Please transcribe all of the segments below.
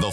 The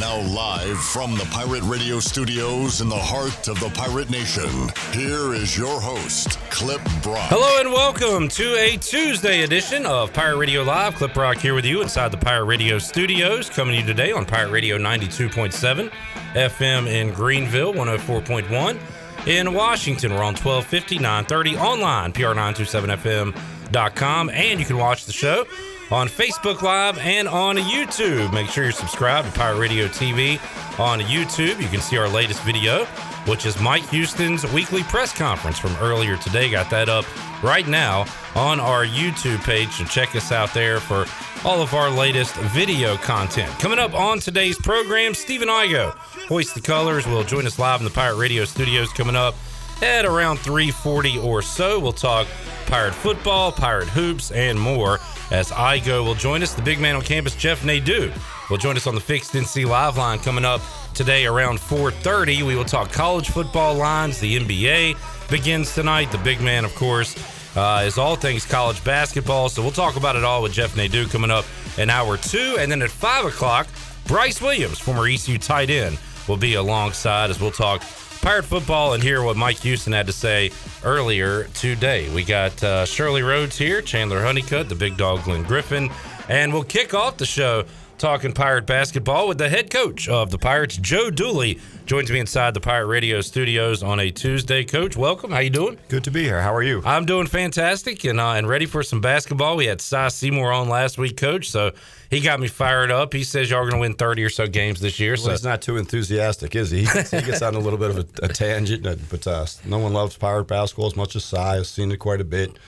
Now live from the Pirate Radio studios in the heart of the Pirate Nation, here is your host, Clip Brock. Hello and welcome to a Tuesday edition of Pirate Radio Live. Clip Brock here with you inside the Pirate Radio studios, coming to you today on Pirate Radio 92.7 FM in Greenville, 104.1. in Washington, we're on 1250, 930, online, pr927fm.com, and you can watch the show on Facebook Live and on YouTube. Make sure you're subscribed to Pirate Radio TV on YouTube. You can see our latest video, which is Mike Houston's weekly press conference from earlier today. Got that up right now on our YouTube page, so check us out there for all of our latest video content. Coming up on today's program, Stephen Igo, Hoist the Colors, will join us live in the Pirate Radio studios coming up at around 3:40 or so. We'll talk Pirate football, Pirate hoops, and more as Igo will join us. The big man on campus, Jeff Nadeau, will join us on the Fixed NC Live line coming up today around 4:30. We will talk college football lines. The NBA begins tonight. The big man, of course, is all things college basketball. So we'll talk about it all with Jeff Nadeau coming up in hour 2. And then at 5 o'clock, Bryce Williams, former ECU tight end, will be alongside as we'll talk Pirate football and hear what Mike Houston had to say earlier today. We got Shirley Rhodes here, Chandler Honeycutt, the big dog Glenn Griffin, and we'll kick off the show talking Pirate basketball with the head coach of the Pirates, Joe Dooley, joins me inside the Pirate Radio studios on a Tuesday. Coach, welcome. How you doing? Good to be here. How are you? I'm doing fantastic and ready for some basketball. We had Cy Seymour on last week, Coach, so he got me fired up. He says y'all are going to win 30 or so games this year. Well, so he's not too enthusiastic, is he? He gets on a little bit of a tangent, but no one loves Pirate basketball as much as Cy. I've seen it quite a bit.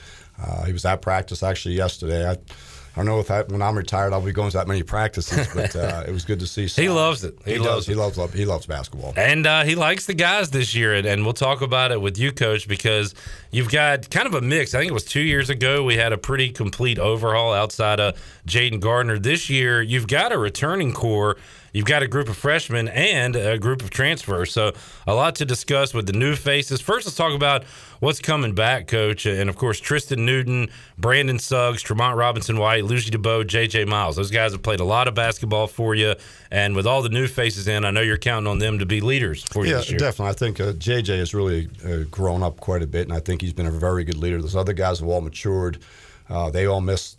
He was at practice actually yesterday. I don't know if when I'm retired I'll be going to that many practices, but it was good to see. He loves it. He loves it. He loves basketball, and he likes the guys this year. And we'll talk about it with you, Coach, because you've got kind of a mix. I think it was 2 years ago we had a pretty complete overhaul outside of Jaden Gardner. This year you've got a returning core. You've got a group of freshmen and a group of transfers. So a lot to discuss with the new faces. First, let's talk about what's coming back, Coach. And, of course, Tristan Newton, Brandon Suggs, Tremont Robinson-White, Lucy DeBow, J.J. Miles. Those guys have played a lot of basketball for you. And with all the new faces in, I know you're counting on them to be leaders for you this year. Yeah, definitely. I think J.J. has really grown up quite a bit, and I think he's been a very good leader. Those other guys have all matured. They all missed,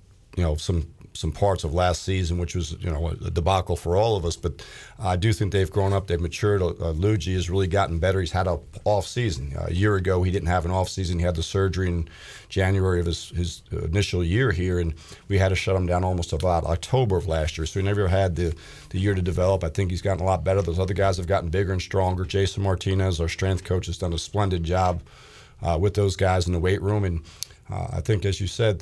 some parts of last season, which was, a debacle for all of us. But I do think they've grown up. They've matured. Luigi has really gotten better. He's had an off season. A year ago, he didn't have an off season. He had the surgery in January of his initial year here, and we had to shut him down almost about October of last year. So he never had the year to develop. I think he's gotten a lot better. Those other guys have gotten bigger and stronger. Jason Martinez, our strength coach, has done a splendid job with those guys in the weight room. And I think, as you said,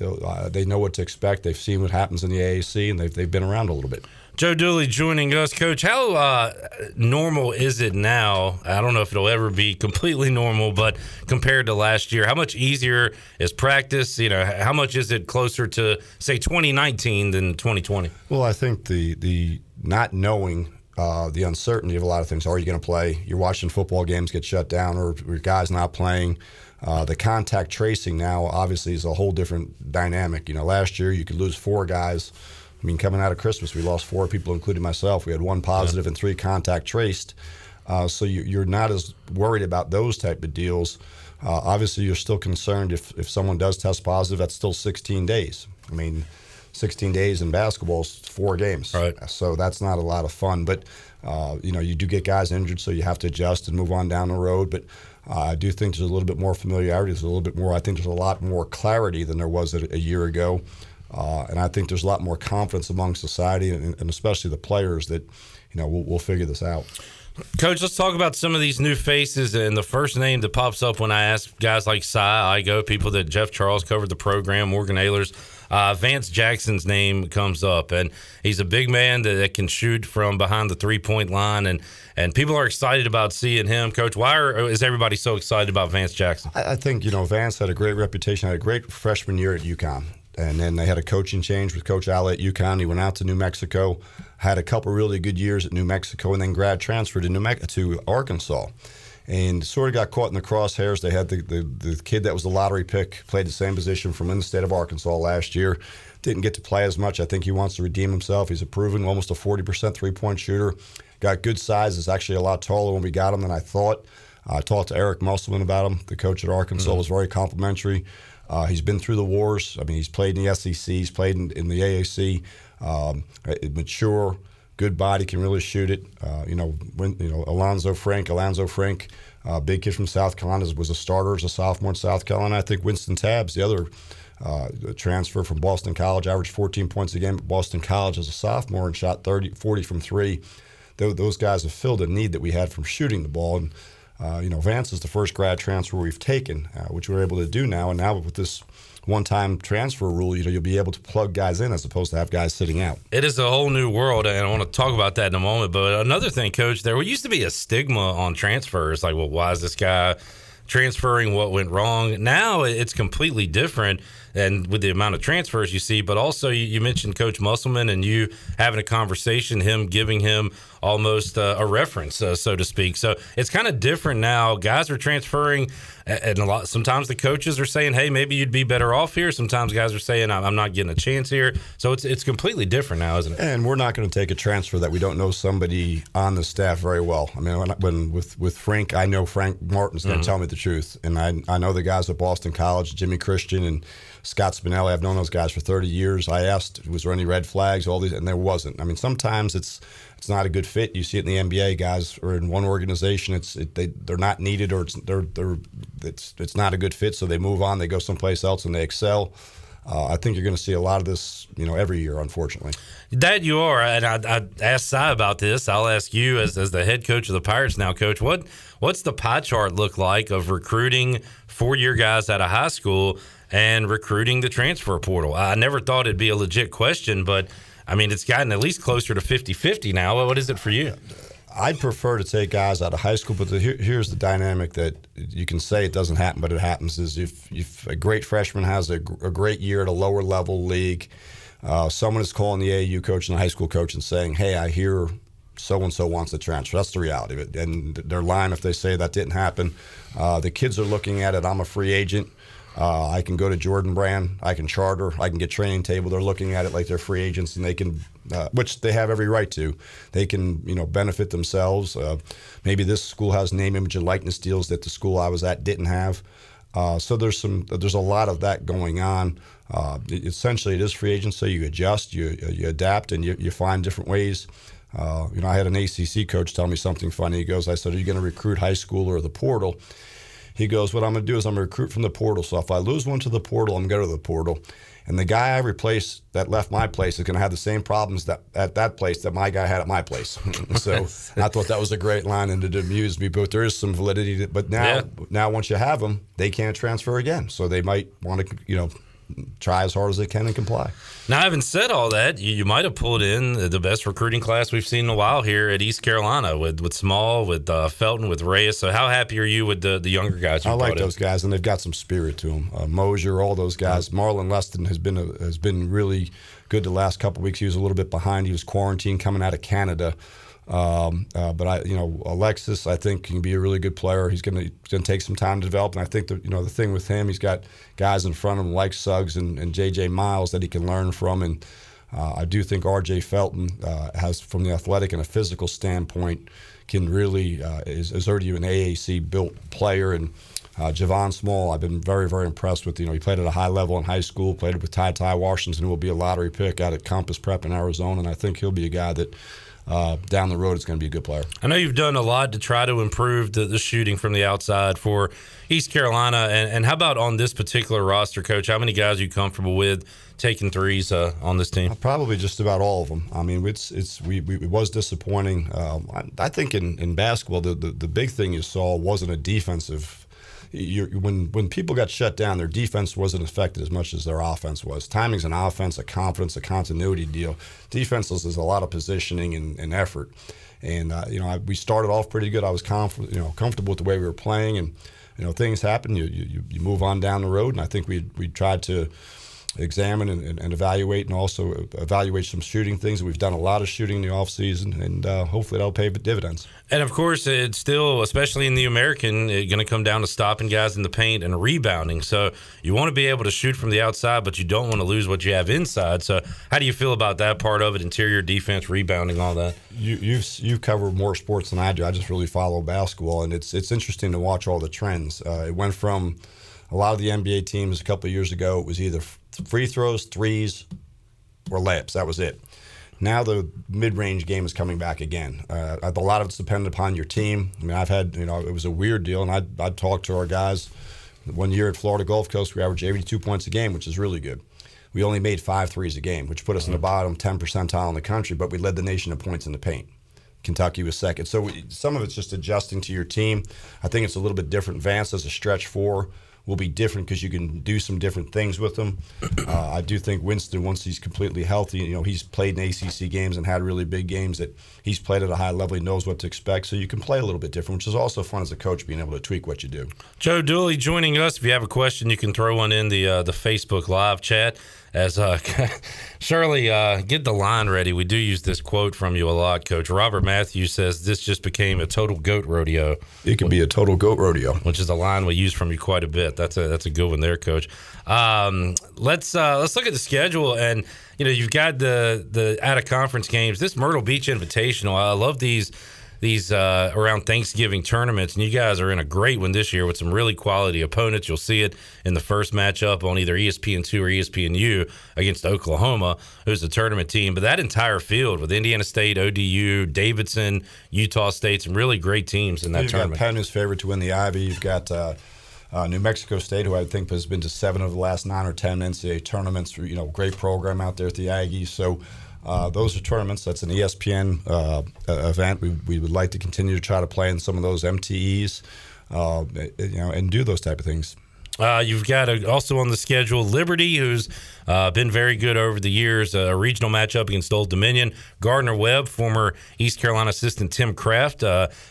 they know what to expect. They've seen what happens in the AAC, and they've been around a little bit. Joe Dooley joining us. Coach, how normal is it now? I don't know if it'll ever be completely normal, but compared to last year, how much easier is practice? How much is it closer to, say, 2019 than 2020? Well, I think the not knowing, the uncertainty of a lot of things. Are you going to play? You're watching football games get shut down, or guys not playing. The contact tracing now obviously is a whole different dynamic. Last year you could lose 4 guys. I mean, coming out of Christmas, we lost 4 people, including myself. We had 1 positive and 3 contact traced. So you're not as worried about those type of deals. Obviously, you're still concerned if someone does test positive. That's still 16 days. I mean, 16 days in basketball is 4 games. Right. So that's not a lot of fun. But, you do get guys injured, so you have to adjust and move on down the road. But I do think there's a little bit more familiarity. There's a little bit more. I think there's a lot more clarity than there was a year ago. And I think there's a lot more confidence among society and especially the players that, you know, we'll figure this out. Coach, let's talk about some of these new faces. And the first name that pops up when I ask guys like Sy, Igo, people that Jeff Charles covered the program, Morgan Ehlers, Vance Jackson's name comes up. And he's a big man that can shoot from behind the three-point line. And people are excited about seeing him. Coach, why is everybody so excited about Vance Jackson? I think, you know, Vance had a great reputation, had a great freshman year at UConn. And then they had a coaching change with Coach Allen at UConn. He went out to New Mexico, had a couple really good years at New Mexico, and then grad transferred to Arkansas. And sort of got caught in the crosshairs. They had the kid that was the lottery pick, played the same position from in the state of Arkansas last year. Didn't get to play as much. I think he wants to redeem himself. He's a proven almost a 40% three-point shooter. Got good size. Is actually a lot taller when we got him than I thought. I talked to Eric Musselman about him. The coach at Arkansas was very complimentary. He's been through the wars. I mean, he's played in the SEC. He's played in the AAC. Mature, good body, can really shoot it. Alonzo Frank, big kid from South Carolina, was a starter as a sophomore in South Carolina. I think Winston Tabbs, the other transfer from Boston College, averaged 14 points a game at Boston College as a sophomore and shot 40 from three. Those guys have filled a need that we had from shooting the ball. And, Vance is the first grad transfer we've taken, which we're able to do now. And now with this one-time transfer rule, you know, you'll be able to plug guys in as opposed to have guys sitting out. It is a whole new world, and I want to talk about that in a moment. But another thing, Coach, there used to be a stigma on transfers. Like, well, why is this guy transferring? What went wrong? Now it's completely different, and with the amount of transfers you see, but also you mentioned Coach Musselman and you having a conversation, him giving him almost a reference, so to speak. So it's kind of different now. Guys are transferring, and a lot. Sometimes the coaches are saying, "Hey, maybe you'd be better off here." Sometimes guys are saying, "I'm not getting a chance here." So it's completely different now, isn't it? And we're not going to take a transfer that we don't know somebody on the staff very well. I mean, with Frank, I know Frank Martin's going to tell me the truth, and I know the guys at Boston College, Jimmy Christian and Scott Spinelli. I've known those guys for 30 years. I asked, was there any red flags? All these, and there wasn't. I mean, sometimes it's not a good fit. You see it in the NBA. Guys are in one organization. They're not needed, or it's not a good fit. So they move on. They go someplace else and they excel. I think you're going to see a lot of this, you know, every year, unfortunately. That you are, and I asked Sy about this. I'll ask you as the head coach of the Pirates now, Coach. What's the pie chart look like of recruiting four-year guys out of high school and recruiting the transfer portal? I never thought it'd be a legit question, but, I mean, it's gotten at least closer to 50-50 now. What is it for you? I'd prefer to take guys out of high school, but here's the dynamic that you can say it doesn't happen, but it happens, is if a great freshman has a great year at a lower-level league, someone is calling the AAU coach and the high school coach and saying, hey, I hear so-and-so wants a transfer. That's the reality of it. And they're lying if they say that didn't happen. The kids are looking at it. I'm a free agent. I can go to Jordan Brand. I can charter. I can get training table. They're looking at it like they're free agents, and they can, which they have every right to. They can, you know, benefit themselves. Maybe this school has name, image, and likeness deals that the school I was at didn't have. So there's a lot of that going on. Essentially, it is free agency. You adjust, you adapt, and you find different ways. I had an ACC coach tell me something funny. He goes, I said, are you going to recruit high school or the portal? He goes, what I'm going to do is I'm going to recruit from the portal. So if I lose one to the portal, I'm going to go to the portal. And the guy I replace that left my place is going to have the same problems at that place that my guy had at my place. So I thought that was a great line, and it amused me. But there is some validity. But now once you have them, they can't transfer again. So they might want to, you know, try as hard as they can and comply. Now, having said all that, you might have pulled in the best recruiting class we've seen in a while here at East Carolina with Small, with Felton, with Reyes. So how happy are you with the younger guys? I like those guys, and they've got some spirit to them. Mosier, all those guys. Marlon Leston has been really good the last couple of weeks. He was a little bit behind. He was quarantined coming out of Canada. But Alexis, I think, can be a really good player. He's going to take some time to develop, and I think that, you know, the thing with him, he's got guys in front of him like Suggs and J.J. Miles that he can learn from, and I do think R.J. Felton has, from the athletic and a physical standpoint, can really is already an AAC-built player, and Javon Small, I've been very, very impressed with. You know, he played at a high level in high school, played with Ty Washington, who will be a lottery pick out at Compass Prep in Arizona, and I think he'll be a guy that down the road is going to be a good player. I know you've done a lot to try to improve the shooting from the outside for East Carolina. And how about on this particular roster, Coach? How many guys are you comfortable with taking threes on this team? Probably just about all of them. I mean, it was disappointing. I think in basketball, the big thing you saw wasn't a defensive. When people got shut down, their defense wasn't affected as much as their offense was. Timing's an offense, a confidence, a continuity deal. Defense is a lot of positioning and effort. And we started off pretty good. I was comfortable with the way we were playing, and things happen. You move on down the road, and I think we tried to examine and evaluate, and also evaluate some shooting things. We've done a lot of shooting in the offseason, and hopefully that'll pay dividends. And, of course, it's still, especially in the American, going to come down to stopping guys in the paint and rebounding. So you want to be able to shoot from the outside, but you don't want to lose what you have inside. So how do you feel about that part of it, interior defense, rebounding, all that? You've covered more sports than I do. I just really follow basketball, and it's interesting to watch all the trends. It went from a lot of the NBA teams a couple of years ago, it was either free throws, threes, or layups. That was it. Now the mid-range game is coming back again. A lot of it's dependent upon your team. I mean, I've had, it was a weird deal, and I'd talked to our guys. One year at Florida Gulf Coast, we averaged 82 points a game, which is really good. We only made 5 threes a game, which put us in the bottom 10 percentile in the country, but we led the nation in points in the paint. Kentucky was second. So some of it's just adjusting to your team. I think it's a little bit different. Vance as a stretch four will be different because you can do some different things with him. I do think Winston, once he's completely healthy, he's played in ACC games and had really big games that he's played at a high level. He knows what to expect. So you can play a little bit different, which is also fun as a coach, being able to tweak what you do. Joe Dooley joining us. If you have a question, you can throw one in the Facebook Live chat. As Shirley, get the line ready. We do use this quote from you a lot, Coach. Robert Matthews says, "This just became a total goat rodeo." It could be a total goat rodeo, which is a line we use from you quite a bit. That's a good one there, Coach. Let's look at the schedule, and you've got the out of conference games. This Myrtle Beach Invitational, I love these around Thanksgiving tournaments, and you guys are in a great one this year with some really quality opponents. You'll see it in the first matchup on either ESPN2 or ESPNU against Oklahoma, who's the tournament team. But that entire field with Indiana State, ODU, Davidson, Utah State, some really great teams in that tournament. You've got Penn, who's favored to win the Ivy. You've got New Mexico State, who I think has been to 7 of the last 9 or 10 NCAA tournaments. Great program out there at the Aggies. So those are tournaments. That's an ESPN event. We would like to continue to try to play in some of those MTEs, and do those type of things. You've got also on the schedule Liberty, who's been very good over the years, a regional matchup against Old Dominion. Gardner-Webb, former East Carolina assistant Tim Kraft,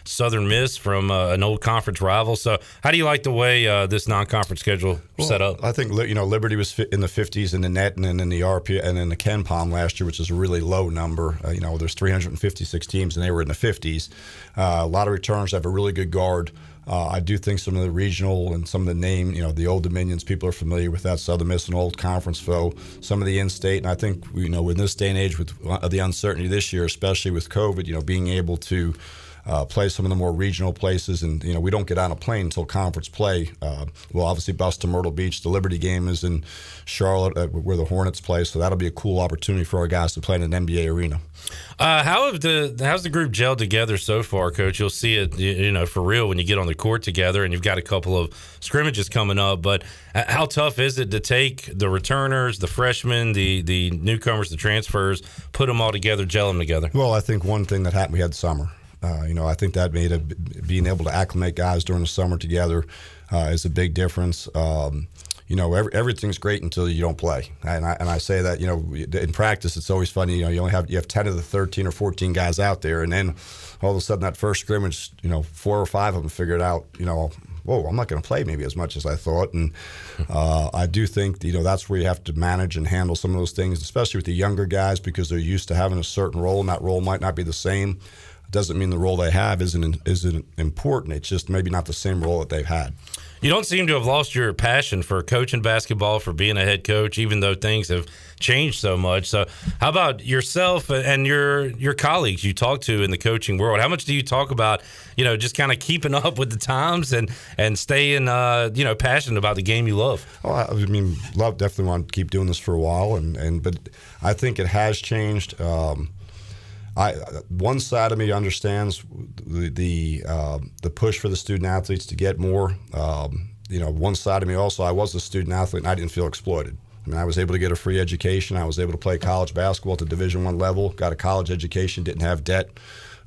Southern Miss from an old conference rival. So how do you like the way this non-conference schedule set up? I think Liberty was in the 50s in the net and then in the RP and in the Ken Palm last year, which is a really low number. There's 356 teams, and they were in the 50s. A lot of returns, have a really good guard. I do think some of the regional and some of the name, the Old Dominions, people are familiar with that. Southern Miss, an old conference foe. Some of the in-state, and I think, in this day and age with the uncertainty this year, especially with COVID, being able to play some of the more regional places. And, we don't get on a plane until conference play. We'll obviously bus to Myrtle Beach. The Liberty game is in Charlotte, where the Hornets play. So that'll be a cool opportunity for our guys to play in an NBA arena. How's the group gelled together so far, Coach? You'll see it, for real when you get on the court together, and you've got a couple of scrimmages coming up. But how tough is it to take the returners, the freshmen, the newcomers, the transfers, put them all together, gel them together? Well, I think one thing that happened, we had summer. I think that made being able to acclimate guys during the summer together is a big difference. Everything's great until you don't play, and I say that. In practice, it's always funny. You only have 10 of the 13 or 14 guys out there, and then all of a sudden that first scrimmage, 4 or 5 of them figured out, whoa, I'm not going to play maybe as much as I thought. And I do think, that's where you have to manage and handle some of those things, especially with the younger guys, because they're used to having a certain role, and that role might not be the same. Doesn't mean the role they have isn't important. It's just maybe not the same role that they've had. You don't seem to have lost your passion for coaching basketball, for being a head coach, even though things have changed so much. So how about yourself and your colleagues you talk to in the coaching world? How much do you talk about, just kind of keeping up with the times and staying, passionate about the game you love? Oh, love, definitely want to keep doing this for a while, but I think it has changed. One side of me understands the push for the student athletes to get more. One side of me also, I was a student athlete and I didn't feel exploited. I mean, I was able to get a free education. I was able to play college basketball at the Division I level, got a college education, didn't have debt,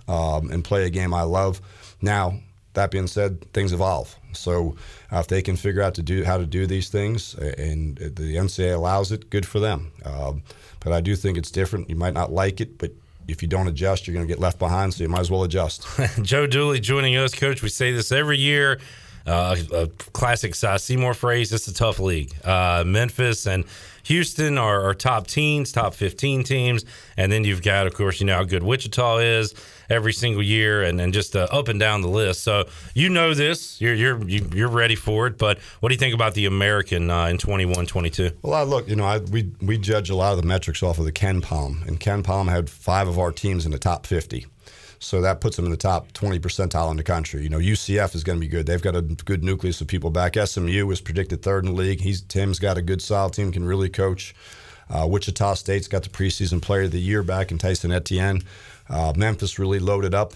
and play a game I love. Now, that being said, things evolve. So if they can figure out how to do these things and the NCAA allows it, good for them. But I do think it's different. You might not like it, but if you don't adjust, you're going to get left behind, so you might as well adjust. Joe Dooley joining us. Coach, we say this every year. A classic Cy Seymour phrase, it's a tough league. Memphis and Houston are top teams, top 15 teams. And then you've got, of course, you know how good Wichita is every single year and just up and down the list. So you know this. You're ready for it. But what do you think about the American in 21-22? Well, we judge a lot of the metrics off of the Ken Palm. And Ken Palm had 5 of our teams in the top 50. So that puts them in the top 20 percentile in the country. You know, UCF is going to be good. They've got a good nucleus of people back. SMU was predicted third in the league. Tim's got a good, solid team, can really coach. Wichita State's got the preseason player of the year back in Tyson Etienne. Memphis really loaded up,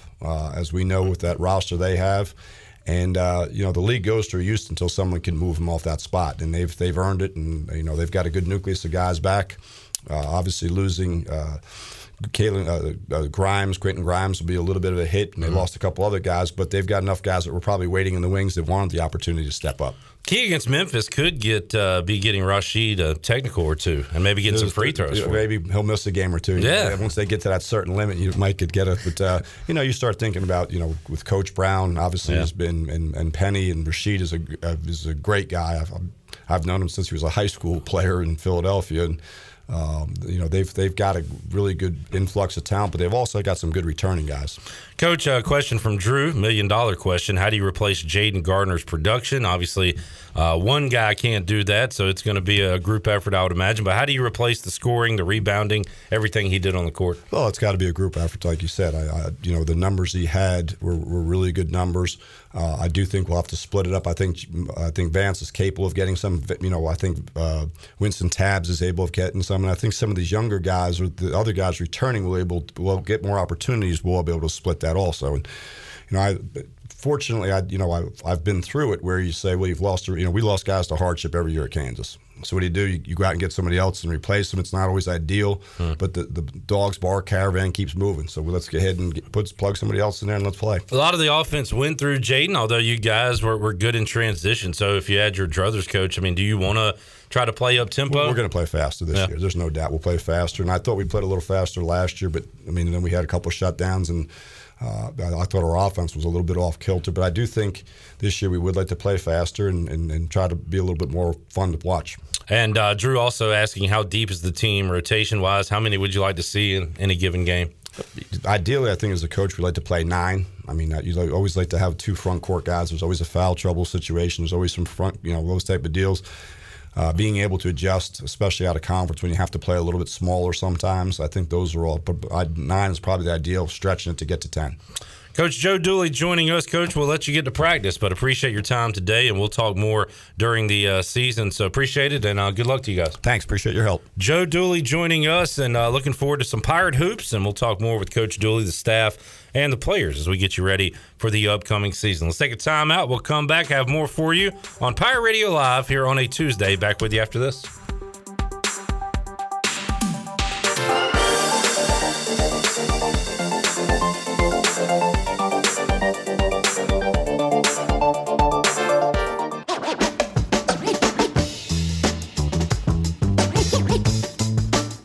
as we know, with that roster they have. And, the league goes through Houston until someone can move them off that spot. And they've earned it, and, they've got a good nucleus of guys back. Obviously losing Quentin Grimes will be a little bit of a hit, and they lost a couple other guys, but they've got enough guys that were probably waiting in the wings that wanted the opportunity to step up. Key against Memphis could be getting Rashid a technical or two, and maybe getting some free throws. Maybe he'll miss a game or two. Yeah. Once they get to that certain limit, you might get it. But you start thinking about with Coach Brown, obviously has been and Penny, and Rashid is a great guy. I've known him since he was a high school player in Philadelphia, and they've got a really good influx of talent, but they've also got some good returning guys. Coach, a question from Drew, $1 million question. How do you replace Jaden Gardner's production? Obviously, one guy can't do that, so it's going to be a group effort, I would imagine. But how do you replace the scoring, the rebounding, everything he did on the court? Well, it's got to be a group effort, like you said. I the numbers he had were really good numbers. I do think we'll have to split it up. I think Vance is capable of getting some. I think Winston Tabbs is able of getting some. And I think some of these younger guys or the other guys returning will get more opportunities. We'll be able to split that also. And I've been through it where you say, well, we lost guys to hardship every year at Kansas. So what do? You go out and get somebody else and replace them. It's not always ideal, but the dog's bar caravan keeps moving. So let's go ahead and plug somebody else in there and let's play. A lot of the offense went through Jaden, although you guys were good in transition. So if you had your druthers coach, I mean, do you want to try to play up-tempo? We're going to play faster this year. There's no doubt we'll play faster. And I thought we played a little faster last year, but, then we had a couple of shutdowns and – I thought our offense was a little bit off kilter, but I do think this year we would like to play faster and try to be a little bit more fun to watch. And Drew also asking, how deep is the team rotation-wise? How many would you like to see in any given game? Ideally, I think as a coach, we like to play 9. You always like to have 2 front court guys. There's always a foul trouble situation. There's always some front, those type of deals. Being able to adjust, especially out of conference when you have to play a little bit smaller sometimes, I think those are all. But 9 is probably the ideal, stretching it to get to 10. Coach Joe Dooley joining us. Coach, we'll let you get to practice, but appreciate your time today, and we'll talk more during the season. So appreciate it, and good luck to you guys. Thanks. Appreciate your help. Joe Dooley joining us, and looking forward to some Pirate Hoops, and we'll talk more with Coach Dooley, the staff, and the players as we get you ready for the upcoming season. Let's take a time out. We'll come back, have more for you on Pirate Radio Live here on a Tuesday. Back with you after this.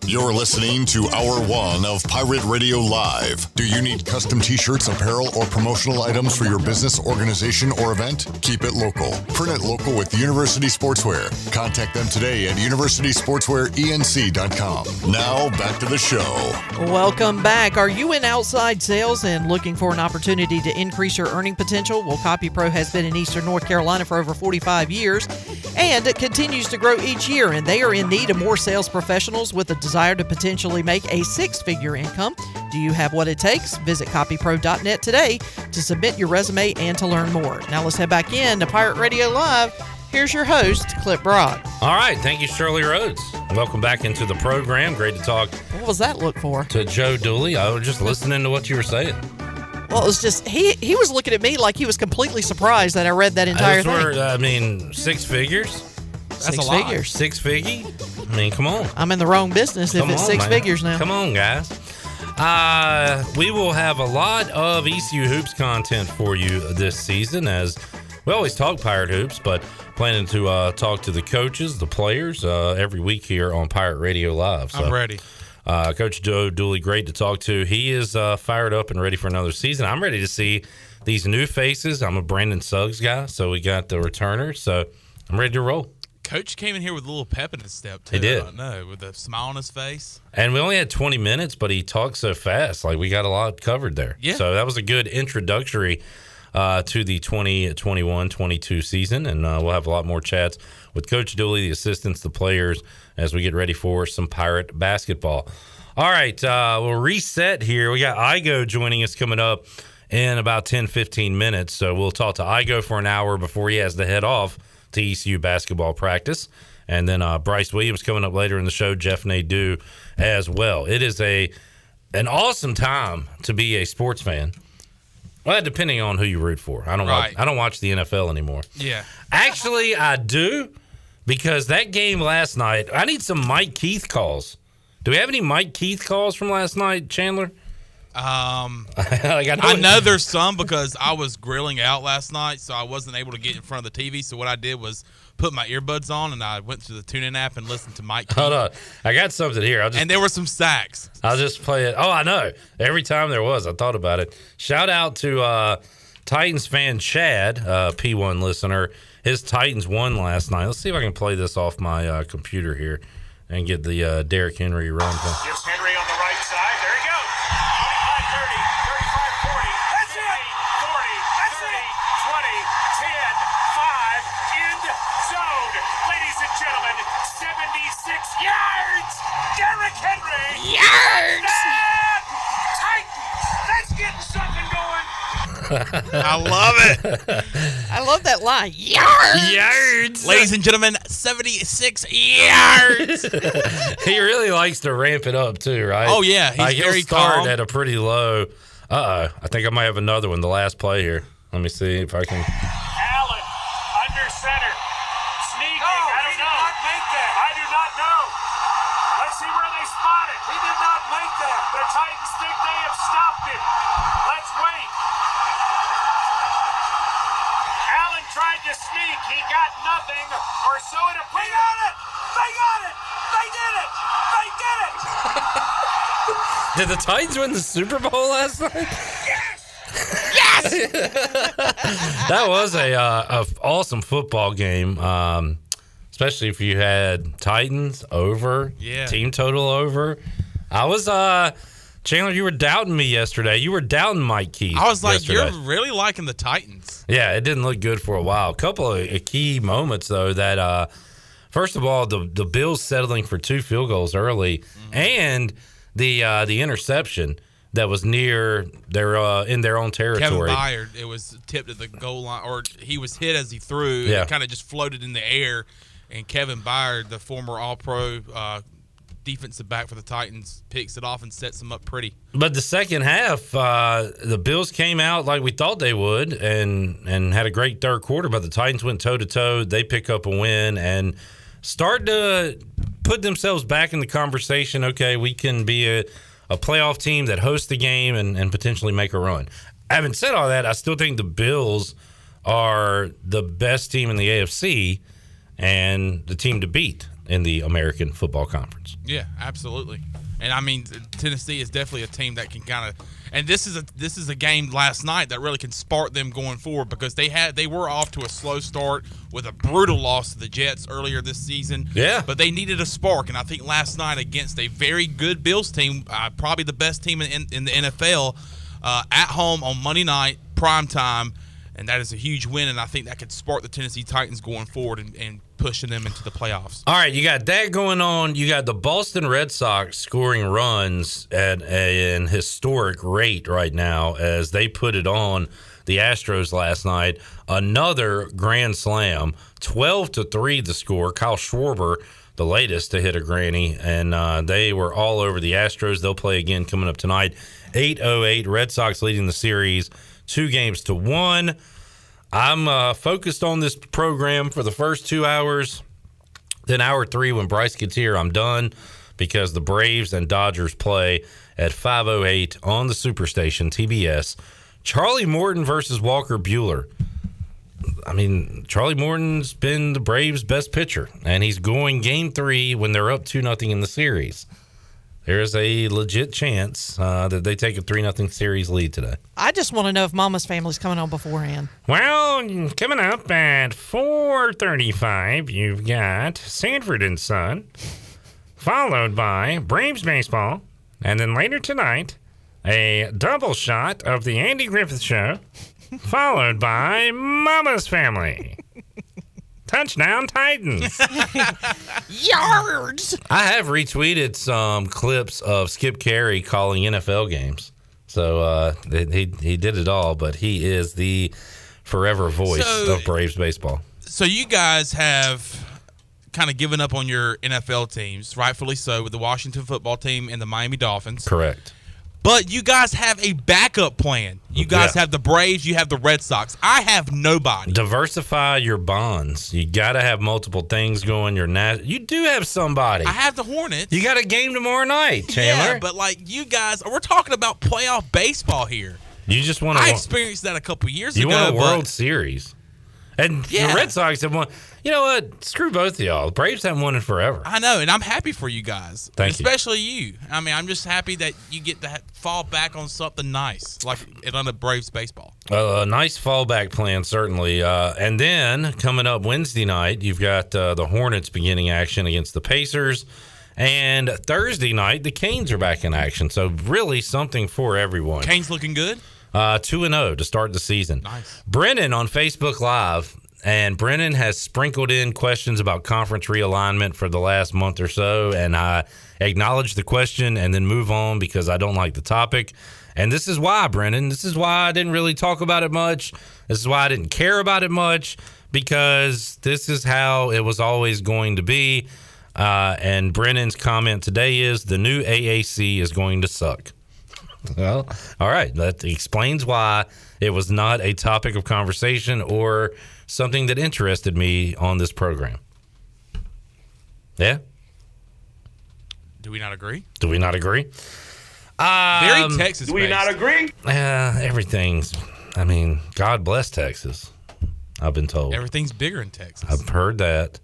You're listening to Hour 1 of Pirate Radio Live. Do you need custom t-shirts, apparel, or promotional items for your business, organization, or event? Keep it local. Print it local with University Sportswear. Contact them today at universitysportswearenc.com. Now, back to the show. Welcome back. Are you in outside sales and looking for an opportunity to increase your earning potential? Well, CopyPro has been in Eastern North Carolina for over 45 years, and it continues to grow each year, and they are in need of more sales professionals with a desire to potentially make a 6-figure income. Do you have what it takes? Visit copypro.net today to submit your resume and to learn more. Now let's head back in to Pirate Radio Live Here's your host, Clip Broad. All right. Thank you, Shirley Rhodes. Welcome back into the program. Great to talk. What was that look for? To Joe Dooley. I was just listening to what you were saying. Well, it was just, he was looking at me like he was completely surprised that I read that entire thing. Were, I mean, six figures? That's six a lot. Figures. Six figgy? I mean, come on. I'm in the wrong business if it's six figures now. Come on, guys. We will have a lot of ECU Hoops content for you this season, as we always talk Pirate Hoops, but planning to talk to the coaches, the players, every week here on Pirate Radio Live. So, I'm ready. Coach Joe Dooley, great to talk to. He is fired up and ready for another season. I'm ready to see these new faces. I'm a Brandon Suggs guy, so we got the returner. So I'm ready to roll. Coach came in here with a little pep in his step, too. He did. I know, with a smile on his face. And we only had 20 minutes, but he talked so fast. Like, we got a lot covered there. Yeah. So that was a good introductory to the 2021-22 season, and we'll have a lot more chats with Coach Dooley, the assistants, the players, as we get ready for some Pirate basketball. All right, we'll reset here. We got Igo joining us coming up in about 10, 15 minutes. So we'll talk to Igo for an hour before he has to head off to ECU basketball practice. And then Bryce Williams coming up later in the show, Jeff Nadeau as well. It is an awesome time to be a sports fan. Well, depending on who you root for. I don't watch the NFL anymore. Yeah. Actually, I do, because that game last night, I need some Mike Keith calls. Do we have any Mike Keith calls from last night, Chandler? I know there's some, because I was grilling out last night, so I wasn't able to get in front of the TV. So what I did was put my earbuds on, and I went to the TuneIn app and listened to Mike Keith. Hold on. I got something here. And there were some sacks. I'll just play it. Oh, I know. Every time there was, I thought about it. Shout out to Titans fan Chad, P1 listener. His Titans won last night. Let's see if I can play this off my computer here and get the Derrick Henry run. Gives Henry on the right side. There he goes. 76 yards! Derrick Henry! Yards! Titans! That's getting something going! I love it! I love that line. Yards! Yards! Ladies and gentlemen, 76 yards! He really likes to ramp it up, too, right? Oh, yeah. He's very calm. At a pretty low. Uh-oh. I think I might have another one, the last play here. Let me see if I can... Allen, under center. Sneaking. Oh, I don't know. I do not know. Let's see where they spot it. He did not make that. The Titans think they have stopped it. Let's wait. Allen tried to sneak. He got nothing, or so it appeared. They got it. They got it. They did it. They did it. Did the Titans win the Super Bowl last night? Yes. Yes. That was a awesome football game. Especially if you had Titans over, team total over. I was, Chandler, you were doubting me yesterday. You were doubting Mike Keith. I was like, you're really liking the Titans. Yeah, it didn't look good for a while. A couple of key moments, though, that, first of all, the Bills settling for two field goals early, and the interception that was near their in their own territory. Kevin Byard, it was tipped at the goal line, or he was hit as he threw, and it kind of just floated in the air. And Kevin Byard, the former All-Pro defensive back for the Titans, picks it off and sets them up pretty. But the second half, the Bills came out like we thought they would and had a great third quarter, but the Titans went toe-to-toe. They pick up a win and start to put themselves back in the conversation. Okay, we can be a playoff team that hosts the game and potentially make a run. Having said all that, I still think the Bills are the best team in the AFC and the team to beat in the American Football Conference. Yeah, absolutely. And I mean, Tennessee is definitely a team that can kind of, and this is a game last night that really can spark them going forward, because they were off to a slow start with a brutal loss to the Jets earlier this season. Yeah. But they needed a spark, and I think last night against a very good Bills team, probably the best team in the NFL, at home on Monday night, prime time. And that is a huge win, and I think that could spark the Tennessee Titans going forward and pushing them into the playoffs. All right, you got that going on. You got the Boston Red Sox scoring runs at an historic rate right now as they put it on the Astros last night. Another grand slam, 12-3 the score. Kyle Schwarber, the latest to hit a granny, and they were all over the Astros. They'll play again coming up tonight, 8:08. Red Sox leading the series 2-1. I'm focused on this program for the first 2 hours. Then hour three, when Bryce gets here, I'm done, because the Braves and Dodgers play at 5:08 on the Superstation, TBS. Charlie Morton versus Walker Buehler. I mean, Charlie Morton's been the Braves' best pitcher, and he's going game three when they're up 2-0 in the series. There's a legit chance that they take a 3-0 series lead today. I just want to know if Mama's Family's coming on beforehand. Well, coming up at 4:35, you've got Sanford and Son, followed by Braves Baseball, and then later tonight, a double shot of the Andy Griffith Show, followed by Mama's Family. Touchdown Titans. Yards. I have retweeted some clips of Skip Carey calling NFL games. So he did it all, but he is the forever voice of Braves baseball. So you guys have kind of given up on your NFL teams, rightfully so, with the Washington football team and the Miami Dolphins. Correct. But you guys have a backup plan. You guys have the Braves. You have the Red Sox. I have nobody. Diversify your bonds. You got to have multiple things going. You do have somebody. I have the Hornets. You got a game tomorrow night, Chandler. Yeah, but like you guys, we're talking about playoff baseball here. You just want to. I experienced that a couple years ago. You want a World Series. And the Red Sox have won. You know what? Screw both of y'all. The Braves haven't won in forever. I know, and I'm happy for you guys. Thank you. Especially you. I mean, I'm just happy that you get to fall back on something nice, like on the Braves baseball. A nice fallback plan, certainly. And then, coming up Wednesday night, you've got the Hornets beginning action against the Pacers. And Thursday night, the Canes are back in action. So, really, something for everyone. Canes looking good? 2-0 to start the season. Nice. Brennan on Facebook Live, and Brennan has sprinkled in questions about conference realignment for the last month or so, and I acknowledge the question and then move on because I don't like the topic. And this is why, Brennan, this is why I didn't really talk about it much. This is why I didn't care about it much, because this is how it was always going to be. And Brennan's comment today is the new AAC is going to suck. Well, all right. That explains why it was not a topic of conversation or something that interested me on this program. Yeah? Do we not agree? Do we not agree? Very Texas-based. Do we not agree? Everything's, I mean, God bless Texas, I've been told. Everything's bigger in Texas. I've heard that.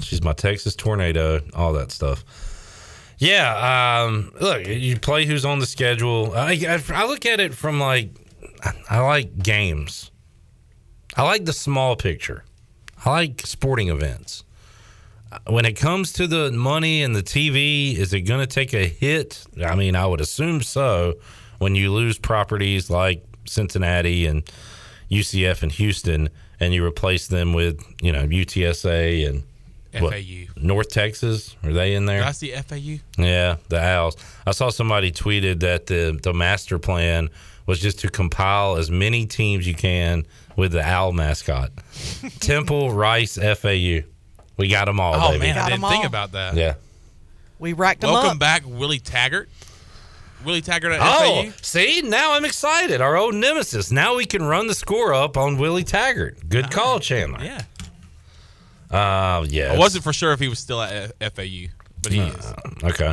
She's my Texas tornado, all that stuff. Yeah, look, you play who's on the schedule. I look at it from, like, I like games. I like the small picture. I like sporting events. When it comes to the money and the TV, is it going to take a hit? I mean, I would assume so when you lose properties like Cincinnati and UCF and Houston, and you replace them with, you know, UTSA and FAU. What, North Texas? Are they in there? Did I see FAU? Yeah, the Owls. I saw somebody tweeted that the master plan was just to compile as many teams you can with the Owl mascot. Temple, Rice, FAU. We got them all, baby. Oh, man, I didn't think about that. Yeah. We racked them up. Welcome back, Willie Taggart. Willie Taggart at FAU. Oh, see? Now I'm excited. Our old nemesis. Now we can run the score up on Willie Taggart. Good call, Chandler. Yeah. Yeah. I wasn't for sure if he was still at FAU, but he is. Okay.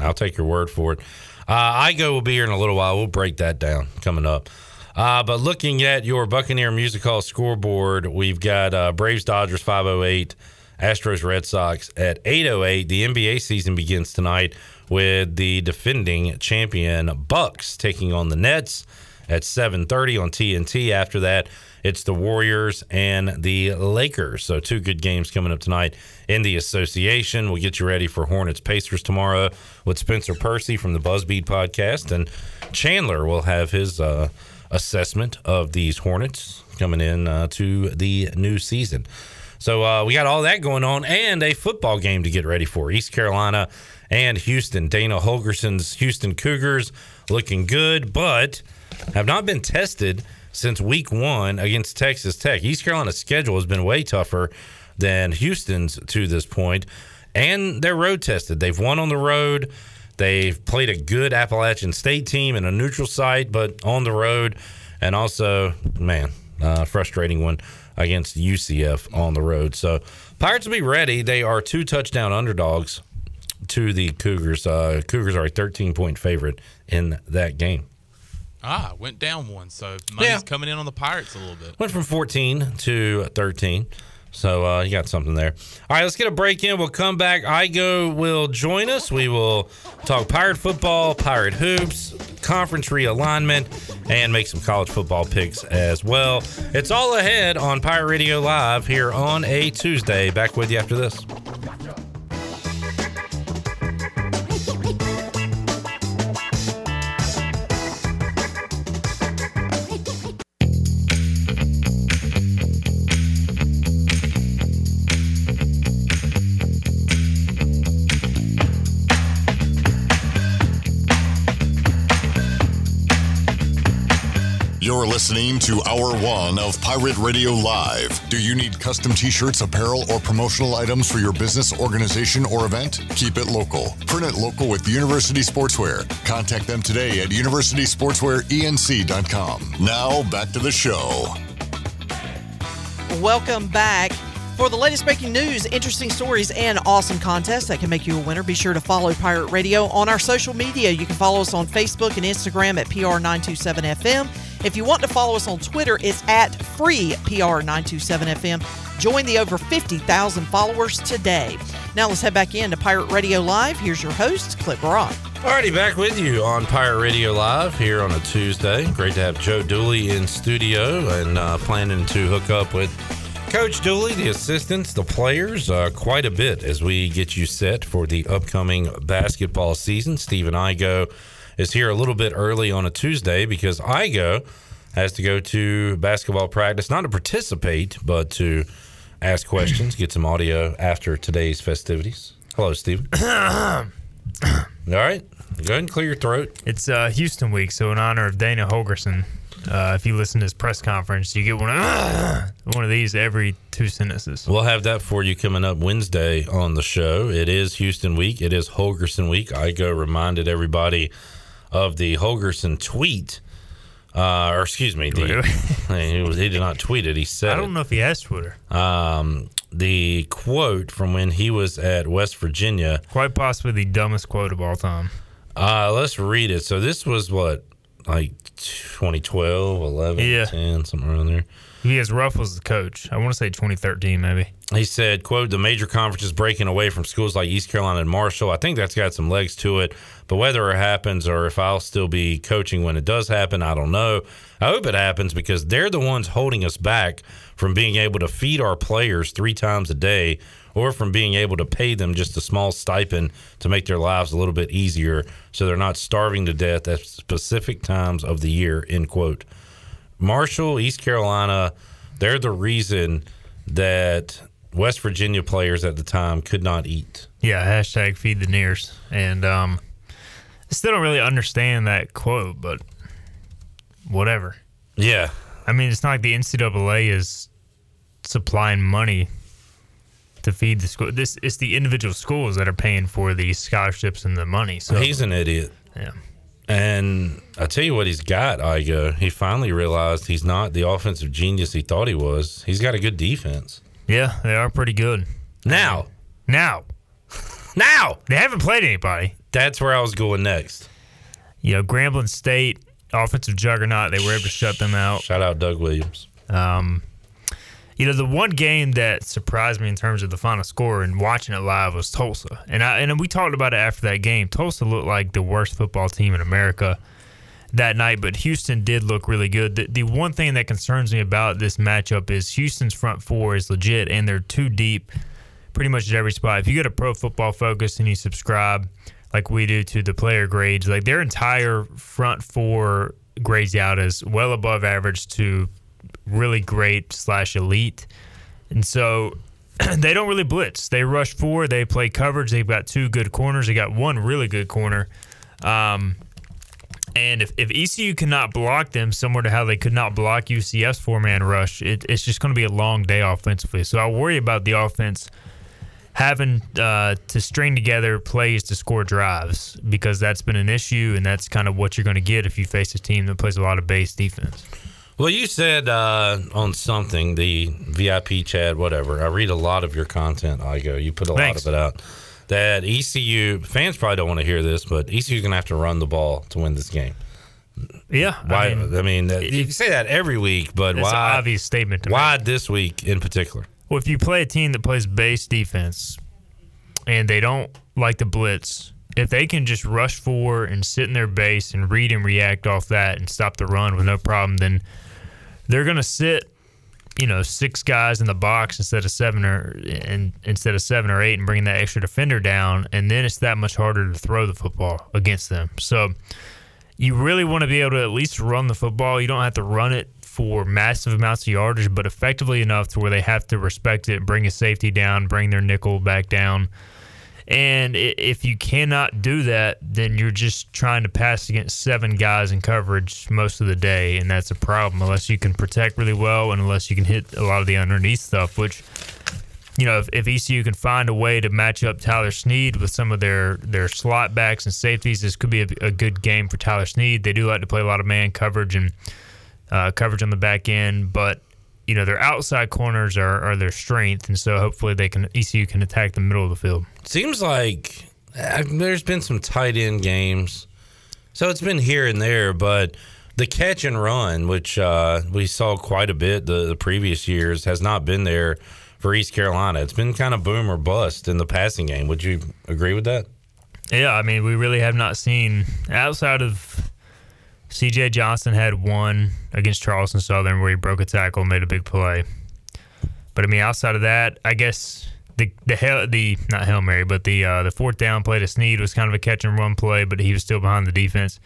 I'll take your word for it. Igo will be here in a little while. We'll break that down coming up. But looking at your Buccaneer Music Hall scoreboard, we've got Braves-Dodgers 5:08, Astros-Red Sox at 8:08. The NBA season begins tonight with the defending champion Bucks taking on the Nets at 7:30 on TNT. After that, it's the Warriors and the Lakers. So two good games coming up tonight in the association. We'll get you ready for Hornets-Pacers tomorrow with Spencer Percy from the BuzzBeat podcast. And Chandler will have his assessment of these Hornets coming in to the new season. So we got all that going on and a football game to get ready for. East Carolina and Houston. Dana Holgerson's Houston Cougars looking good, but have not been tested since week one against Texas Tech. East Carolina's schedule has been way tougher than Houston's to this point, and they're road tested. They've won on the road. They've played a good Appalachian State team in a neutral site, but on the road, and also, man, frustrating one against UCF on the road. So Pirates will be ready. They are 2 touchdown underdogs to the Cougars. Cougars are a 13-point favorite in that game. Went down one, so money's coming in on the Pirates a little bit. Went from 14 to 13, so you got something there. All right, let's get a break in. We'll come back. Igo will join us. We will talk Pirate football, Pirate hoops, conference realignment, and make some college football picks as well. It's all ahead on Pirate Radio Live here on a Tuesday. Back with you after this. You're listening to Hour 1 of Pirate Radio Live. Do you need custom t-shirts, apparel, or promotional items for your business, organization, or event? Keep it local. Print it local with University Sportswear. Contact them today at universitysportswearenc.com. Now, back to the show. Welcome back. For the latest breaking news, interesting stories, and awesome contests that can make you a winner, be sure to follow Pirate Radio on our social media. You can follow us on Facebook and Instagram at PR927FM. If you want to follow us on Twitter, it's at FreePR927FM. Join the over 50,000 followers today. Now let's head back in to Pirate Radio Live. Here's your host, Clip Rock. Alrighty, back with you on Pirate Radio Live here on a Tuesday. Great to have Joe Dooley in studio and planning to hook up with Coach Dooley, the assistants, the players, quite a bit as we get you set for the upcoming basketball season. Steven Igo is here a little bit early on a Tuesday because Igo has to go to basketball practice, not to participate, but to ask questions, get some audio after today's festivities. Hello, Steven. All right. Go ahead and clear your throat. It's Houston week, so in honor of Dana Holgerson. If you listen to his press conference, you get one of these every 2 sentences. We'll have that for you coming up Wednesday on the show. It is Houston week. It is Holgerson week. Igo reminded everybody of the Holgerson tweet. Or excuse me, he did not tweet it. He said, I don't know if he has Twitter. The quote from when he was at West Virginia. Quite possibly the dumbest quote of all time. Let's read it. So this was what? Like 2012, 11, 10, somewhere around there. He has Ruffles as coach. I want to say 2013, maybe. He said, quote, the major conference is breaking away from schools like East Carolina and Marshall. I think that's got some legs to it. But whether it happens or if I'll still be coaching when it does happen, I don't know. I hope it happens because they're the ones holding us back from being able to feed our players 3 times a day or from being able to pay them just a small stipend to make their lives a little bit easier so they're not starving to death at specific times of the year, end quote. Marshall, East Carolina, they're the reason that West Virginia players at the time could not eat. Yeah, hashtag feed the nears. And I still don't really understand that quote, but whatever. Yeah. I mean, it's not like the NCAA is supplying money to feed the school. It's the individual schools that are paying for the scholarships and the money. So he's an idiot. Yeah. And I tell you what he's got, Igo. He finally realized he's not the offensive genius he thought he was. He's got a good defense. Yeah, they are pretty good. Now! They haven't played anybody. That's where I was going next. You know, Grambling State, offensive juggernaut, they were able to shut them out. Shout out Doug Williams. You know, the one game that surprised me in terms of the final score and watching it live was Tulsa. And we talked about it after that game. Tulsa looked like the worst football team in America that night, but Houston did look really good. The one thing that concerns me about this matchup is Houston's front four is legit, and they're too deep pretty much at every spot. If you go to Pro Football Focus and you subscribe like we do to the player grades, like their entire front four grades out as well above average to really great / elite. And so they don't really blitz. They rush four. They play coverage. They've got 2 good corners. They got 1 really good corner. And if ECU cannot block them, similar to how they could not block UCF's four-man rush, it's just going to be a long day offensively. So I worry about the offense having to string together plays to score drives, because that's been an issue, and that's kind of what you're going to get if you face a team that plays a lot of base defense. Well, you said on something, the VIP chat, whatever. I read a lot of your content, Igo. You put a lot of it out. That ECU fans probably don't want to hear this, but ECU's going to have to run the ball to win this game. Yeah. Why? I mean, you say that every week, but why? It's an obvious statement to Why this week in particular? Well, if you play a team that plays base defense and they don't like the blitz, if they can just rush forward and sit in their base and read and react off that and stop the run with no problem, then they're going to sit, you know, six guys in the box instead of 7 or 8 and bringing that extra defender down, and then it's that much harder to throw the football against them. So you really want to be able to at least run the football. You don't have to run it for massive amounts of yardage, but effectively enough to where they have to respect it, bring a safety down, bring their nickel back down. And if you cannot do that, then you're just trying to pass against 7 guys in coverage most of the day, and that's a problem unless you can protect really well and unless you can hit a lot of the underneath stuff, which, you know, if ECU can find a way to match up Tyler Snead with some of their slot backs and safeties, this could be a good game for Tyler Snead. They do like to play a lot of man coverage and coverage on the back end, but you know, their outside corners are their strength, and so hopefully ECU can attack the middle of the field. Seems like there's been some tight end games, so it's been here and there, but the catch and run, which we saw quite a bit the previous years, has not been there for East Carolina. It's been kind of boom or bust in the passing game. Would you agree with that? Yeah, I mean, we really have not seen, outside of C.J. Johnson had one against Charleston Southern where he broke a tackle and made a big play. But, I mean, outside of that, I guess the fourth down play to Snead was kind of a catch-and-run play, but he was still behind the defense.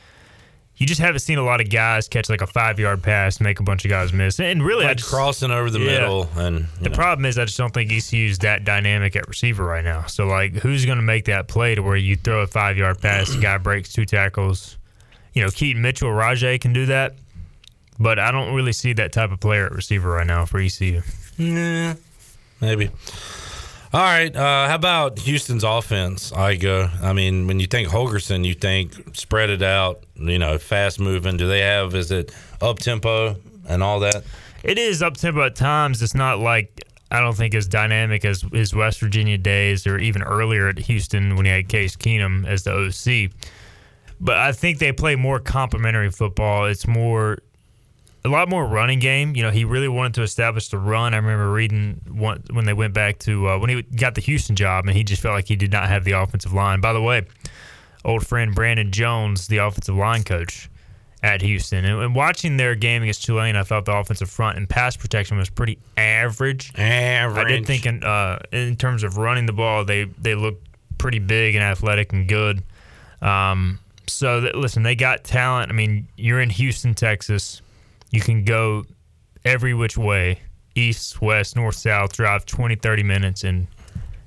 You just haven't seen a lot of guys catch like a 5-yard pass and make a bunch of guys miss. And really, like crossing over the middle. And the problem is I just don't think ECU's that dynamic at receiver right now. So, like, who's going to make that play to where you throw a 5-yard pass, the guy breaks 2 tackles? You know, Keaton Mitchell, Rajay can do that, but I don't really see that type of player at receiver right now for ECU. Nah, maybe. All right, how about Houston's offense, Igo? I mean, when you think Holgorsen, you think spread it out, you know, fast moving. Do they have, is it up-tempo and all that? It is up-tempo at times. It's not like, I don't think as dynamic as his West Virginia days or even earlier at Houston when he had Case Keenum as the OC. But I think they play more complementary football. It's a lot more running game. You know, he really wanted to establish the run. I remember reading when they went back to when he got the Houston job, and he just felt like he did not have the offensive line. By the way, old friend Brandon Jones, the offensive line coach at Houston, and watching their game against Tulane, I thought the offensive front and pass protection was pretty average. I did think in terms of running the ball, they looked pretty big and athletic and good. So, listen, they got talent. I mean, you're in Houston, Texas. You can go every which way, east, west, north, south, drive 20, 30 minutes, and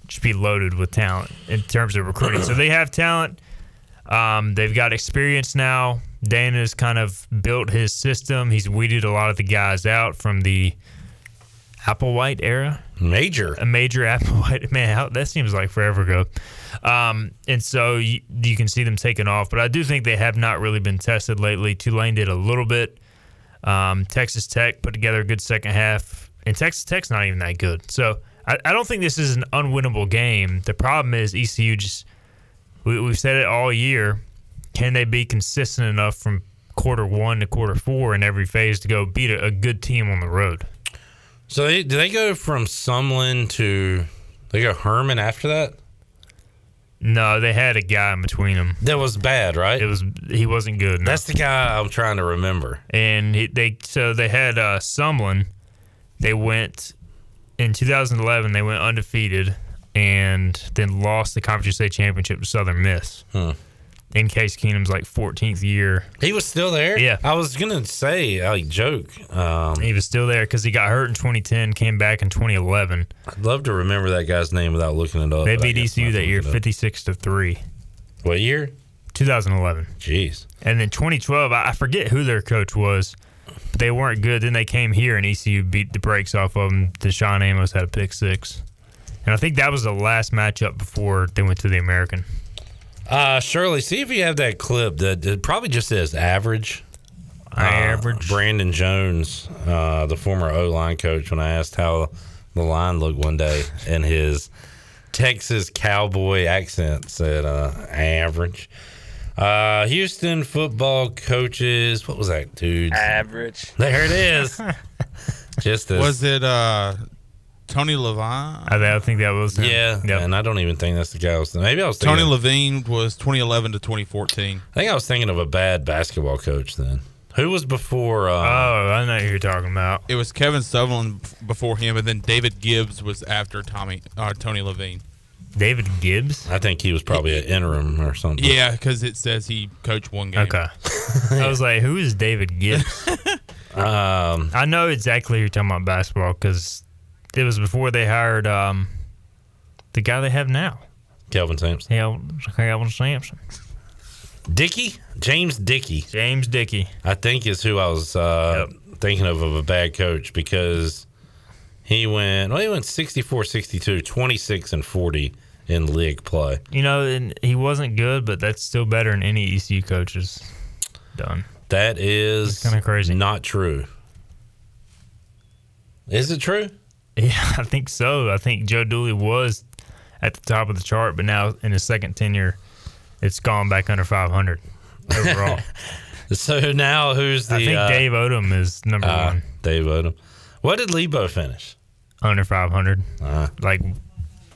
just be loaded with talent in terms of recruiting. So they have talent. They've got experience now. Dana's kind of built his system. He's weeded a lot of the guys out from the Applewhite era. A major Applewhite. Man, that seems like forever ago. And so you can see them taking off. But I do think they have not really been tested lately. Tulane did a little bit. Texas Tech put together a good second half. And Texas Tech's not even that good. So I don't think this is an unwinnable game. The problem is ECU just – we've said it all year. Can they be consistent enough from quarter one to quarter four in every phase to go beat a good team on the road? So do they go from Sumlin to – they go Herman after that? No, they had a guy in between them. That was bad, right? He wasn't good. No. That's the guy I'm trying to remember. And they had Sumlin. They went – in 2011, they went undefeated and then lost the Conference USA Championship to Southern Miss. Huh. In Case Keenum's, 14th year. He was still there? Yeah. I was going to say, joke. He was still there because he got hurt in 2010, came back in 2011. I'd love to remember that guy's name without looking it up. They beat ECU that year 56-3. What year? 2011. Jeez. And then 2012, I forget who their coach was, but they weren't good. Then they came here, and ECU beat the brakes off of them. Deshaun Amos had a pick six. And I think that was the last matchup before they went to the American. Shirley, see if you have that clip. That probably just says average. Average. Brandon Jones, the former O-line coach, when I asked how the line looked one day, in his Texas cowboy accent said average. Houston football coaches. What was that, dude? Average. There it is. Just this. Was it Tony Levine? I think that was him. Yeah. Yep. And I don't even think that's the guy. Maybe I was thinking. Tony Levine was 2011 to 2014. I think I was thinking of a bad basketball coach then. Who was before? Oh, I know who you're talking about. It was Kevin Sutherland before him, and then David Gibbs was after Tony Levine. David Gibbs? I think he was probably an interim or something. Yeah, because it says he coached one game. Okay. I was like, who is David Gibbs? I know exactly who you're talking about basketball, because it was before they hired the guy they have now. Kelvin Sampson. Yeah, Kelvin Sampson. Dickey? James Dickey. James Dickey. I think is who I was thinking of a bad coach, because he went 64-62, 26-40 in league play. You know, and he wasn't good, but that's still better than any ECU coach has done. That is kind of crazy. Not true. Is it true? Yeah, I think so. I think Joe Dooley was at the top of the chart, but now in his second tenure, it's gone back under 500 overall. So now who's the... I think Dave Odom is number one. Dave Odom. What did Lebo finish? Under 500. Like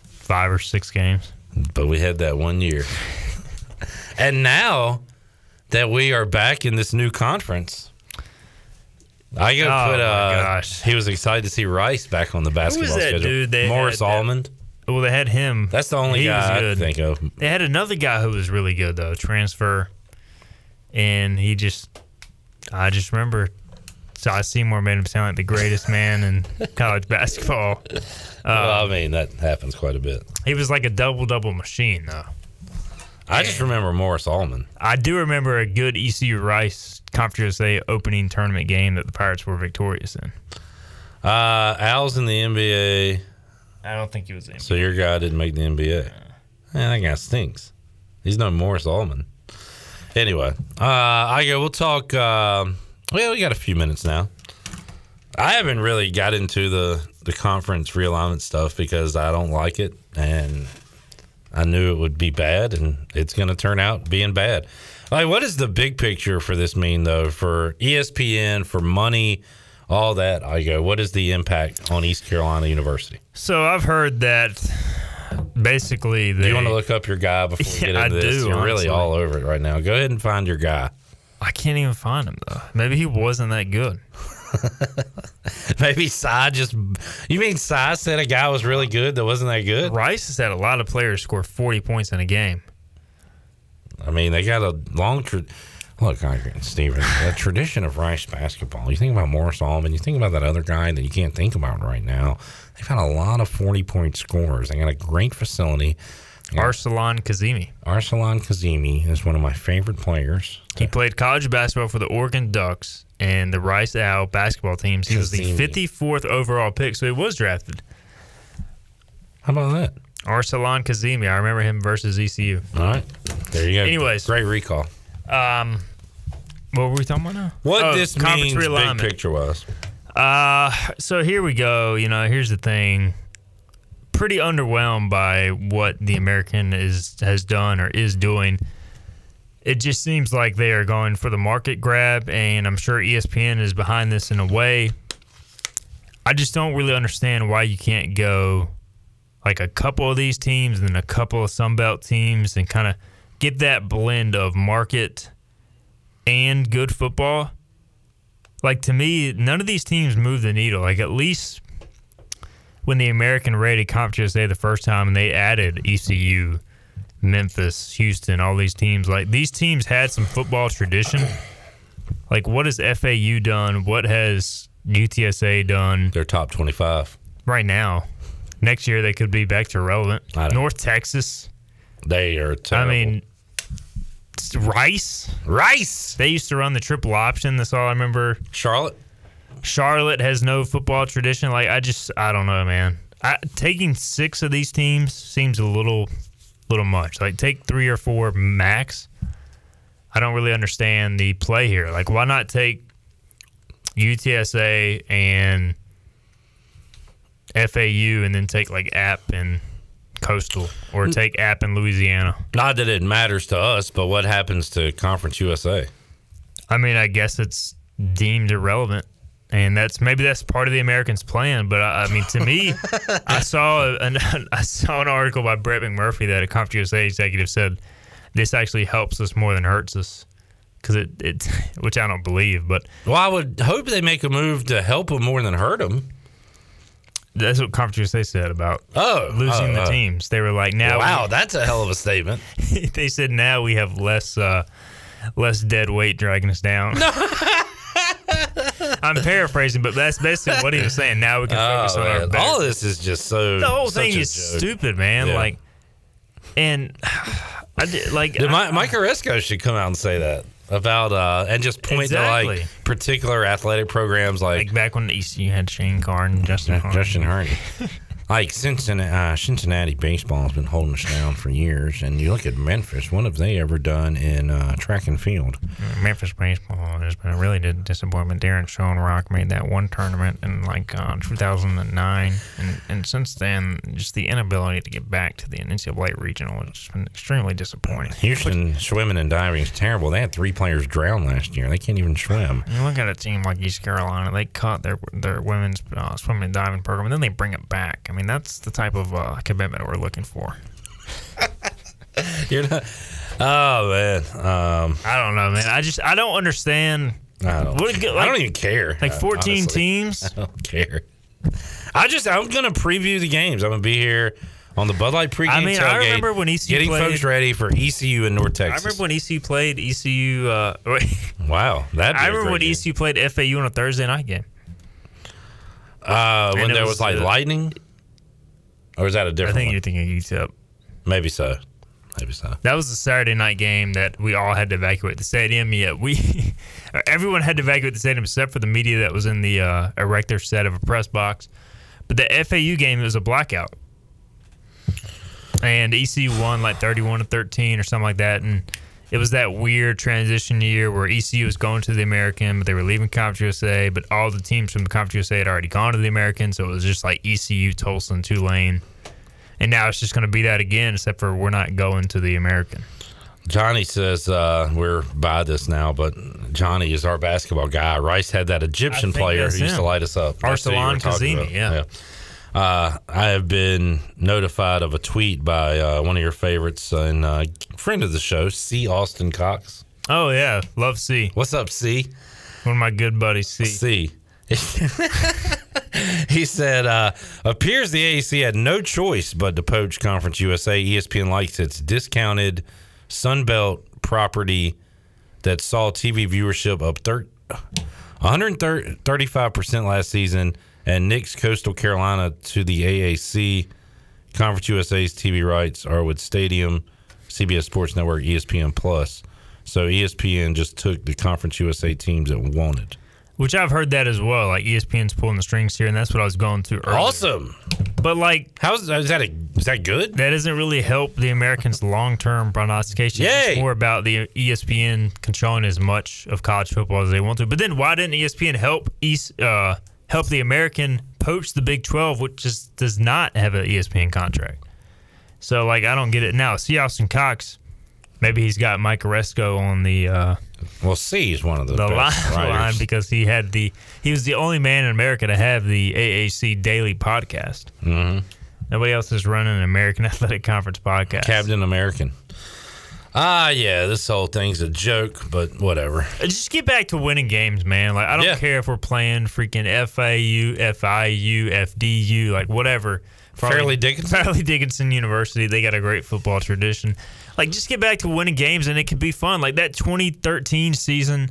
5 or 6 games. But we had that one year. And now that we are back in this new conference, I got to put... gosh. He was excited to see Rice back on the basketball schedule. Who was that schedule? Dude? Morris Almond. Well, they had him. That's the only guy I could think of. They had another guy who was really good, though, transfer. And I just remember Cy Seymour made him sound like the greatest man in college basketball. Well, I mean, that happens quite a bit. He was like a double-double machine, though. I just remember Morris Allman. I do remember a good ECU Rice Conference USA opening tournament game that the Pirates were victorious in. Al's in the NBA. I don't think he was in the NBA. So your guy didn't make the NBA. Man, that guy stinks. He's no Morris Allman. Anyway, we'll talk. Well, we got a few minutes now. I haven't really got into the conference realignment stuff because I don't like it, and I knew it would be bad, and it's going to turn out being bad. Like, what does the big picture for this mean, though, for ESPN, for money, all that? What is the impact on East Carolina University? So I've heard that basically do you want to look up your guy before we get into this? You're honestly really all over it right now. Go ahead and find your guy. I can't even find him, though. Maybe he wasn't that good. Maybe Cy just... You mean Cy said a guy was really good that wasn't that good? Rice has had a lot of players score 40 points in a game. I mean, they got a long... Look, Steven, the tradition of Rice basketball, you think about Morris Allman, you think about that other guy that you can't think about right now. They've had a lot of 40-point scorers. They got a great facility. Arsalan Kazemi. Arsalan Kazemi is one of my favorite players. He played college basketball for the Oregon Ducks and the Rice Owl basketball teams. He was the 54th overall pick, so he was drafted. How about that? Arsalan Kazemi. I remember him versus ECU. All right. There you go. Anyways. Great recall. What were we talking about now? This means big picture-wise. So here we go. You know, here's the thing. Pretty underwhelmed by what the American has done or is doing. It just seems like they are going for the market grab, and I'm sure ESPN is behind this in a way. I just don't really understand why you can't go like a couple of these teams and then a couple of Sunbelt teams and kind of get that blend of market and good football. Like, to me, none of these teams move the needle. Like, at least when the American rated Conference USA the first time and they added ECU, Memphis, Houston, all these teams, like, these teams had some football tradition. Like, what has FAU done? What has UTSA done? They're top 25 right now. Next year they could be back to relevant. North Texas. They are terrible. I mean, Rice. They used to run the triple option. That's all I remember. Charlotte has no football tradition. Like, I don't know, man. Taking six of these teams seems a little much. Like, take three or four max. I don't really understand the play here. Like, why not take UTSA and FAU and then take, like, App and Coastal, or take App in Louisiana? Not that it matters to us, but what happens to Conference USA? I mean, I guess it's deemed irrelevant, and that's part of the Americans' plan. But I mean, to me, I saw an article by Brett McMurphy that a Conference USA executive said this actually helps us more than hurts us, because which I don't believe. But I would hope they make a move to help them more than hurt them. That's what Conference USA said about losing the teams. They were like, "Now, wow, that's a hell of a statement." They said, "Now we have less dead weight dragging us down." No. I'm paraphrasing, but that's basically what he was saying. Now we can focus on our best. All of this is just so. The whole thing is joke. Stupid, man. Yeah. Like, and I did, like Mike Oresco should come out and say that about and just point to like particular athletic programs, like back when the ECU had Shane Carn and Justin Harney. Like Cincinnati baseball has been holding us down for years, and you look at Memphis. What have they ever done in track and field? Memphis baseball has been a really disappointment. Darren Schoenrock made that one tournament in 2009, and since then, just the inability to get back to the NCAA regional has been extremely disappointing. Houston swimming and diving is terrible. They had 3 players drown last year. They can't even swim. You look at a team like East Carolina. They cut their women's swimming and diving program, and then they bring it back. I mean, that's the type of commitment we're looking for. You're not. Oh man, I don't know, man. I don't understand. I don't even care. Like 14 teams. I don't care. I'm gonna preview the games. I'm gonna be here on the Bud Light pregame. I mean, I remember when ECU getting folks ready for ECU in North Texas. I remember when ECU played ECU. Wow, that. I remember when ECU played FAU on a Thursday night game. When there was lightning. Or is that a different one? I think you're thinking UTEP. Maybe so. That was a Saturday night game that we all had to evacuate the stadium. Yeah, everyone had to evacuate the stadium except for the media that was in the erector set of a press box. But the FAU game, it was a blackout. And ECU won 31-13 or something like that. And it was that weird transition year where ECU was going to the American, but they were leaving Conference USA. But all the teams from the Conference USA had already gone to the American. So it was just like ECU, Tulsa, and Tulane. And now it's just going to be that again, except for we're not going to the American. Johnny says we're by this now, but Johnny is our basketball guy. Rice had that Egyptian player who used to light us up. Arsalan Kazemi, yeah. I have been notified of a tweet by one of your favorites and friend of the show, C. Austin Cox. Oh, yeah. Love C. What's up, C? One of my good buddies, C. He said, appears the AAC had no choice but to poach Conference USA. ESPN likes its discounted Sunbelt property that saw TV viewership up 135% last season and nicks Coastal Carolina to the AAC. Conference USA's TV rights are with Stadium, CBS Sports Network, ESPN Plus. So ESPN just took the Conference USA teams it wanted. Which I've heard that as well. Like ESPN's pulling the strings here, and that's what I was going through earlier. Awesome, but is that good? That doesn't really help the Americans' long-term prognostication. It's more about the ESPN controlling as much of college football as they want to. But then, why didn't ESPN help the American poach the Big 12, which just does not have an ESPN contract? So, I don't get it now. See, Austin Cox. Maybe he's got Mike Oresco on the. C is one of the best line because he was the only man in America to have the AAC Daily podcast. Mm-hmm. Nobody else is running an American Athletic Conference podcast. Captain American. Yeah, this whole thing's a joke, but whatever. Just get back to winning games, man. I don't care if we're playing freaking FAU, FIU, FDU, whatever. Fairleigh Dickinson University. They got a great football tradition. Just get back to winning games, and it could be fun. That 2013 season,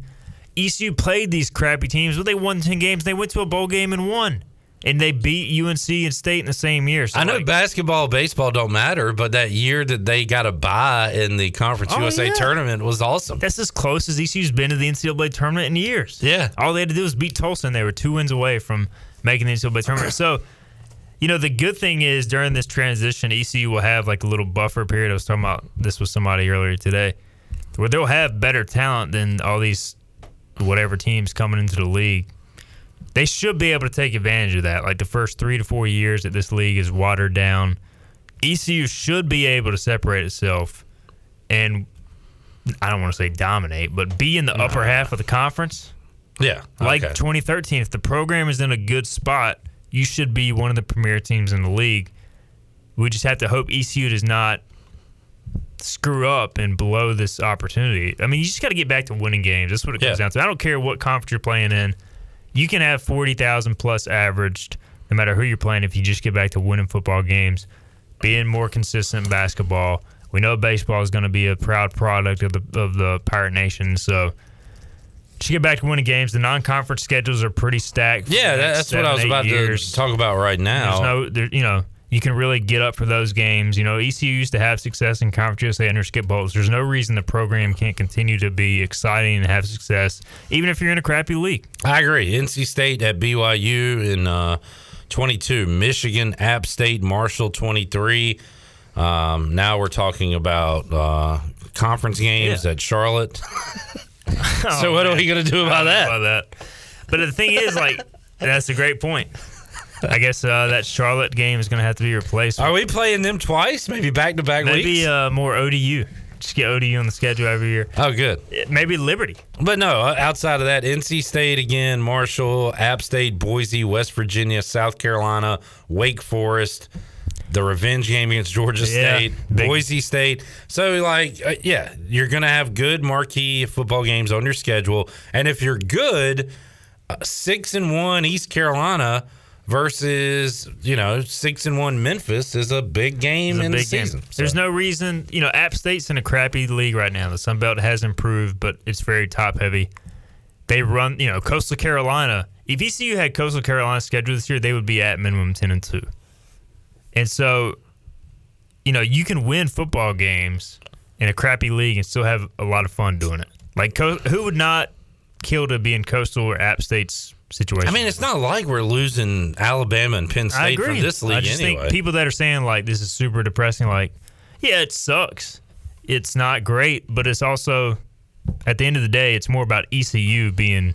ECU played these crappy teams, but they won 10 games. They went to a bowl game and won. And they beat UNC and State in the same year. So I know basketball, baseball don't matter, but that year that they got a bye in the Conference USA tournament was awesome. That's as close as ECU's been to the NCAA tournament in years. Yeah. All they had to do was beat Tulsa, and they were 2 wins away from making the NCAA tournament. So, you know, the good thing is during this transition, ECU will have like a little buffer period. I was talking about this with somebody earlier today, where they'll have better talent than all these whatever teams coming into the league. They should be able to take advantage of that. Like the first 3 to 4 years that this league is watered down, ECU should be able to separate itself and, I don't want to say dominate, but be in the upper half of the conference. Yeah. Like 2013, if the program is in a good spot, you should be one of the premier teams in the league. We just have to hope ECU does not screw up and blow this opportunity. I mean, you just got to get back to winning games. That's what it comes down to. I don't care what conference you're playing in. You can have 40,000+ averaged, no matter who you're playing, if you just get back to winning football games, being more consistent in basketball. We know baseball is going to be a proud product of the Pirate Nation, so just get back to winning games. The non-conference schedules are pretty stacked. Yeah, that's what I was about to talk about right now. You can really get up for those games. You know, ECU used to have success in Conference USA under Skip Boltz. There's no reason the program can't continue to be exciting and have success, even if you're in a crappy league. I agree. NC State at BYU in 22. Michigan, App State, Marshall 23. Now we're talking about conference games at Charlotte. What are we going to do about that? But the thing is, that's a great point. I guess that Charlotte game is going to have to be replaced. Are we playing them twice? Maybe back-to-back weeks? Maybe more ODU. Just get ODU on the schedule every year. Oh, good. Maybe Liberty. But no, outside of that, NC State again, Marshall, App State, Boise, West Virginia, South Carolina, Wake Forest, the revenge game against Georgia State, Boise State. So, you're going to have good marquee football games on your schedule. And if you're good, 6-1 East Carolina versus, 6-1 Memphis is a big game in the season. So. There's no reason, App State's in a crappy league right now. The Sun Belt has improved, but it's very top heavy. They run, Coastal Carolina. If ECU had Coastal Carolina scheduled this year, they would be at minimum 10-2. And so, you can win football games in a crappy league and still have a lot of fun doing it. Like, who would not kill to be in Coastal or App State's situation. I mean, it's not like we're losing Alabama and Penn State from this league anyway. I just think people that are saying, this is super depressing, it sucks. It's not great, but it's also, at the end of the day, it's more about ECU being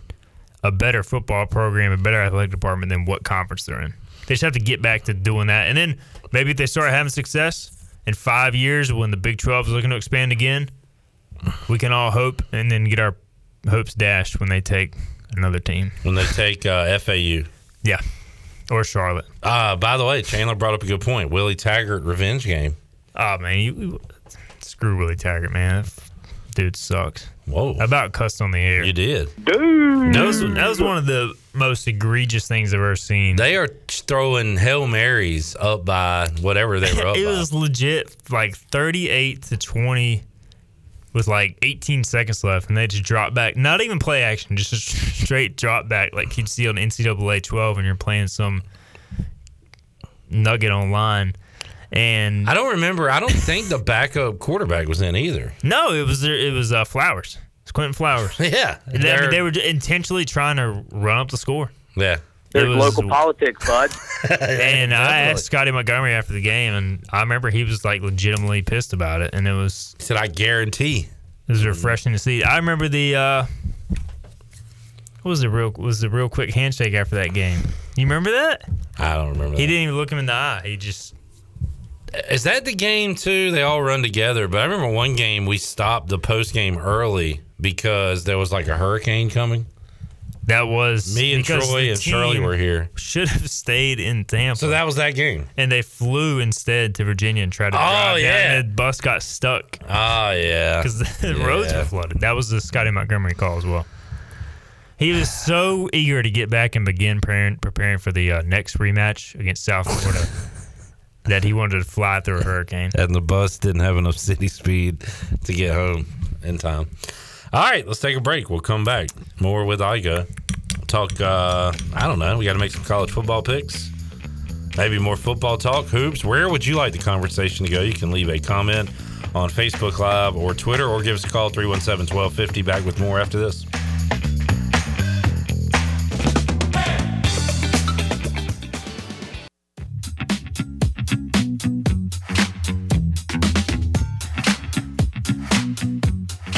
a better football program, a better athletic department than what conference they're in. They just have to get back to doing that. And then maybe if they start having success in 5 years when the Big 12 is looking to expand again, we can all hope and then get our hopes dashed when they take another team. When they take FAU. Yeah. Or Charlotte. By the way, Chandler brought up a good point. Willie Taggart revenge game. Oh, man. Screw Willie Taggart, man. Dude sucks. Whoa. I about cussed on the air. You did. Dude. That was one of the most egregious things I've ever seen. They are throwing Hail Marys up by whatever they were up It was legit 38-20. With 18 seconds left, and they just drop back. Not even play action, just a straight drop back. Like you'd see on NCAA 12 and you're playing some nugget online. And I don't think the backup quarterback was in either. No, it was Flowers. It's Quentin Flowers. Yeah. They were intentionally trying to run up the score. Yeah. There's local politics, bud. And I asked Scotty Montgomery after the game, and I remember he was legitimately pissed about it. And he said, "I guarantee." It was refreshing to see. I remember the what was the real quick handshake after that game. You remember that? I don't remember. He didn't even look him in the eye. He just. Is that the game too? They all run together. But I remember one game we stopped the post game early because there was a hurricane coming. That was me and Troy and Shirley were here. Should have stayed in Tampa. So that was that game. And they flew instead to Virginia and tried to drive down. And the bus got stuck. Oh, yeah. Because the roads were flooded. That was the Scotty Montgomery call as well. He was so eager to get back and begin preparing for the next rematch against South Florida that he wanted to fly through a hurricane. And the bus didn't have enough city speed to get home in time. All right, let's take a break. We'll come back. More with Igo. talk, I don't know, we got to make some college football picks. Maybe more football talk, hoops. Where would you like the conversation to go? You can leave a comment on Facebook Live or Twitter, or give us a call, 317-1250. Back with more after this.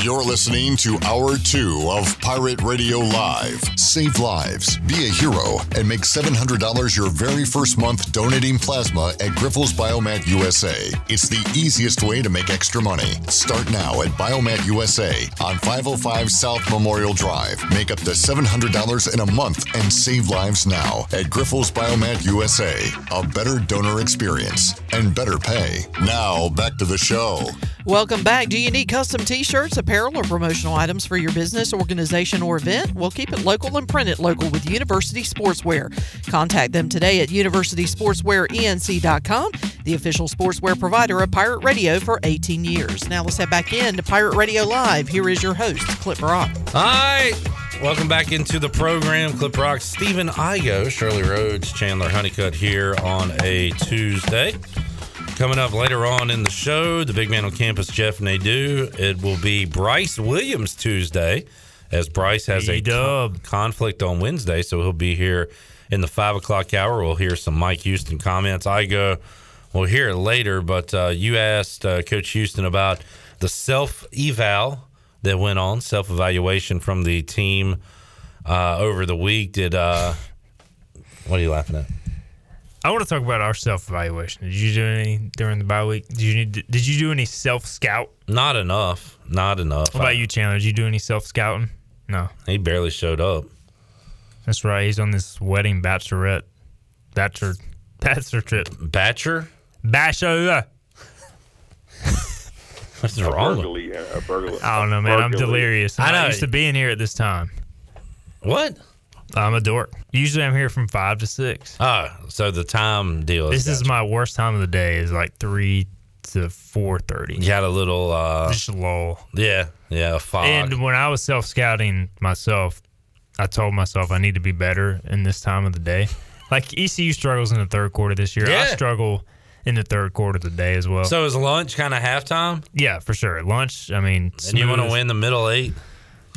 You're listening to Hour 2 of Pirate Radio Live. Save lives, be a hero, and make $700 your very first month donating plasma at Grifols Biomat USA. It's the easiest way to make extra money. Start now at Biomat USA on 505 South Memorial Drive. Make up to $700 in a month and save lives now at Grifols Biomat USA. A better donor experience and better pay. Now, back to the show. Welcome back. Do you need custom t-shirts, apparel, or promotional items for your business, organization, or event? We'll keep it local and print it local with University Sportswear. Contact them today at universitysportswearenc.com, the official sportswear provider of Pirate Radio for 18 years. Now let's head back in to Pirate Radio Live. Here is your host, Clip Rock. Hi. Welcome back into the program. Clip Rock, Stephen Igo, Shirley Rhodes, Chandler Honeycutt here on a Tuesday. Coming up later on in the show, the big man on campus, Jeff Nadeau. It will be Bryce Williams Tuesday, as Bryce has a conflict on Wednesday, so he'll be here in the 5 o'clock hour. We'll hear some Mike Houston comments. We'll hear it later, but you asked Coach Houston about the self-eval that went on, self-evaluation from the team over the week. What are you laughing at? I want to talk about our self-evaluation. Did you do any during the bye week? Did you do any self-scout? Not enough. What about you, Chandler? Did you do any self-scouting? No. He barely showed up. That's right. He's on this wedding bachelorette. Bachelor trip. Bachelor. What's wrong? Burglary. I don't know, man. I'm delirious. I'm not used to being here at this time. What? I'm a dork. Usually I'm here from 5 to 6. Oh, so the time deal is... This is my worst time of the day, is like 3 to 4:30. You had a little... just a lull. Yeah, a fog. And when I was self-scouting myself, I told myself I need to be better in this time of the day. Like, ECU struggles in the third quarter this year. Yeah. I struggle in the third quarter of the day as well. So is lunch kind of halftime? Yeah, for sure. Lunch, I mean... And you want to win the middle 8?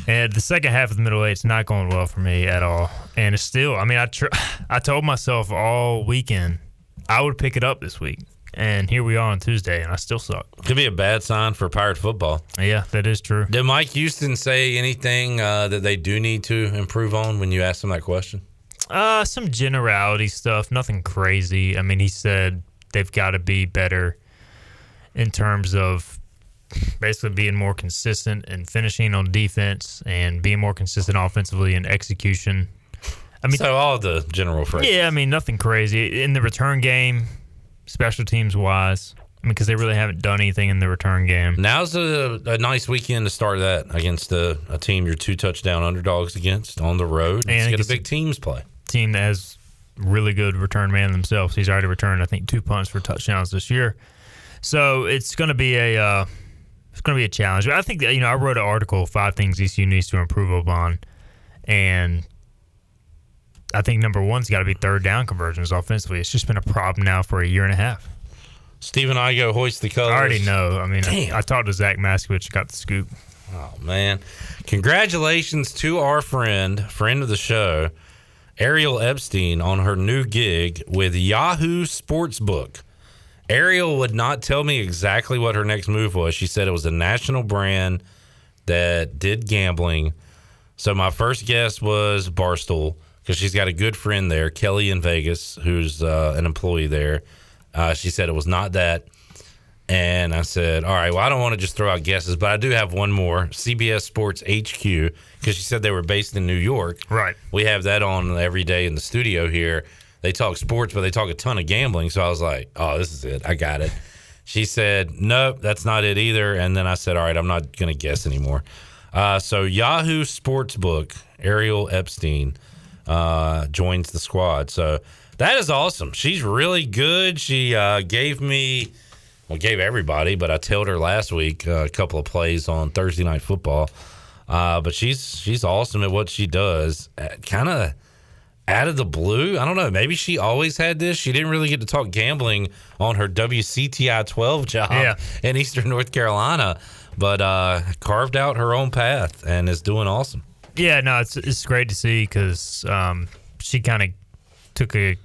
And the second half of the middle 8's not going well for me at all. And it's still, I mean, I told myself all weekend I would pick it up this week. And here we are on Tuesday, and I still suck. Could be a bad sign for Pirate football. Yeah, that is true. Did Mike Houston say anything that they do need to improve on when you asked him that question? Some generality stuff, nothing crazy. I mean, he said they've got to be better in terms of basically being more consistent and finishing on defense and being more consistent offensively in execution. I mean, so all the general phrases. Yeah, I mean, nothing crazy. In the return game, special teams-wise, I mean, because they really haven't done anything in the return game. Now's a nice weekend to start that against a team you're 2-touchdown underdogs against on the road. And get a big teams play. Team that has really good return man themselves. He's already returned, I think, 2 punts for touchdowns this year. So it's going to be a challenge. But I think that, I wrote an article, 5 things ECU needs to improve upon, and I think number one's got to be third down conversions offensively. It's just been a problem now for a year and a half. Stephen Igo, hoist the colors. I already know. I mean, I talked to Zach Maskovich, got the scoop. Oh, man. Congratulations to our friend of the show, Ariel Epstein, on her new gig with Yahoo Sportsbook. Ariel would not tell me exactly what her next move was. She said it was a national brand that did gambling. So my first guess was Barstool, because she's got a good friend there, Kelly in Vegas, who's an employee there. She said it was not that. And I said, all right, well, I don't want to just throw out guesses, but I do have one more, CBS Sports HQ, because she said they were based in New York. Right. We have that on every day in the studio here. They talk sports, but they talk a ton of gambling. So I was like, oh, this is it. I got it. She said, nope, that's not it either. And then I said, all right, I'm not going to guess anymore. So Yahoo Sportsbook, Ariel Epstein, joins the squad. So that is awesome. She's really good. She gave everybody, but I told her last week a couple of plays on Thursday Night Football. But she's awesome at what she does. Kind of out of the blue. I don't know. Maybe she always had this. She didn't really get to talk gambling on her WCTI 12 job in Eastern North Carolina, but carved out her own path and is doing awesome. Yeah, no, it's great to see because she kind of took a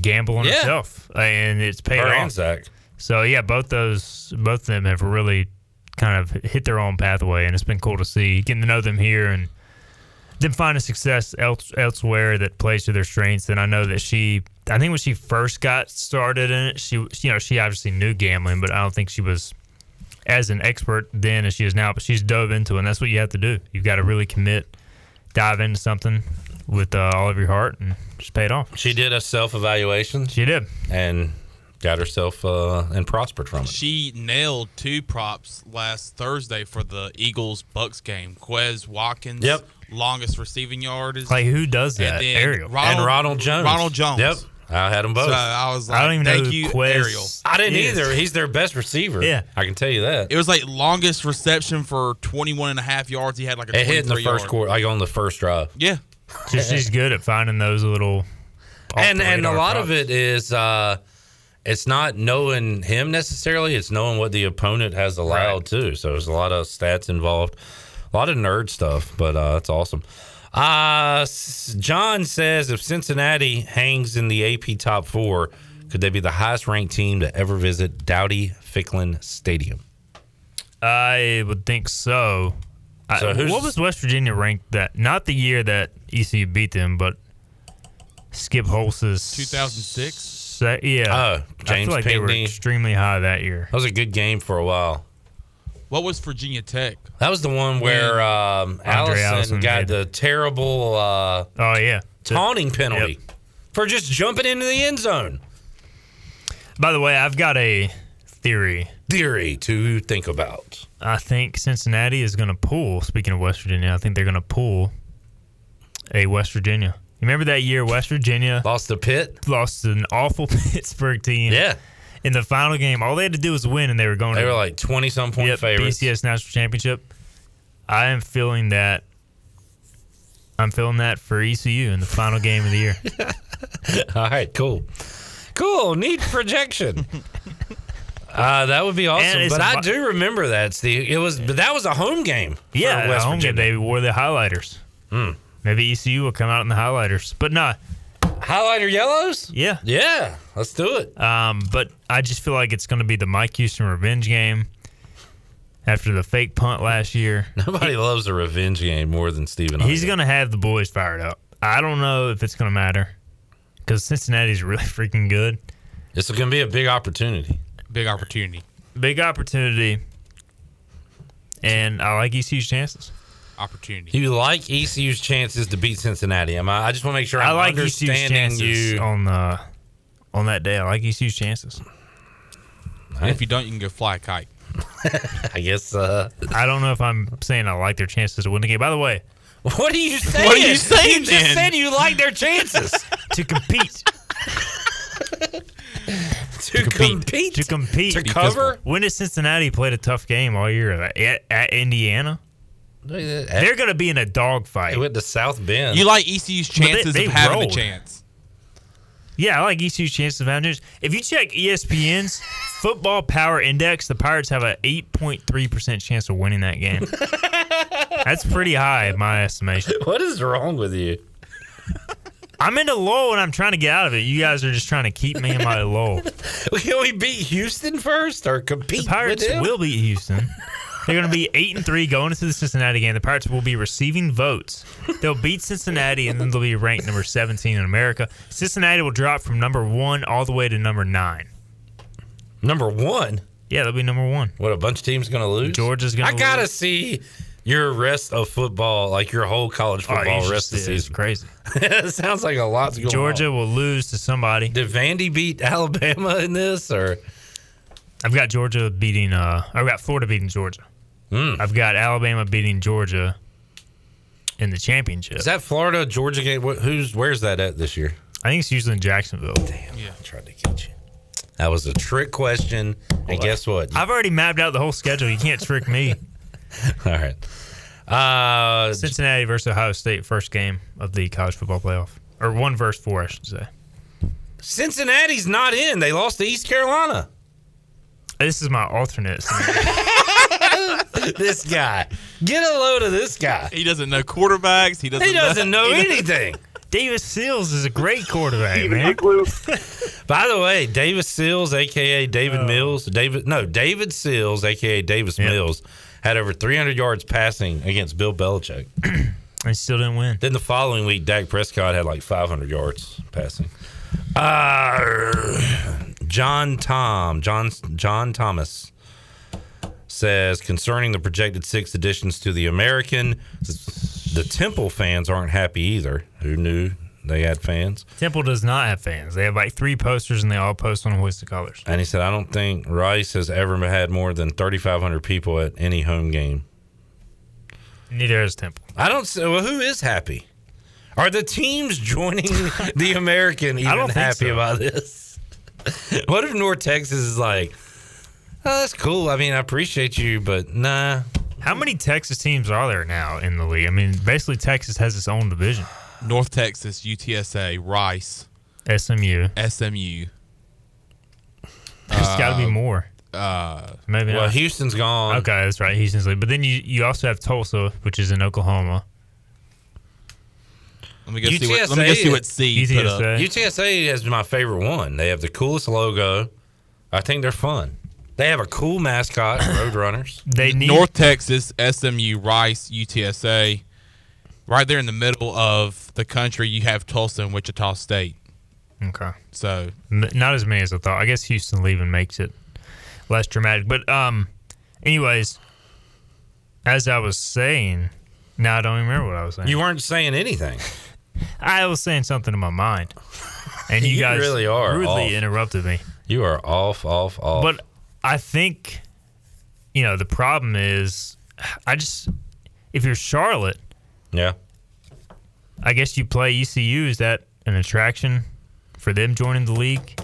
gamble on herself, and it's paid off. And Zach. So yeah, both of them have really kind of hit their own pathway, and it's been cool to see, getting to know them here and then finding success elsewhere that plays to their strengths. And I know that I think when she first got started in it, she obviously knew gambling, but I don't think she was as an expert then as she is now, but she's dove into it, and that's what you have to do. You've got to really commit, dive into something with all of your heart, and just pay it off. She did a self-evaluation. She did. And got herself and prospered from it. She nailed 2 props last Thursday for the Eagles-Bucks game. Quez Watkins, longest receiving yard. Like, who does that? And Ariel. Ronald Jones. Yep. I had them both. So I was like, I don't even know who Quez. I didn't either. He's their best receiver. Yeah, I can tell you that. It was like longest reception for 21.5 yards. He had like a 23-yard. It hit in the first quarter, like on the first drive. Yeah. She's good at finding those little and a lot props. Of it is it's not knowing him necessarily. It's knowing what the opponent has allowed, too. So there's a lot of stats involved, a lot of nerd stuff, but that's awesome. John says, if Cincinnati hangs in the AP Top 4, could they be the highest-ranked team to ever visit Dowdy-Ficklin Stadium? I would think so. So what was West Virginia ranked that? Not the year that ECU beat them, but Skip Holtz's 2006. Yeah, I feel like Pinkney. They were extremely high that year. That was a good game for a while. What was Virginia Tech? That was the one where Allison got the terrible taunting penalty for just jumping into the end zone. By the way, I've got a theory to think about. I think Cincinnati is going to pull, speaking of West Virginia, I think they're going to pull a West Virginia. You remember that year West Virginia lost an awful Pittsburgh team. Yeah. In the final game, all they had to do was win, and they were going. They were like 20-some point favorites. BCS National Championship. I am feeling that. I'm feeling that for ECU in the final game of the year. All right, cool. Neat projection. That would be awesome. But I do remember that, Steve. That was a home game. Yeah, West Virginia. Game. They wore the highlighters. Hmm. Maybe ECU will come out in the highlighters, but not highlighter yellows. Yeah, let's do it. But I just feel like it's going to be the Mike Houston revenge game after the fake punt last year. Nobody loves a revenge game more than Stephen. He's going to have the boys fired up. I don't know if it's going to matter because Cincinnati's really freaking good. It's going to be a big opportunity. And I like ECU's chances. You like ECU's chances to beat Cincinnati. I just want to make sure I'm understanding you on that day. I like ECU's chances. Right. If you don't, you can go fly a kite. I guess. I don't know if I'm saying I like their chances to win the game. By the way, what are you saying? You just said you like their chances to compete. To compete. To cover. When has Cincinnati played a tough game all year at Indiana? They're going to be in a dogfight. They went to South Bend. You like ECU's chances of having a chance. Yeah, I like ECU's chances of having a chance. If you check ESPN's Football Power Index, the Pirates have an 8.3% chance of winning that game. That's pretty high in my estimation. What is wrong with you? I'm in a lull, and I'm trying to get out of it. You guys are just trying to keep me in my lull. Can we beat Houston first or compete with them? The Pirates will beat Houston. They're going to be 8-3 going into the Cincinnati game. The Pirates will be receiving votes. They'll beat Cincinnati, and then they'll be ranked number 17 in America. Cincinnati will drop from number 1 all the way to number 9. Number 1? Yeah, they'll be number 1. What, a bunch of teams going to lose? Georgia's going to lose. I got to see your rest of football, like your whole college football rest of the season. It's crazy. It sounds like a lot's going on. Georgia will lose to somebody. Did Vandy beat Alabama in this? Or I've got Georgia beating I've got Florida beating Georgia. I've got Alabama beating Georgia in the championship. Is that Florida, Georgia game? Where's that at this year? I think it's usually in Jacksonville. Damn, yeah. I tried to get you. That was a trick question, and guess what? I've already mapped out the whole schedule. You can't trick me. All right. Cincinnati versus Ohio State, first game of the college football playoff. Or 1 versus 4, I should say. Cincinnati's not in. They lost to East Carolina. This is my alternate scenario. This guy. Get a load of this guy. He doesn't know quarterbacks. He doesn't know anything. Davis Sills is a great quarterback, man. By the way, Davis Sills, a.k.a. David Mills. David Sills, a.k.a. Davis Mills, had over 300 yards passing against Bill Belichick. He still didn't win. Then the following week, Dak Prescott had like 500 yards passing. John Thomas says, concerning the projected 6 additions to the American, the Temple fans aren't happy either. Who knew they had fans? Temple does not have fans. They have like 3 posters, and they all post on a hoist of colors. And he said, I don't think Rice has ever had more than 3,500 people at any home game. Neither is Temple. Who is happy? Are the teams joining the American even happy about this? What if North Texas is like, oh, that's cool. I mean, I appreciate you, but nah. How many Texas teams are there now in the league? I mean, basically Texas has its own division. North Texas, UTSA, Rice. SMU. There's got to be more. Maybe not. Well, Houston's gone. Okay, that's right. Houston's league. But then you also have Tulsa, which is in Oklahoma. Let me go UTSA, see what C put up. UTSA is my favorite one. They have the coolest logo. I think they're fun. They have a cool mascot, Roadrunners. They need North Texas, SMU, Rice, UTSA. Right there in the middle of the country, you have Tulsa and Wichita State. Okay. So not as many as I thought. I guess Houston leaving makes it less dramatic. But anyways, as I was saying... No, I don't even remember what I was saying. You weren't saying anything. I was saying something in my mind. And you guys really are rudely interrupted me. You are off. But I think, the problem is, if you're Charlotte, yeah, I guess you play ECU. Is that an attraction for them joining the league?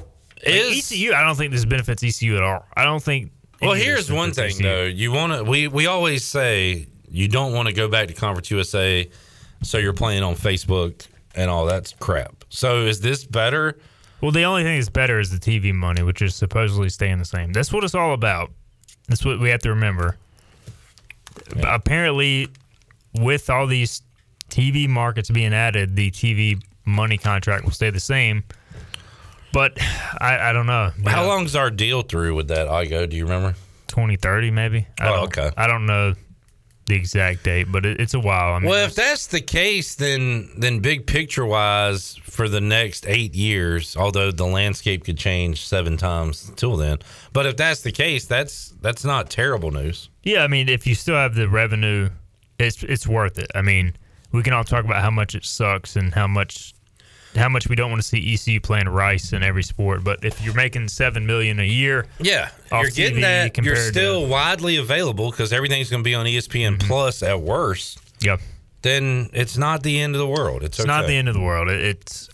ECU, I don't think this benefits ECU at all. I don't think. Well, here's one thing, though. You want to, we always say, you don't want to go back to Conference USA, so you're playing on Facebook and all that crap. So is this better? Well, the only thing that's better is the TV money, which is supposedly staying the same. That's what it's all about. That's what we have to remember. Yeah. Apparently, with all these TV markets being added, the TV money contract will stay the same. But I don't know. How long's our deal through with that, Igo? Do you remember? 2030, maybe. Okay. I don't know the exact date, but it's a while. I mean, well, if that's the case, then big picture wise, for the next 8 years, although the landscape could change 7 times till then, but if that's the case, that's not terrible news. Yeah, I mean, if you still have the revenue, it's worth it. I mean, we can all talk about how much it sucks and how much we don't want to see ECU playing Rice in every sport, but if you're making $7 million a year, yeah, you're getting TV that. You're still widely available because everything's going to be on ESPN Plus at worst. Yep. Then it's not the end of the world. It's okay. Not the end of the world. It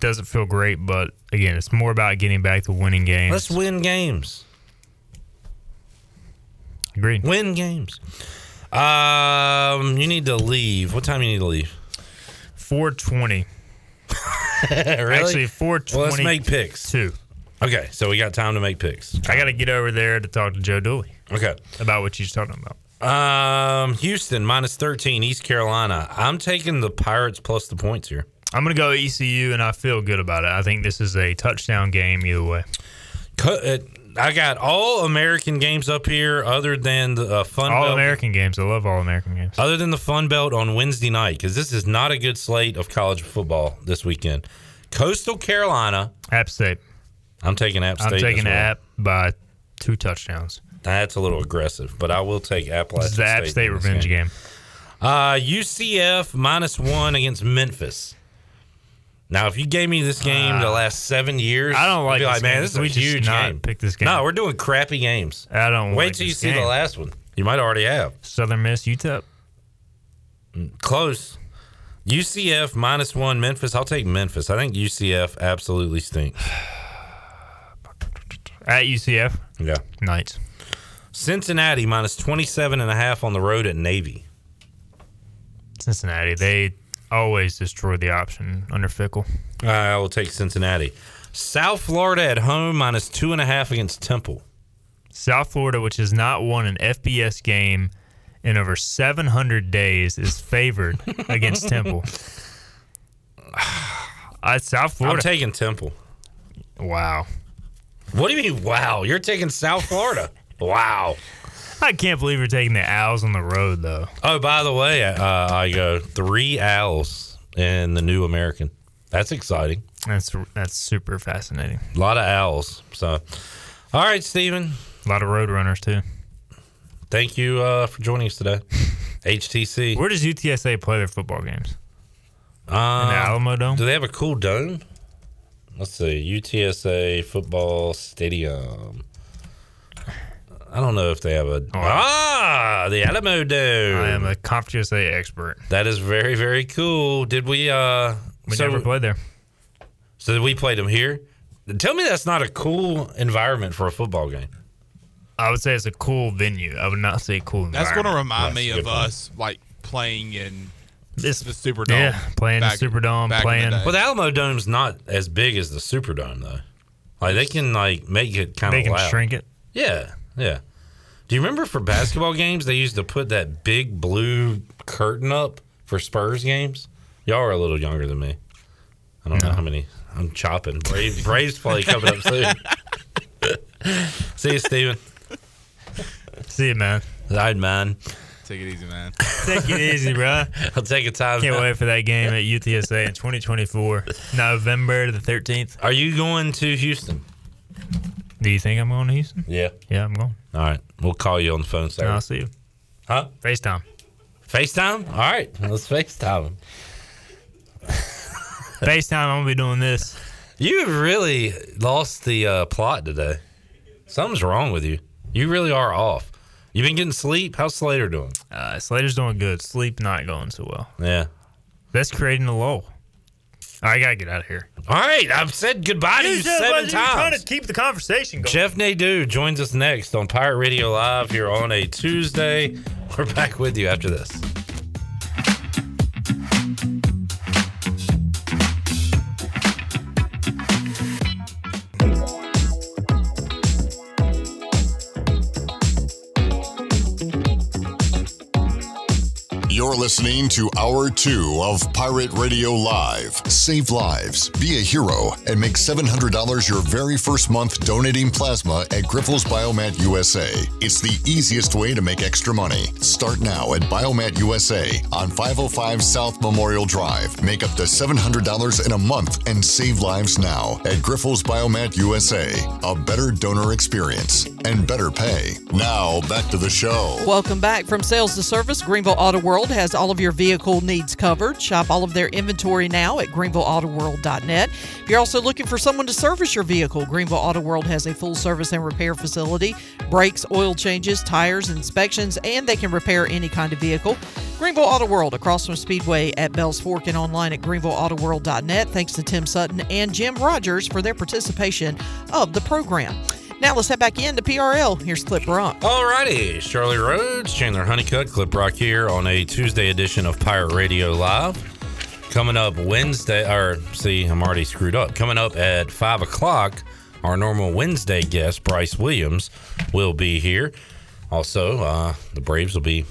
doesn't feel great, but again, it's more about getting back to winning games. Let's win games. Agreed. Win games. You need to leave. What time do you need to leave? 4:20. Really? Actually, 4:20. Well, let's make picks. 2. Okay, so we got time to make picks. I got to get over there to talk to Joe Dooley. Okay. About what you're talking about. Houston, -13, East Carolina. I'm taking the Pirates plus the points here. I'm going to go ECU, and I feel good about it. I think this is a touchdown game either way. I got all American games up here other than the Fun Belt. All American games. I love all American games. Other than the Fun Belt on Wednesday night, because this is not a good slate of college football this weekend. Coastal Carolina. App State. I'm taking App State. I'm taking App by 2 touchdowns. That's a little aggressive, but I will take App. This is the App State revenge game. UCF -1 against Memphis. Now, if you gave me this game the last 7 years, I don't like this. Like, man, this is a huge game. Pick this game. No, we're doing crappy games. I don't. Wait till you see the last one. You might already have. Southern Miss, UTEP. Close. UCF -1, Memphis. I'll take Memphis. I think UCF absolutely stinks. At UCF. Yeah. Nice. Cincinnati -27.5 on the road at Navy. Cincinnati. They always destroy the option under Fickell. I will take Cincinnati. South Florida at home, minus 2.5 against Temple. South Florida, which has not won an FBS game in over 700 days, is favored against Temple. South Florida. I'm taking Temple. Wow. What do you mean, wow? You're taking South Florida. Wow. I can't believe you're taking the Owls on the road, though. Oh, by the way, I go 3 Owls in the New American. That's exciting. That's super fascinating. A lot of Owls. So, all right, Steven. A lot of Roadrunners, too. Thank you for joining us today. HTC. Where does UTSA play their football games? In the Alamo Dome? Do they have a cool dome? Let's see. UTSA Football Stadium. I don't know if they have a... Ah! The Alamo Dome. I am a Conference USA expert. That is very, very cool. Did we... We never played there. So we played them here? Tell me that's not a cool environment for a football game. I would say it's a cool venue. I would not say cool environment. That's going to remind me of us, like, playing in... It's the Superdome. Yeah, playing the Superdome. Well, the Alamo Dome's not as big as the Superdome, though. Like, they can, like, make it kind of loud. They can shrink it? Yeah, yeah. Do you remember for basketball games, they used to put that big blue curtain up for Spurs games? Y'all are a little younger than me. I don't know how many. I'm chopping. Braves play coming up soon. See you, Steven. See you, man. All right, man. Take it easy, man. Take it easy, bro. I'll take your time. Can't wait for that game at UTSA in 2024, November the 13th. Are you going to Houston? Do you think I'm going to Houston? Yeah. Yeah, I'm going. All right. We'll call you on the phone Saturday. No, I'll see you. Huh? FaceTime. FaceTime? All right. Let's FaceTime him. FaceTime, I'm going to be doing this. You really lost the plot today. Something's wrong with you. You really are off. You been getting sleep? How's Slater doing? Slater's doing good. Sleep not going so well. Yeah. That's creating a lull. I got to get out of here. All right. I've said goodbye to you 7 times. I'm trying to keep the conversation going. Jeff Nadeau joins us next on Pirate Radio Live here on a Tuesday. We're back with you after this. You're listening to Hour 2 of Pirate Radio Live. Save lives, be a hero, and make $700 your very first month donating plasma at Grifols Biomat USA. It's the easiest way to make extra money. Start now at Biomat USA on 505 South Memorial Drive. Make up to $700 in a month and save lives now at Grifols Biomat USA. A better donor experience and better pay. Now, back to the show. Welcome back. From sales to service, Greenville Auto World has all of your vehicle needs covered. Shop all of their inventory now at greenvilleautoworld.net. If you're also looking for someone to service your vehicle, Greenville Auto World has a full service and repair facility, brakes, oil changes, tires, inspections, and they can repair any kind of vehicle. Greenville Auto World, across from Speedway at Bells Fork and online at greenvilleautoworld.net. Thanks to Tim Sutton and Jim Rogers for their participation of the program. Now let's head back into PRL. Here's Clip Rock. Alrighty, Shirley Rhodes, Chandler Honeycutt, Clip Rock here on a Tuesday edition of Pirate Radio Live. Coming up Wednesday, or see, I'm already screwed up. Coming up at 5 o'clock, our normal Wednesday guest, Bryce Williams, will be here. Also, the Braves will be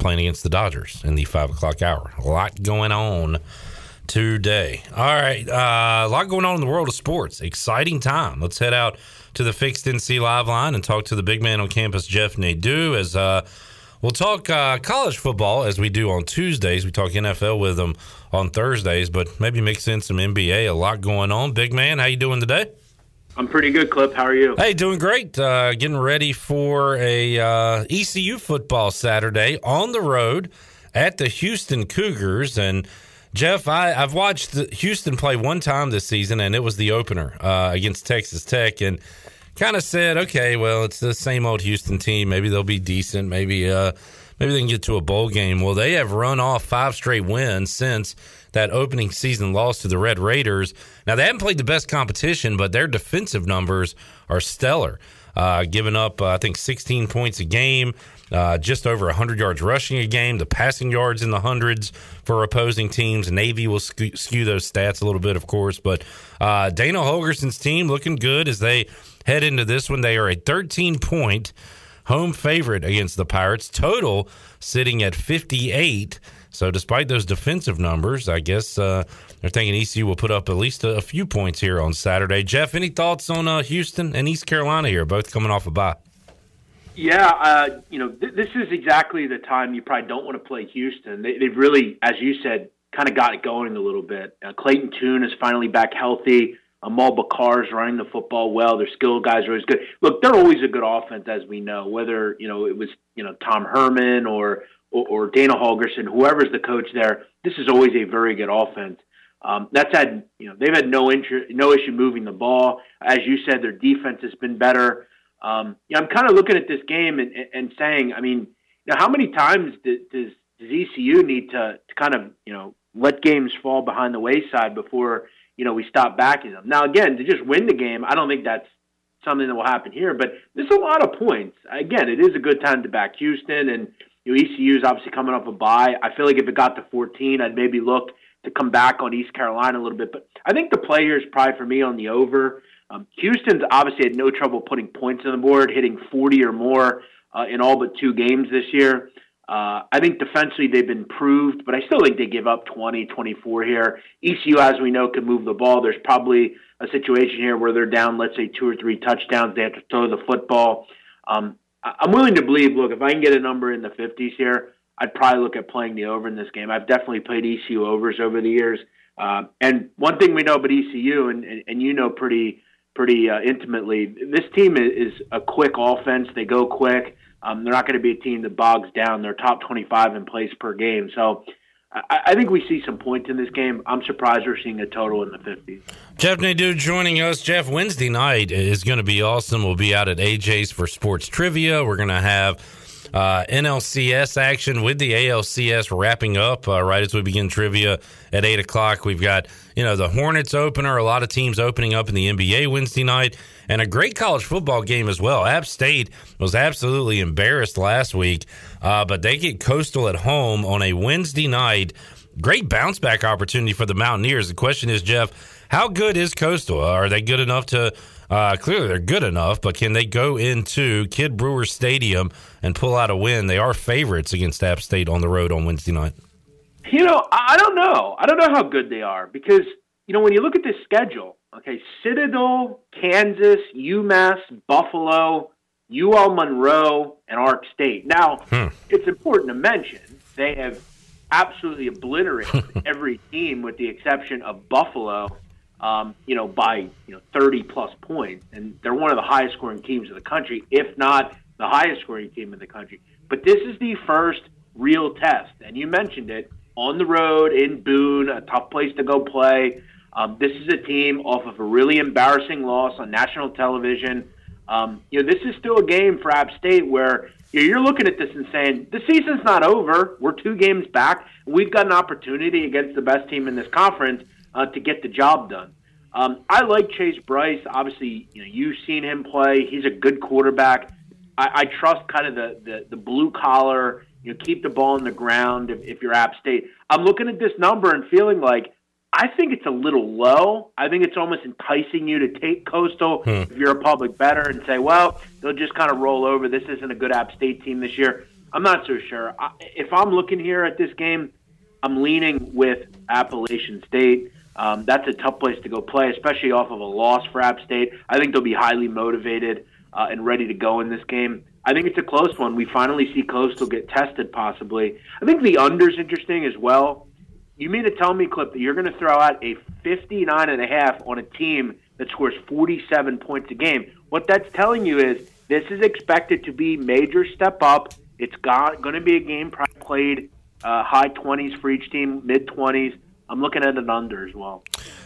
playing against the Dodgers in the 5 o'clock hour. A lot going on today. All right, a lot going on in the world of sports. Exciting time. Let's head out to the Fixed NC Live line and talk to the big man on campus, Jeff Nadeau, as we'll talk college football as we do on Tuesdays. We talk NFL with him on Thursdays, but maybe mix in some NBA. A lot going on. Big man, how you doing today? I'm pretty good, Clip. How are you? Hey, doing great. Getting ready for a ECU football Saturday on the road at the Houston Cougars. And Jeff, I've watched Houston play one time this season, and it was the opener against Texas Tech, and kind of said, okay, well, it's the same old Houston team. Maybe they'll be decent. Maybe they can get to a bowl game. Well, they have run off 5 straight wins since that opening season loss to the Red Raiders. Now, they haven't played the best competition, but their defensive numbers are stellar. giving up, I think, 16 points a game, just over 100 yards rushing a game, the passing yards in the hundreds for opposing teams. Navy will skew those stats a little bit, of course. But Dana Holgerson's team looking good as they head into this one. They are a 13-point home favorite against the Pirates, total sitting at 58. So despite those defensive numbers, I guess they're thinking ECU will put up at least a few points here on Saturday. Jeff, any thoughts on Houston and East Carolina here, both coming off a bye? Yeah, this is exactly the time you probably don't want to play Houston. They've really, as you said, kind of got it going a little bit. Clayton Tune is finally back healthy. Amal Bakar is running the football well. Their skill guys are always good. Look, they're always a good offense, as we know, whether, it was, Tom Herman or Dana Holgerson, whoever's the coach there, this is always a very good offense. They've had no issue moving the ball. As you said, their defense has been better. I'm kind of looking at this game and saying, how many times does ECU need to kind of, let games fall behind the wayside before, we stop backing them? Now, again, to just win the game, I don't think that's something that will happen here, but there's a lot of points. Again, it is a good time to back Houston, and ECU is obviously coming off a bye. I feel like if it got to 14, I'd maybe look to come back on East Carolina a little bit. But I think the play here is probably for me on the over. Houston's obviously had no trouble putting points on the board, hitting 40 or more in all but two games this year. I think defensively they've been improved, but I still think they give up 20, 24 here. ECU, as we know, can move the ball. There's probably a situation here where they're down, let's say, two or three touchdowns. They have to throw the football. I'm willing to believe, look, if I can get a number in the 50s here, I'd probably look at playing the over in this game. I've definitely played ECU overs over the years. And one thing we know about ECU, and you know pretty intimately, this team is a quick offense. They go quick. They're not going to be a team that bogs down. They're top 25 in plays per game. So I think we see some points in this game. I'm surprised we're seeing a total in the 50s. Jeff Nadeau joining us. Jeff, Wednesday night is going to be awesome. We'll be out at AJ's for sports trivia. We're going to have NLCS action with the ALCS wrapping up right as we begin trivia at 8 o'clock. We've got, the Hornets opener, a lot of teams opening up in the NBA Wednesday night, and a great college football game as well. App State was absolutely embarrassed last week, but they get Coastal at home on a Wednesday night. Great bounce-back opportunity for the Mountaineers. The question is, Jeff, how good is Coastal? Are they good enough to... clearly they're good enough, but can they go into Kid Brewer Stadium and pull out a win? They are favorites against App State on the road on Wednesday night. I don't know. I don't know how good they are because, when you look at this schedule, okay, Citadel, Kansas, UMass, Buffalo, UL Monroe, and Arc State. Now, It's important to mention they have absolutely obliterated every team with the exception of Buffalo, by 30-plus points. And they're one of the highest-scoring teams in the country, if not the highest-scoring team in the country. But this is the first real test, and you mentioned it, on the road in Boone, a tough place to go play. This is a team off of a really embarrassing loss on national television. This is still a game for App State where you're looking at this and saying, the season's not over. We're two games back. We've got an opportunity against the best team in this conference to get the job done. I like Chase Bryce. Obviously, you've seen him play. He's a good quarterback. I trust kind of the blue collar, keep the ball on the ground if you're App State. I'm looking at this number and feeling like I think it's a little low. I think it's almost enticing you to take Coastal if you're a public bettor and say, well, they'll just kind of roll over. This isn't a good App State team this year. I'm not so sure. If I'm looking here at this game, I'm leaning with Appalachian State. That's a tough place to go play, especially off of a loss for App State. I think they'll be highly motivated and ready to go in this game. I think it's a close one. We finally see Coastal get tested, possibly. I think the under's interesting as well. You mean to tell me, Clip, that you're going to throw out a 59.5 on a team that scores 47 points a game? What that's telling you is this is expected to be major step up. It's going to be a game played high 20s for each team, mid-20s. I'm looking at an under as well.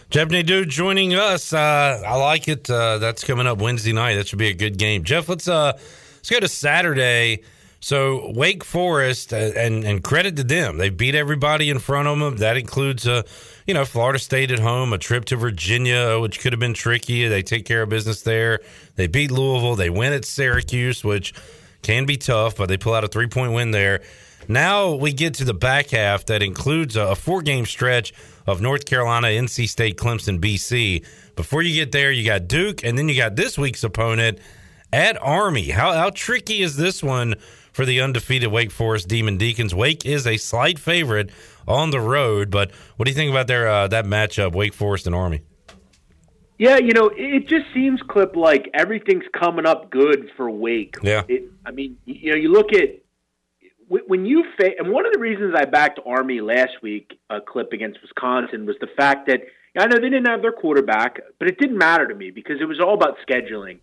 Jeff Nadeau joining us. I like it. That's coming up Wednesday night. That should be a good game. Jeff, let's go to Saturday. So Wake Forest, and credit to them, they beat everybody in front of them. That includes Florida State at home, a trip to Virginia, which could have been tricky. They take care of business there. They beat Louisville. They win at Syracuse, which can be tough, but they pull out a 3-point win there. Now we get to the back half that includes a 4-game stretch of North Carolina, NC State, Clemson, BC. Before you get there, you got Duke, and then you got this week's opponent at Army. How tricky is this one for the undefeated Wake Forest Demon Deacons? Wake is a slight favorite on the road, but what do you think about their that matchup, Wake Forest and Army? Yeah, it just seems, Clip, like everything's coming up good for Wake. Yeah. You look at when you face, and one of the reasons I backed Army last week, Clip, against Wisconsin, was the fact that I know they didn't have their quarterback, but it didn't matter to me because it was all about scheduling.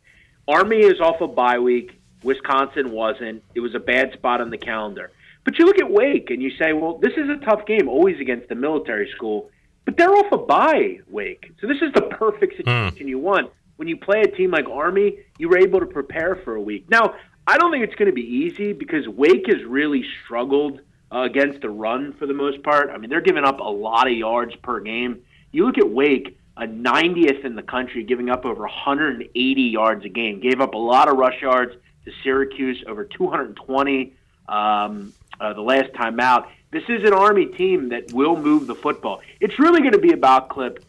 Army is off a bye week. Wisconsin wasn't. It was a bad spot on the calendar. But you look at Wake and you say, well, this is a tough game, always against the military school, but they're off a bye, Wake. So this is the perfect situation you want. When you play a team like Army, you were able to prepare for a week. Now, I don't think it's going to be easy because Wake has really struggled against the run for the most part. I mean, they're giving up a lot of yards per game. You look at Wake, a 90th in the country, giving up over 180 yards a game. Gave up a lot of rush yards to Syracuse, over 220 the last time out. This is an Army team that will move the football. It's really going to be about, Clip,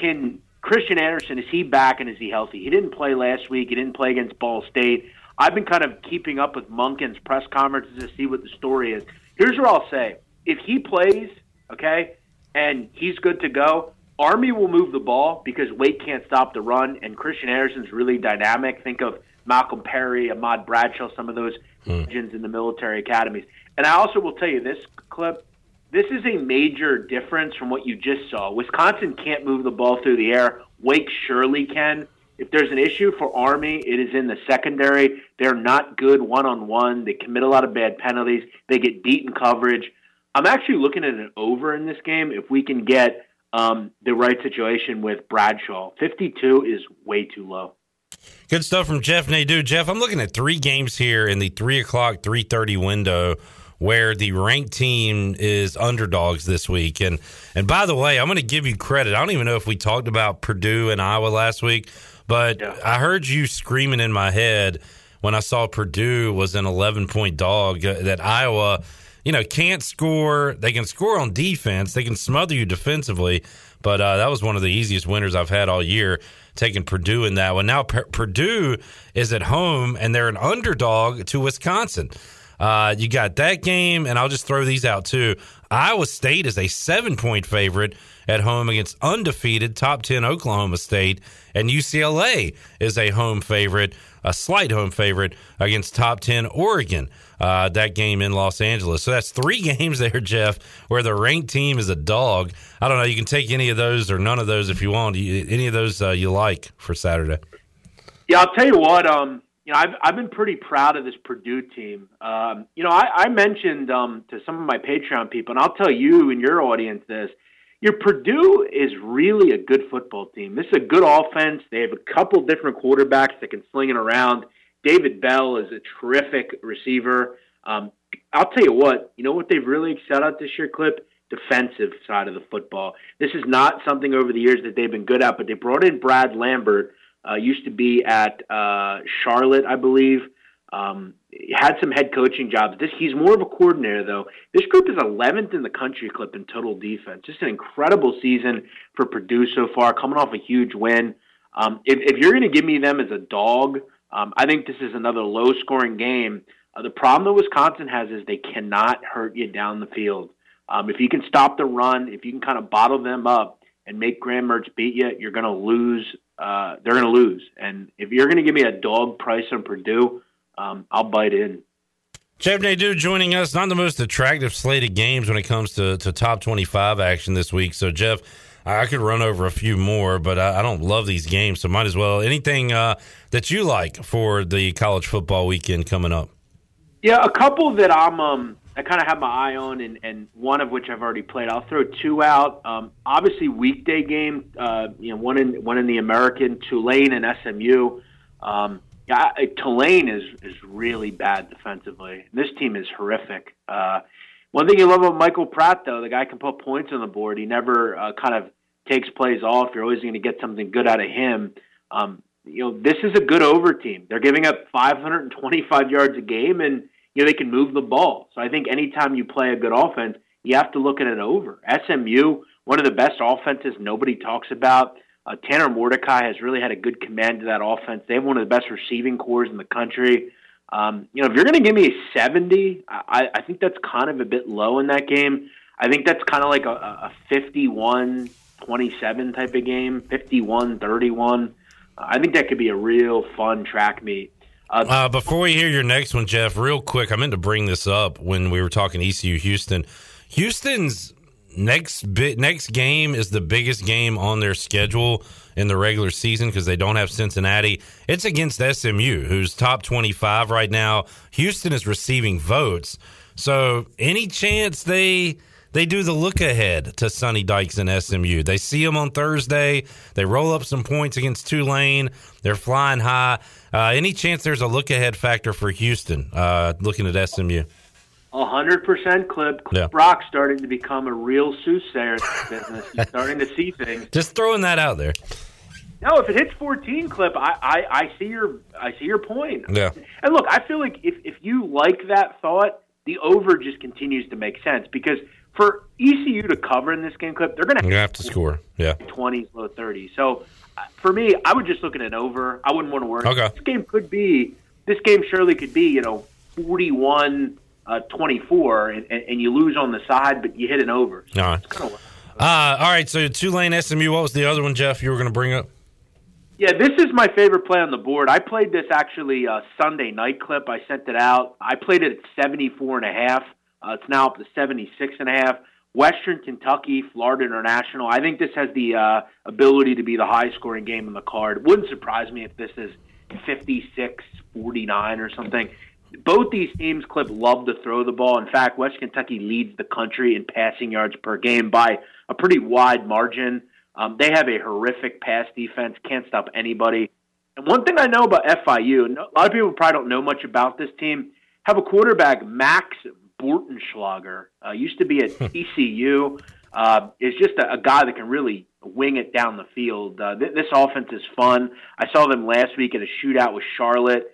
can Christian Anderson, is he back and is he healthy? He didn't play last week. He didn't play against Ball State. I've been kind of keeping up with Munkin's press conferences to see what the story is. Here's what I'll say. If he plays, okay, and he's good to go, Army will move the ball because Wake can't stop the run, and Christian Anderson's really dynamic. Think of Malcolm Perry, Ahmad Bradshaw, some of those legends in the military academies. And I also will tell you this, Clip, this is a major difference from what you just saw. Wisconsin can't move the ball through the air. Wake surely can. If there's an issue for Army, it is in the secondary. They're not good one-on-one. They commit a lot of bad penalties. They get beat in coverage. I'm actually looking at an over in this game if we can get the right situation with Bradshaw. 52 is way too low. Good stuff from Jeff Nadeau. Jeff, I'm looking at 3 games here in the 3 o'clock, 3:30 window where the ranked team is underdogs this week. And by the way, I'm going to give you credit. I don't even know if we talked about Purdue and Iowa last week, but yeah. I heard you screaming in my head when I saw Purdue was an 11-point dog, that Iowa, can't score. They can score on defense. They can smother you defensively, but that was one of the easiest winners I've had all year, taking Purdue in that one. Now Purdue is at home, and they're an underdog to Wisconsin. You got that game, and I'll just throw these out too. Iowa State is a 7-point favorite at home against undefeated top 10 Oklahoma State, and UCLA is a home favorite, a slight home favorite against top 10 Oregon. That game in Los Angeles. So that's 3 games there, Jeff, where the ranked team is a dog. I don't know. You can take any of those or none of those if you want. Any of those you like for Saturday. Yeah, I'll tell you what. I've been pretty proud of this Purdue team. I mentioned to some of my Patreon people, and I'll tell you and your audience this, Purdue is really a good football team. This is a good offense. They have a couple different quarterbacks that can sling it around. David Bell is a terrific receiver. I'll tell you what they've really excelled at this year, Clip? Defensive side of the football. This is not something over the years that they've been good at, but they brought in Brad Lambert, used to be at Charlotte, I believe. Had some head coaching jobs. He's more of a coordinator, though. This group is 11th in the country, Clip, in total defense. Just an incredible season for Purdue so far, coming off a huge win. If you're going to give me them as a dog, I think this is another low-scoring game. The problem that Wisconsin has is they cannot hurt you down the field. If you can stop the run, if you can kind of bottle them up and make Graham Mertz beat you, you're going to lose. They're going to lose. And if you're going to give me a dog price on Purdue, I'll bite in. Jeff Nadeau joining us. Not the most attractive slate of games when it comes to top 25 action this week. So, Jeff, I could run over a few more, but I don't love these games, so might as well. Anything that you like for the college football weekend coming up? Yeah, a couple that I kind of have my eye on, and one of which I've already played. I'll throw 2 out. Obviously, weekday game, one in the American, Tulane and SMU. Yeah, Tulane is really bad defensively. This team is horrific. One thing you love about Michael Pratt, though, the guy can put points on the board. He never kind of takes plays off. You're always going to get something good out of him. This is a good over team. They're giving up 525 yards a game, and they can move the ball. So I think anytime you play a good offense, you have to look at an over. SMU, one of the best offenses nobody talks about. Tanner Mordecai has really had a good command to that offense. They have one of the best receiving cores in the country. If you're going to give me a 70, I think that's kind of a bit low in that game. I think that's kind of like a 51-27 type of game, 51-31. I think that could be a real fun track meet. Before we hear your next one, Jeff, real quick, I meant to bring this up when we were talking ECU Houston. Houston's next game is the biggest game on their schedule in the regular season because they don't have Cincinnati. It's against SMU, who's top 25 right now. Houston is receiving votes. So any chance they do the look-ahead to Sonny Dykes and SMU? They see them on Thursday. They roll up some points against Tulane. They're flying high. Any chance there's a look-ahead factor for Houston looking at SMU? 100% Clip. Yeah. Brock's starting to become a real soothsayer in this business. He's starting to see things. Just throwing that out there. No, if it hits 14, Clip, I see your point. Yeah. And look, I feel like if you like that thought, the over just continues to make sense because for ECU to cover in this game, Clip, they're going to have to score. Yeah, 20s, low 30s. So for me, I would just look at an over. I wouldn't want to worry. Okay. This game surely could be 41. 24, and you lose on the side, but you hit an over. So all right. It's gonna work. All right, so Tulane, SMU, what was the other one, Jeff, you were going to bring up? Yeah, this is my favorite play on the board. I played this actually Sunday night, Clip. I sent it out. I played it at 74.5. It's now up to 76.5. Western Kentucky, Florida International. I think this has the ability to be the high-scoring game on the card. It wouldn't surprise me if this is 56-49 or something. Both these teams, Clip, love to throw the ball. In fact, West Kentucky leads the country in passing yards per game by a pretty wide margin. They have a horrific pass defense, can't stop anybody. And one thing I know about FIU, and a lot of people probably don't know much about this team, have a quarterback, Max Bortenschlager, used to be at TCU, is just a guy that can really wing it down the field. This offense is fun. I saw them last week at a shootout with Charlotte.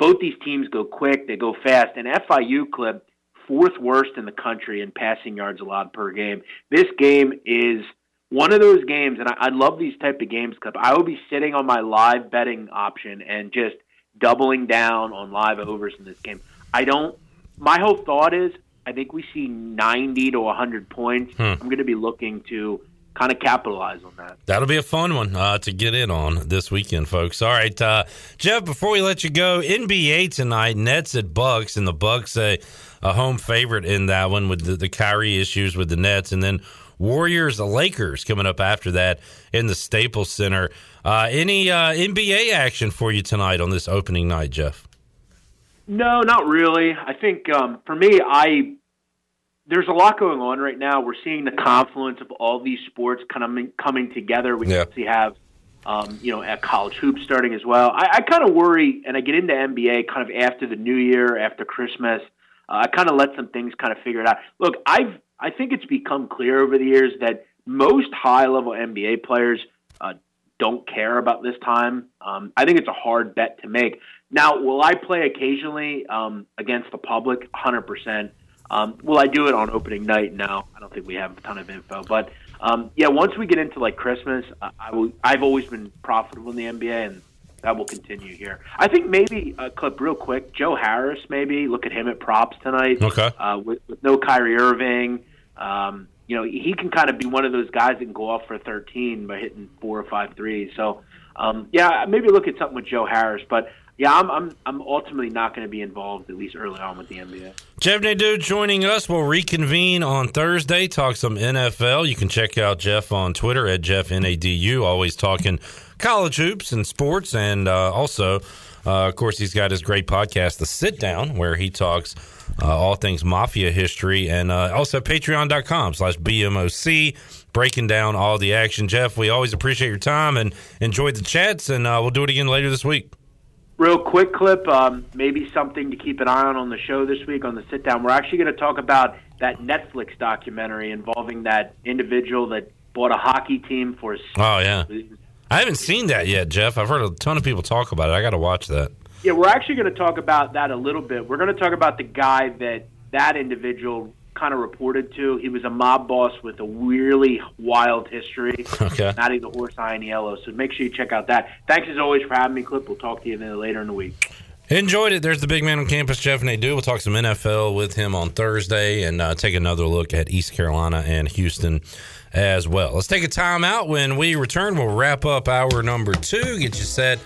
Both these teams go quick, they go fast, and FIU, Clip, fourth worst in the country in passing yards allowed per game. This game is one of those games, and I love these type of games, Clip. I will be sitting on my live betting option and just doubling down on live overs in this game. My whole thought is I think we see 90 to 100 points. I'm going to be looking to kind of capitalize on that. That'll be a fun one to get in on this weekend, folks. All right, Jeff, before we let you go, NBA tonight, Nets at Bucks, and the Bucks a home favorite in that one with the Kyrie issues with the Nets, and then Warriors, the Lakers coming up after that in the Staples Center. Any NBA action for you tonight on this opening night, Jeff? No, not really. I think for me, there's a lot going on right now. We're seeing the confluence of all these sports kind of coming together. We obviously have, at college hoops starting as well. I kind of worry, and I get into NBA kind of after the new year, after Christmas. I kind of let some things kind of figure it out. Look, I think it's become clear over the years that most high-level NBA players don't care about this time. I think it's a hard bet to make. Now, will I play occasionally against the public? 100%. Will I do it on opening night? No, I don't think we have a ton of info. But, once we get into, like, Christmas, I've always been profitable in the NBA, and that will continue here. I think maybe, Clip, real quick, Joe Harris maybe. Look at him at props tonight. Okay. With no Kyrie Irving. He can kind of be one of those guys that can go off for 13 by hitting 4 or 5 threes. So, maybe look at something with Joe Harris. But, yeah, I'm ultimately not going to be involved, at least early on, with the NBA. Jeff Nadeau joining us. We'll reconvene on Thursday, talk some NFL. You can check out Jeff on Twitter at JeffNADU, always talking college hoops and sports. And also, of course, he's got his great podcast, The Sit Down, where he talks all things Mafia history. And also patreon.com/BMOC, breaking down all the action. Jeff, we always appreciate your time and enjoyed the chats, and we'll do it again later this week. Real quick clip, maybe something to keep an eye on the show this week on the sit down. We're actually going to talk about that Netflix documentary involving that individual that bought a hockey team for. Oh yeah, I haven't seen that yet, Jeff. I've heard a ton of people talk about it. I got to watch that. Yeah, we're actually going to talk about that a little bit. We're going to talk about the guy that individual kind of reported to. He was a mob boss with a really wild history. Okay. Matty the Horse Ianiello. So make sure you check out that. Thanks as always for having me, Clip. We'll talk to you later in the week. Enjoyed it. There's the big man on campus, Jeff Nadeau. We'll talk some NFL with him on Thursday and take another look at East Carolina and Houston as well. Let's take a time out. When we return, we'll wrap up hour number 2, get you set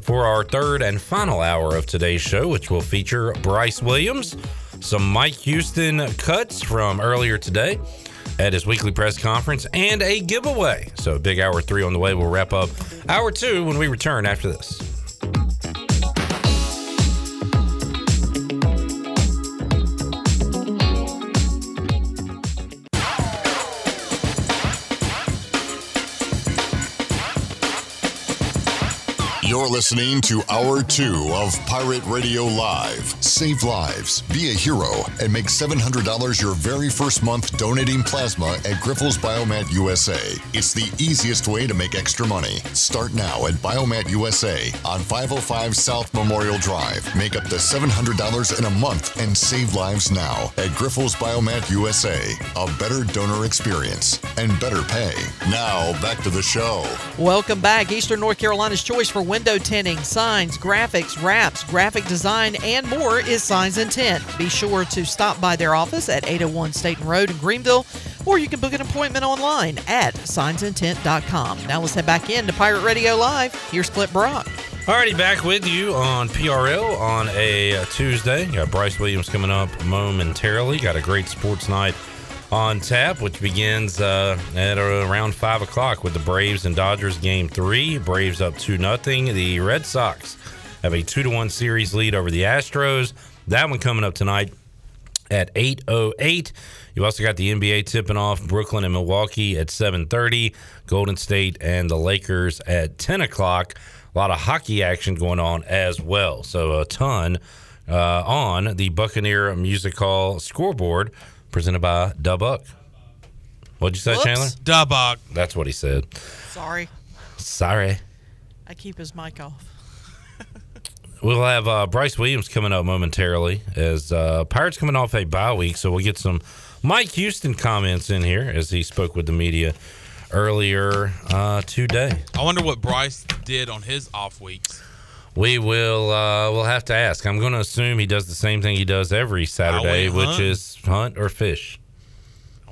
for our third and final hour of today's show, which will feature Bryce Williams, some Mike Houston cuts from earlier today at his weekly press conference, and a giveaway. So big hour 3 on the way. We'll wrap up hour 2 when we return after this. You're listening to Hour 2 of Pirate Radio Live. Save lives, be a hero, and make $700 your very first month donating plasma at Grifols Biomat USA. It's the easiest way to make extra money. Start now at Biomat USA on 505 South Memorial Drive. Make up to $700 in a month and save lives now at Grifols Biomat USA. A better donor experience and better pay. Now, back to the show. Welcome back. Eastern North Carolina's choice for winning. Window tinting, signs, graphics, wraps, graphic design, and more is Signs and Tint. Be sure to stop by their office at 801 Staten Road in Greenville, or you can book an appointment online at signsandtint.com. Now let's head back in to Pirate Radio Live. Here's Clip Brock. Alrighty, back with you on PRL on a Tuesday. Got Bryce Williams coming up momentarily. Got a great sports night on tap, which begins at around 5 o'clock with the Braves and Dodgers Game 3. Braves up 2-0. The Red Sox have a 2-1 series lead over the Astros. That one coming up tonight at 8:08. You've also got the NBA tipping off Brooklyn and Milwaukee at 7:30. Golden State and the Lakers at 10 o'clock. A lot of hockey action going on as well. So a ton on the Buccaneer Music Hall scoreboard. Presented by Dubuck. What'd you say, Whoops. Chandler? Dubuck. That's what he said. Sorry. I keep his mic off. We'll have Bryce Williams coming up momentarily as Pirates coming off a bye week, so we'll get some Mike Houston comments in here as he spoke with the media earlier today. I wonder what Bryce did on his off weeks. We will we'll have to ask. I'm going to assume he does the same thing he does every Saturday, which is hunt or fish.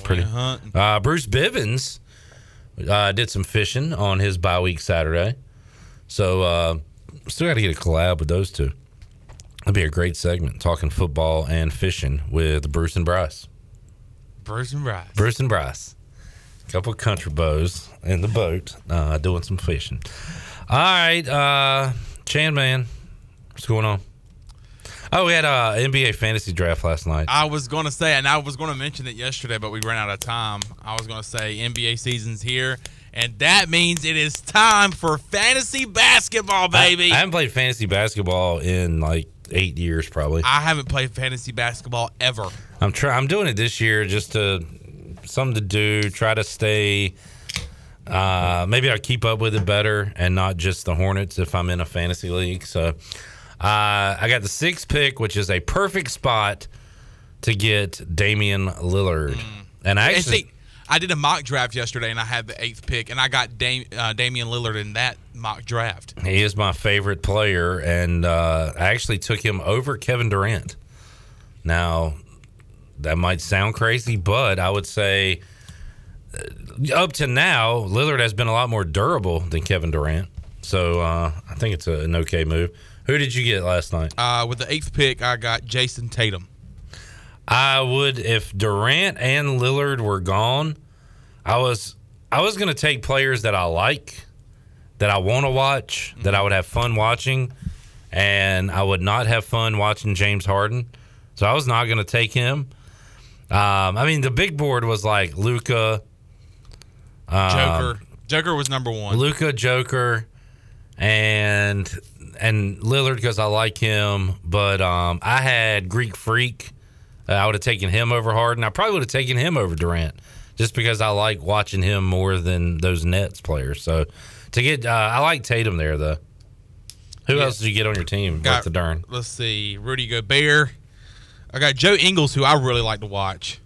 Pretty hunt. Bruce Bivens did some fishing on his bye week Saturday. So still got to get a collab with those two. That'd be a great segment, talking football and fishing with Bruce and Bryce. A couple of country bows in the boat doing some fishing. All right. Chan, man, what's going on? Oh, we had an NBA fantasy draft last night. I was going to say, and I was going to mention it yesterday, but we ran out of time. I was going to say NBA season's here, and that means it is time for fantasy basketball, baby. I haven't played fantasy basketball in like 8 years, probably. I haven't played fantasy basketball ever. I'm doing it this year just to something to do, try to stay. Maybe I'll keep up with it better and not just the Hornets if I'm in a fantasy league. So I got the 6th pick, which is a perfect spot to get Damian Lillard. And I did a mock draft yesterday, and I had the 8th pick, and I got Damian Lillard in that mock draft. He is my favorite player, and I actually took him over Kevin Durant. Now, that might sound crazy, but I would say up to now, Lillard has been a lot more durable than Kevin Durant. So I think it's an okay move. Who did you get last night? With the 8th pick, I got Jason Tatum. I would, if Durant and Lillard were gone, I was going to take players that I like, that I want to watch, that I would have fun watching, and I would not have fun watching James Harden. So I was not going to take him. I mean, the big board was like Luka, Joker was number 1. Luka, Joker, and and Lillard because I like him, but I had Greek Freak. I would have taken him over Harden. I probably would have taken him over Durant just because I like watching him more than those Nets players. So to get, I like Tatum there though. Who else did you get on your team? Got, the darn. Let's see, Rudy Gobert. I got Joe Ingles, who I really like to watch.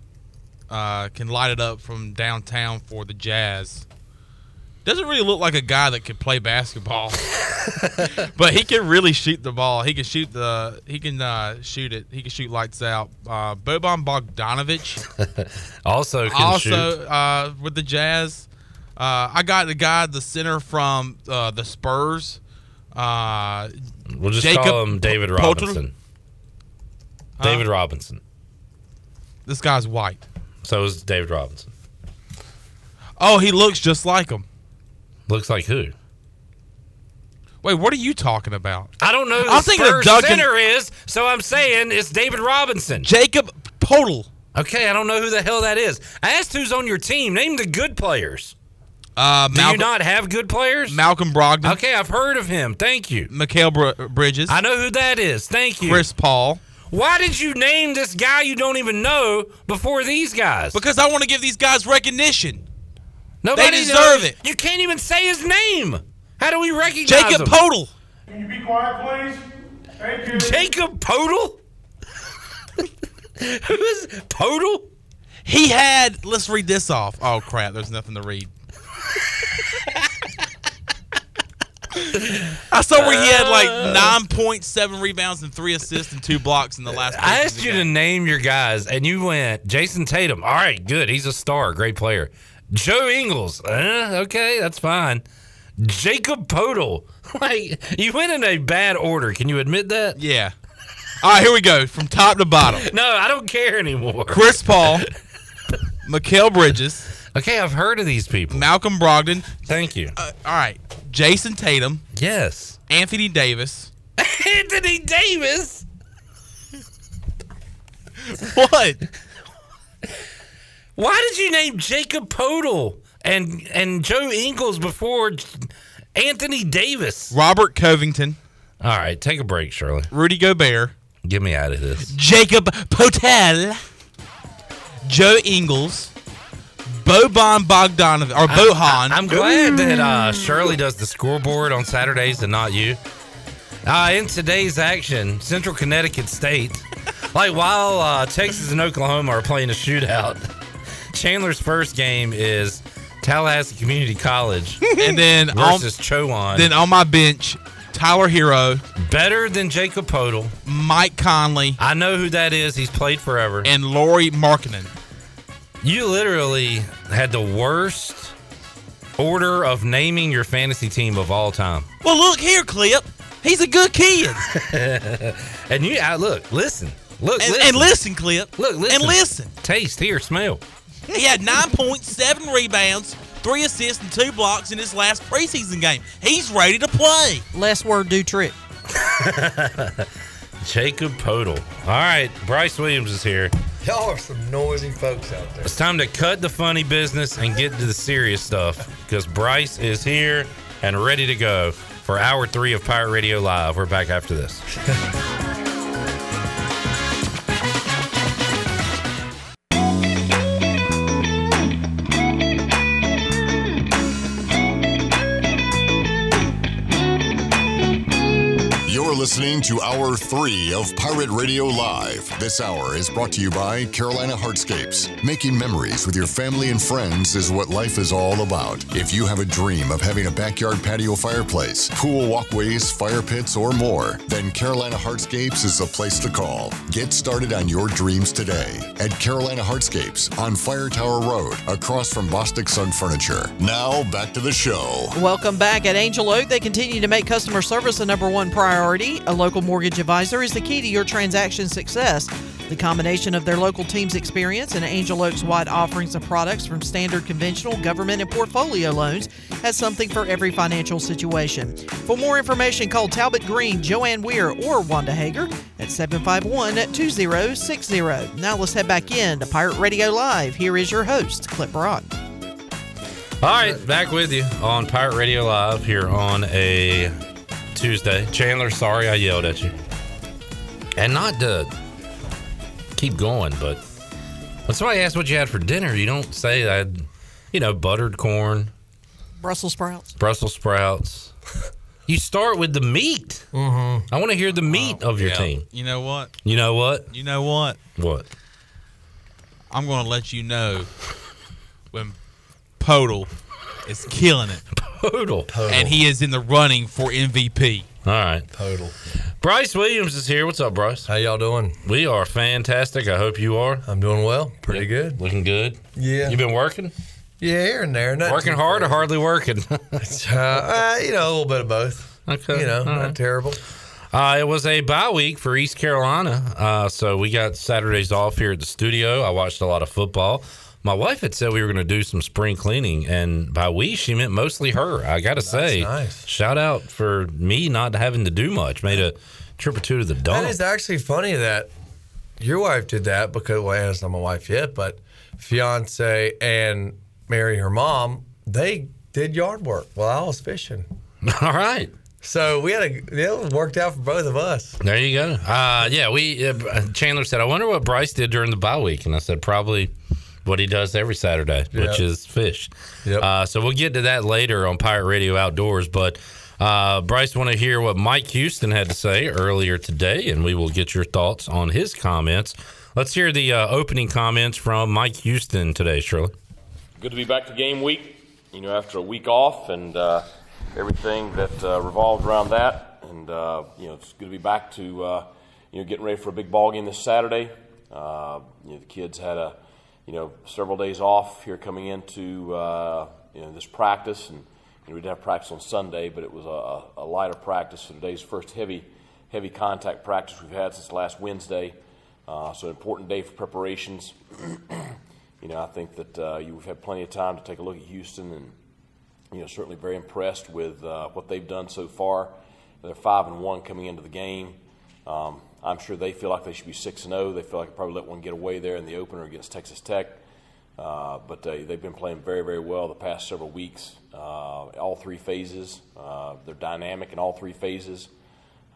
Can light it up from downtown for the Jazz. Doesn't really look like a guy that can play basketball, but he can really shoot the ball. He can shoot the. He can shoot it. He can shoot lights out. Boban Bogdanović also can shoot. With the Jazz. I got the guy, the center from the Spurs. We'll just call him David Robinson. David Robinson. This guy's white. So is David Robinson. Oh, he looks just like him. Looks like who? Wait, what are you talking about? I don't know who the Spurs center is, so I'm saying it's David Robinson. Jakob Poeltl. Okay, I don't know who the hell that is. I asked who's on your team. Name the good players. Do you not have good players? Malcolm Brogdon. Okay, I've heard of him. Thank you. Mikal Bridges. I know who that is. Thank you. Chris Paul. Why did you name this guy you don't even know before these guys? Because I want to give these guys recognition. They deserve it. You can't even say his name. How do we recognize Jakob Poeltl. Can you be quiet, please? Thank you. Jakob Poeltl? Who is Poeltl? He had... Let's read this off. Oh, crap. There's nothing to read. I saw where he had like 9.7 rebounds and 3 assists and 2 blocks in the last I asked you to name your guys, and you went, Jason Tatum. All right, good. He's a star. Great player. Joe Ingles. Okay, that's fine. Jakob Poeltl. Like, you went in a bad order. Can you admit that? Yeah. All right, here we go. From top to bottom. No, I don't care anymore. Chris Paul. Mikal Bridges. Okay, I've heard of these people. Malcolm Brogdon. Thank you. All right. Jason Tatum. Yes. Anthony Davis. Anthony Davis? What? Why did you name Jakob Poeltl and Joe Ingles before Anthony Davis? Robert Covington. All right, take a break, Shirley. Rudy Gobert. Get me out of this. Jakob Poeltl. Joe Ingles. Boban Bogdanović, or Bohan. I'm glad that Shirley does the scoreboard on Saturdays and not you. In today's action, Central Connecticut State, like while Texas and Oklahoma are playing a shootout, Chandler's first game is Tallahassee Community College and then versus Chowan. Then on my bench, Tyler Hero. Better than Jakob Poeltl. Mike Conley. I know who that is. He's played forever. And Lauri Markkanen. You literally had the worst order of naming your fantasy team of all time. Well, look here, Clip. He's a good kid. And you, listen, Clip. Taste, here, smell. He had 9.7 rebounds, 3 assists, and 2 blocks in his last preseason game. He's ready to play. Less word, do trick. Jakob Poeltl. All right, Bryce Williams is here. Y'all are some noisy folks out there. It's time to cut the funny business and get to the serious stuff because Bryce is here and ready to go for Hour 3 of Pirate Radio Live. We're back after this. Listening to Hour 3 of Pirate Radio Live. This hour is brought to you by Carolina Heartscapes. Making memories with your family and friends is what life is all about. If you have a dream of having a backyard patio fireplace, pool walkways, fire pits, or more, then Carolina Heartscapes is the place to call. Get started on your dreams today at Carolina Heartscapes on Fire Tower Road, across from Bostic Sun Furniture. Now, back to the show. Welcome back. At Angel Oak, they continue to make customer service the #1 priority. A local mortgage advisor is the key to your transaction success. The combination of their local team's experience and Angel Oak's wide offerings of products from standard, conventional, government, and portfolio loans has something for every financial situation. For more information, call Talbot Green, Joanne Weir, or Wanda Hager at 751-2060. Now let's head back in to Pirate Radio Live. Here is your host, Clip Brock. All right, back with you on Pirate Radio Live here on a Tuesday. Chandler, sorry I yelled at you. And not to keep going, but when somebody asks what you had for dinner, you don't say I had, you know, buttered corn. Brussels sprouts. You start with the meat. Mm-hmm. I want to hear the meat of your team. You know what? What? I'm going to let you know when Podol is killing it. Podol. And he is in the running for MVP. All right. Podol. Bryce Williams is here. What's up, Bryce? How y'all doing? We are fantastic. I hope you are. I'm doing well. Pretty good. Looking good. Yeah. You been working? Yeah, here and there. Working hard or hardly working? A little bit of both. Okay. Not terrible. It was a bye week for East Carolina, so we got Saturdays off here at the studio. I watched a lot of football. My wife had said we were going to do some spring cleaning, and by we, she meant mostly her. I got to say, nice. Shout out for me not having to do much. Made a trip or two to the dump. That is actually funny that your wife did that because, well, it's not my wife yet, but fiance and Mary, her mom, they did yard work while I was fishing. All right. So we had it worked out for both of us. There you go. Chandler said, I wonder what Bryce did during the bye week. And I said, probably what he does every Saturday, which is fish. Yep. So we'll get to that later on Pirate Radio Outdoors. But Bryce, want to hear what Mike Houston had to say earlier today, and we will get your thoughts on his comments. Let's hear the opening comments from Mike Houston today, Shirley. Good to be back to game week, after a week off and everything that revolved around that. And, it's good to be back to, getting ready for a big ball game this Saturday. The kids had several days off here coming into, this practice. And we did have practice on Sunday, but it was a lighter practice. So today's first heavy contact practice we've had since last Wednesday. So an important day for preparations. I think that you've had plenty of time to take a look at Houston and, certainly very impressed with what they've done so far. They're 5-1 coming into the game. I'm sure they feel like they should be 6-0. They feel like they probably let one get away there in the opener against Texas Tech. But they've been playing very, very well the past several weeks, all three phases. They're dynamic in all three phases.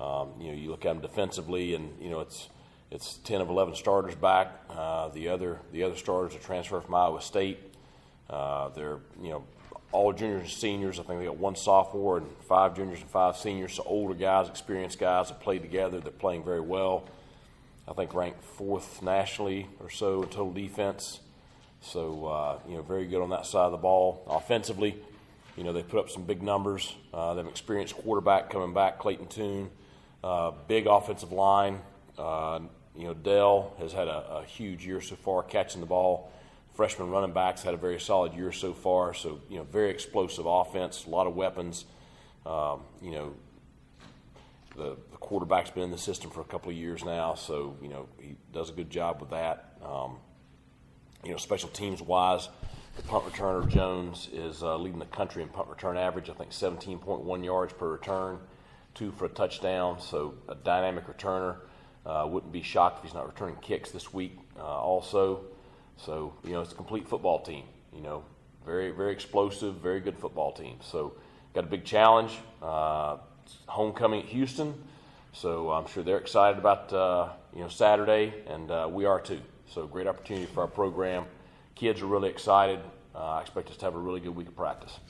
You look at them defensively and, it's 10 of 11 starters back. The other starters are transferred from Iowa State. They're all juniors and seniors. I think they got one sophomore and 5 juniors and 5 seniors. So older guys, experienced guys that play together. They're playing very well. I think ranked 4th nationally or so in total defense. So very good on that side of the ball. Offensively, they put up some big numbers. They have an experienced quarterback coming back, Clayton Tune. Big offensive line. Dell has had a huge year so far catching the ball. Freshman running backs had a very solid year so far. So, very explosive offense, a lot of weapons. The quarterback's been in the system for a couple of years now, so, he does a good job with that. Special teams-wise, the punt returner Jones is leading the country in punt return average, I think 17.1 yards per return, 2 for a touchdown, so a dynamic returner. Wouldn't be shocked if he's not returning kicks this week also. So, it's a complete football team, very, very explosive, very good football team. So, got a big challenge, homecoming at Houston. So, I'm sure they're excited about, Saturday, and we are too. So, great opportunity for our program. Kids are really excited. I expect us to have a really good week of practice.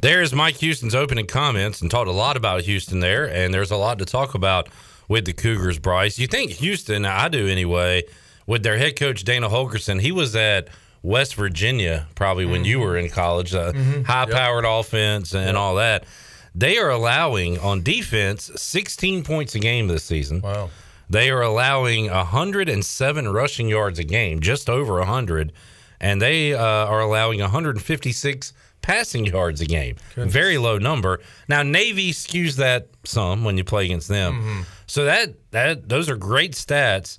There's Mike Houston's opening comments, and talked a lot about Houston there, and there's a lot to talk about with the Cougars, Bryce. You think Houston, I do anyway, with their head coach, Dana Holgorsen, he was at West Virginia probably when you were in college, high-powered offense and all that. They are allowing, on defense, 16 points a game this season. Wow. They are allowing 107 rushing yards a game, just over 100, and they are allowing 156 passing yards a game. Goodness. Very low number. Now, Navy skews that some when you play against them. Mm-hmm. So those are great stats.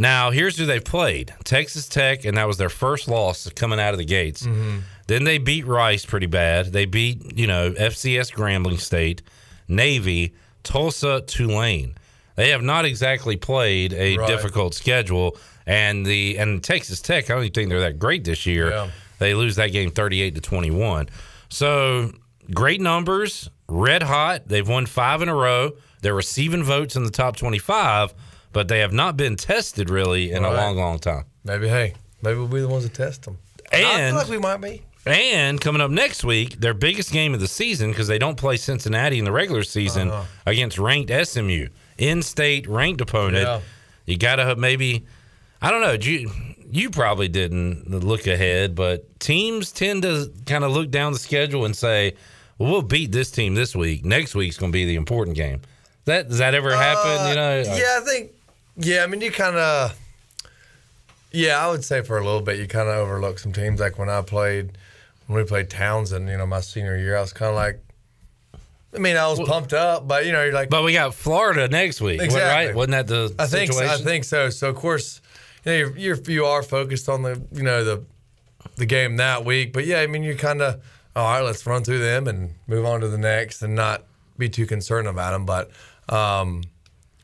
Now, here's who they played. Texas Tech, and that was their first loss coming out of the gates. Mm-hmm. Then they beat Rice pretty bad. They beat, FCS Grambling State, Navy, Tulsa, Tulane. They have not exactly played a difficult schedule. And Texas Tech, I don't even think they're that great this year. Yeah. They lose that game 38-21. So great numbers, red hot. They've won 5 in a row. They're receiving votes in the top 25, but they have not been tested really in a long, long time. Maybe, hey, maybe we'll be the ones that test them. And I feel like we might be. And coming up next week, their biggest game of the season, because they don't play Cincinnati in the regular season, against ranked SMU, in-state ranked opponent. Yeah. You got to maybe, I don't know, you probably didn't look ahead, but teams tend to kind of look down the schedule and say, well, we'll beat this team this week. Next week's going to be the important game. Does that ever happen? You know? Yeah, I think, yeah, I mean, you kind of, yeah, I would say for a little bit, you kind of overlook some teams. Like when we played Townsend, you know, my senior year, I was kind of like, I mean, I was pumped up, but, you know, you're like. But we got Florida next week, exactly. Right? Wasn't that the situation? I think so. So, of course, you know, you are focused on the, you know, the game that week. But, yeah, I mean, you kind of, all right, let's run through them and move on to the next and not be too concerned about them. But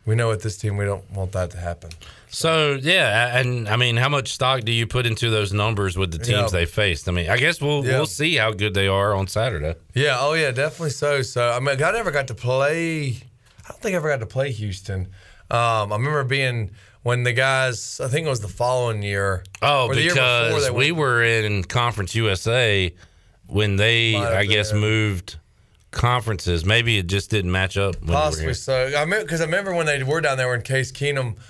we know with this team, we don't want that to happen. So, yeah, and, I mean, how much stock do you put into those numbers with the teams they faced? I mean, I guess we'll see how good they are on Saturday. Yeah, oh, yeah, definitely so. So, I mean, I don't think I ever got to play Houston. I remember being when the guys, I think it was the following year. Oh, because we were in Conference USA when they, I guess, moved conferences. Maybe it just didn't match up. Possibly so. Because I remember when they were down there when Case Keenum –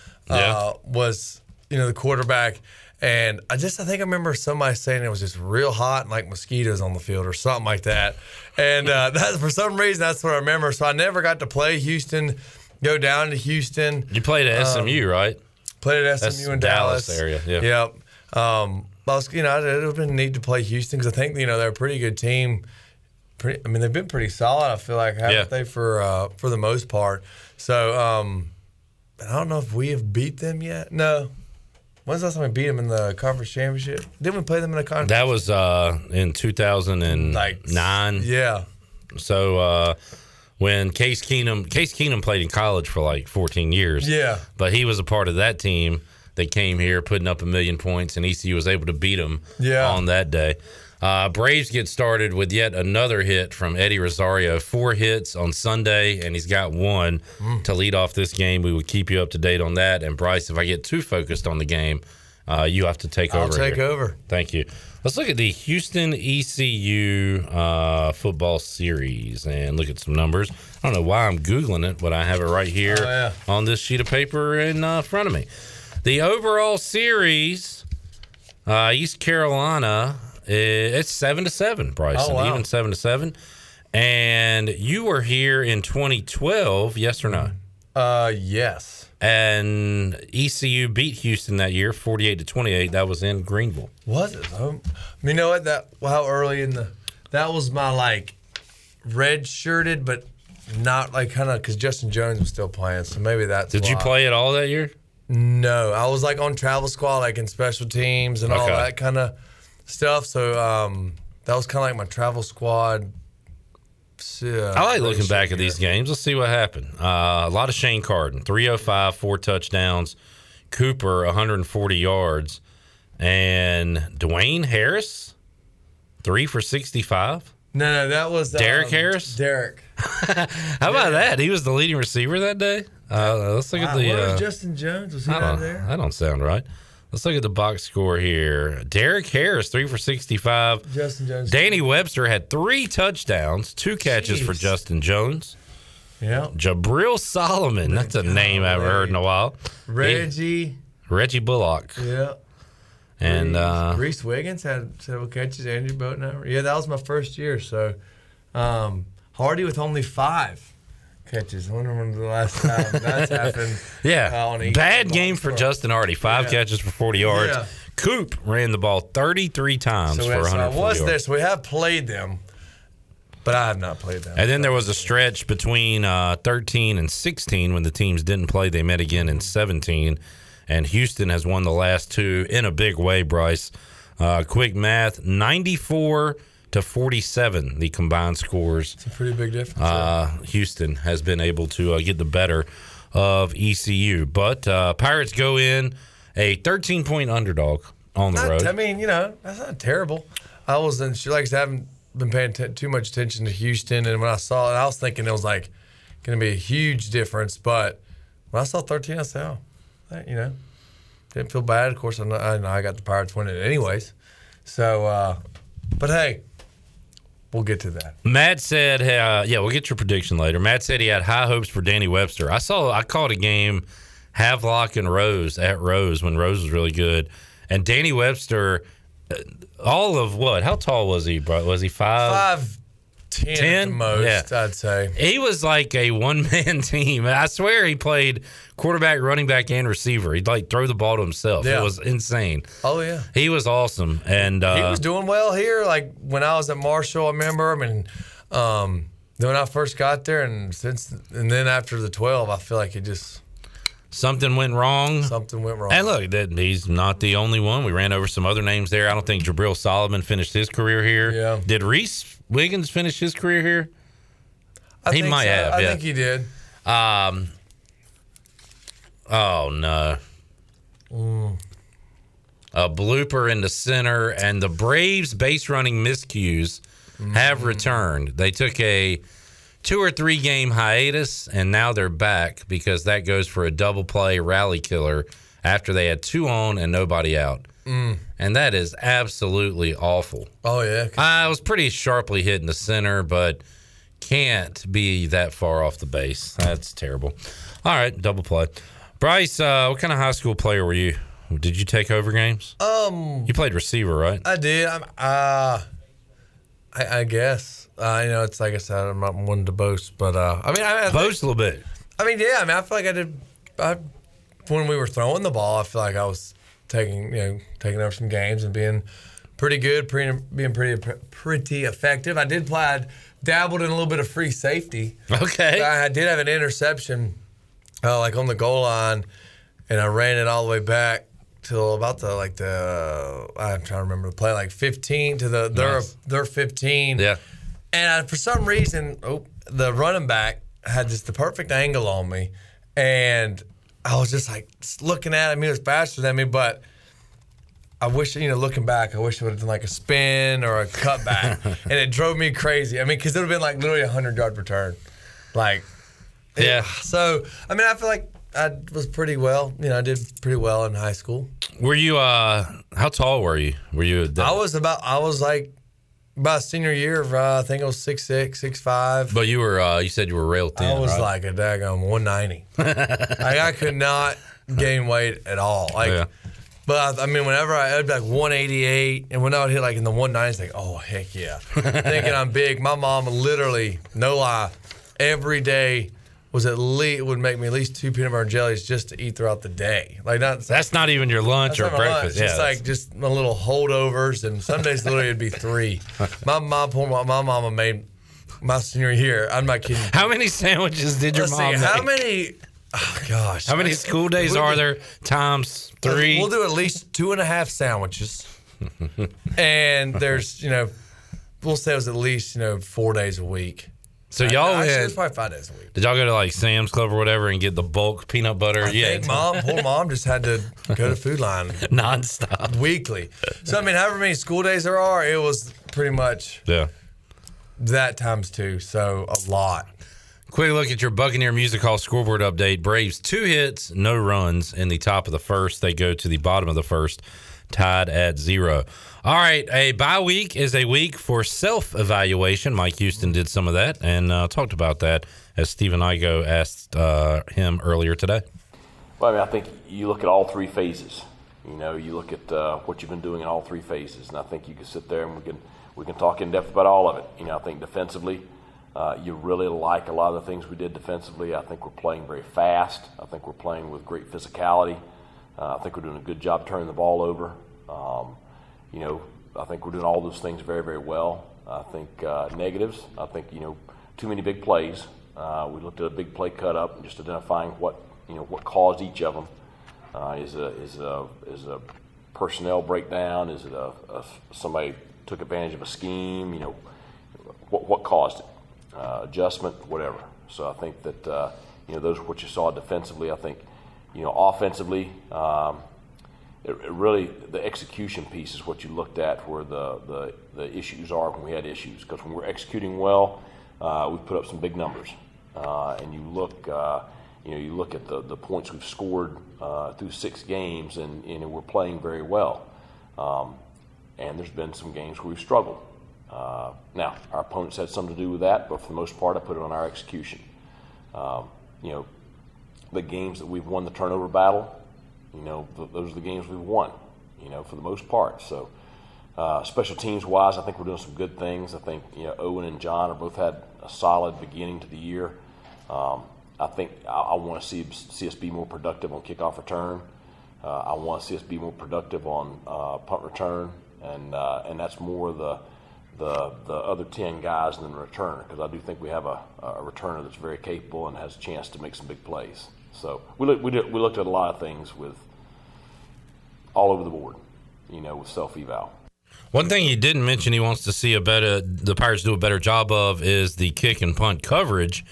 was, you know, the quarterback, and I think I remember somebody saying it was just real hot and like mosquitoes on the field or something like that, and that, for some reason, that's what I remember. So I never got to play Houston, go down to Houston. You played at SMU, right? Played at SMU that's in Dallas area. Yeah. Yep. I was, you know, it would have been neat to play Houston because I think, you know, they're a pretty good team. I mean, they've been pretty solid. I feel like haven't they for the most part. So. I don't know if we have beat them yet. No. When's the last time we beat them in the conference championship? Didn't we play them in a conference? That was in 2009. Yeah. So when Case Keenum played in college for like 14 years. Yeah. But he was a part of that team that came here putting up 1 million points, and ECU was able to beat them on that day. Braves get started with yet another hit from Eddie Rosario. 4 hits on Sunday, and he's got one to lead off this game. We will keep you up to date on that. And, Bryce, if I get too focused on the game, you have to take over. I'll take over. Thank you. Let's look at the Houston ECU football series and look at some numbers. I don't know why I'm Googling it, but I have it right here on this sheet of paper in front of me. The overall series, East Carolina – it's 7-7, Bryson. Oh, wow. Even 7-7. And you were here in 2012, yes or no? Yes. And ECU beat Houston that year, 48-28. That was in Greenville. Was it? You know what? How early in the? That was my like red-shirted, but not like kind of because Justin Jones was still playing, so maybe that's. Did you play at all that year? No, I was like on travel squad, like in special teams and all that kind of stuff. So that was kind of like my travel squad. I like looking back at these games. Let's see what happened. A lot of Shane Carden, 305, 4 touchdowns. Cooper, 140 yards. And Dwayne Harris, 3 for 65. No, that was Derek Harris. Derek. How about that? He was the leading receiver that day. Let's look at the. Where was Justin Jones? Was he out there? That don't sound right. Let's look at the box score here. Derek Harris, 3 for 65. Justin Jones. Danny Webster had 3 touchdowns, 2 catches for Justin Jones. Yeah. Jabril Solomon. That's a name I haven't heard in a while. Reggie Bullock. Yeah. And Reese Wiggins had several catches. Andrew Boatner. Yeah, that was my first year. So Hardy with only 5. Catches. I wonder when the last time that's happened. Bad game for Justin Hardy. 5 catches for 40 yards. Yeah. Coop ran the ball 33 times for 140 yards. So we have played them, but I have not played them. And then there was a stretch between 13 and 16 when the teams didn't play. They met again in 17, and Houston has won the last 2 in a big way, Bryce. Quick math, 94 to 47, the combined scores. It's a pretty big difference. Houston has been able to get the better of ECU. But Pirates go in a 13-point underdog on the road. I mean, you know, that's not terrible. I was in, like I said, I haven't been paying too much attention to Houston, and when I saw it, I was thinking it was like going to be a huge difference. But when I saw 13, I said, "Oh, you know, didn't feel bad." Of course, I got the Pirates winning it anyways. So, but hey, we'll get to that. Matt said, "Yeah, we'll get your prediction later." Matt said he had high hopes for Danny Webster. I caught a game, Havelock and Rose at Rose when Rose was really good, and Danny Webster. All of what? How tall was he, bro? Was he 5'10" at the most, yeah. I'd say. He was like a one-man team. I swear he played quarterback, running back, and receiver. He'd, like, throw the ball to himself. Yeah. It was insane. Oh, yeah. He was awesome. And he was doing well here. Like, when I was at Marshall, I remember him. And then when I first got there, and then after the 12, I feel like he just – Something went wrong. And look, he's not the only one. We ran over some other names there. I don't think Jabril Solomon finished his career here. Yeah. Did Reese Wiggins finish his career here? He might have. I think he did. Oh, no. A blooper in the center, and the Braves' base running miscues have returned. They took a 2 or 3 game hiatus, and now they're back because that goes for a double play rally killer after they had 2 on and nobody out. And that is absolutely awful. Oh, yeah. I was pretty sharply hit in the center, but can't be that far off the base. That's terrible. All right, double play. Bryce, what kind of high school player were you? Did you take over games? You played receiver, right? I did. I guess. You know, it's like I said, I'm not one to boast, but I boast a little bit. I mean, yeah, I feel like I did. When we were throwing the ball, I feel like I was taking over some games and being pretty good, being pretty effective. I did play. I dabbled in a little bit of free safety. Okay, I did have an interception, like on the goal line, and I ran it all the way back till about I'm trying to remember the play, like 15 to their 15. Yeah. And for some reason, the running back had just the perfect angle on me. And I was just like looking at him. He was faster than me. But I wish, looking back, I wish it would have done like a spin or a cutback. And it drove me crazy. I mean, because it would have been like literally a 100-yard return. Like, yeah. So, I mean, I feel like I was pretty well. I did pretty well in high school. Were you, how tall were you? By senior year, I think I was 6'6", 6'5". But you were, you said you were rail thin, I was right? Like a daggone 190. Like, I could not gain weight at all. Like, yeah. But, I mean, whenever I would be like 188, and when I would hit like in the 190s, like, oh, heck yeah. Thinking I'm big. My mom literally, no lie, every day would make me at least 2 peanut butter and jellies just to eat throughout the day. Like that's not even your lunch or breakfast. Yeah, it's like just my little holdovers, and some days literally it'd be 3. My mama made my senior year. I'm not kidding. How many sandwiches did your mom make? Oh gosh. How many school days are there times 3? We'll do at least 2.5 sandwiches, and there's we'll say it was at least 4 days a week. So y'all it was probably 5 days a week. Did y'all go to like Sam's Club or whatever and get the bulk peanut butter? I think poor mom just had to go to Food Line nonstop weekly. So I mean, however many school days there are, it was pretty much that times 2. So a lot. Quick look at your Buccaneer Music Hall scoreboard update. Braves 2 hits, no runs in the top of the first. They go to the bottom of the first, tied at 0. All right, a bye week is a week for self-evaluation. Mike Houston did some of that and talked about that as Stephen Igo asked him earlier today. Well, I think you look at all 3 phases. You look at what you've been doing in all 3 phases, and I think you can sit there and we can talk in depth about all of it. I think defensively, you really like a lot of the things we did defensively. I think we're playing very fast. I think we're playing with great physicality. I think we're doing a good job turning the ball over. I think we're doing all those things very, very well. I think negatives, I think, too many big plays. We looked at a big play cut up and just identifying what caused each of them. Is a personnel breakdown? Is it somebody took advantage of a scheme? What caused it? Adjustment, whatever. So I think that, those are what you saw defensively. I think, offensively, it really, the execution piece is what you looked at, where the issues are when we had issues. Because when we're executing well, we put up some big numbers. And you look, you look at the points we've scored through 6 games, and we're playing very well. And there's been some games where we've struggled. Now, our opponents had something to do with that, but for the most part, I put it on our execution. The games that we've won the turnover battle, those are the games we've won, for the most part. So, special teams-wise, I think we're doing some good things. I think, Owen and John have both had a solid beginning to the year. I think I want to see us be more productive on kickoff return. I want to see us be more productive on punt return, and that's more the other 10 guys than the returner, because I do think we have a returner that's very capable and has a chance to make some big plays. So we looked at a lot of things with all over the board, with self-eval. One thing he didn't mention he wants to see the Pirates do a better job of is the kick and punt coverage.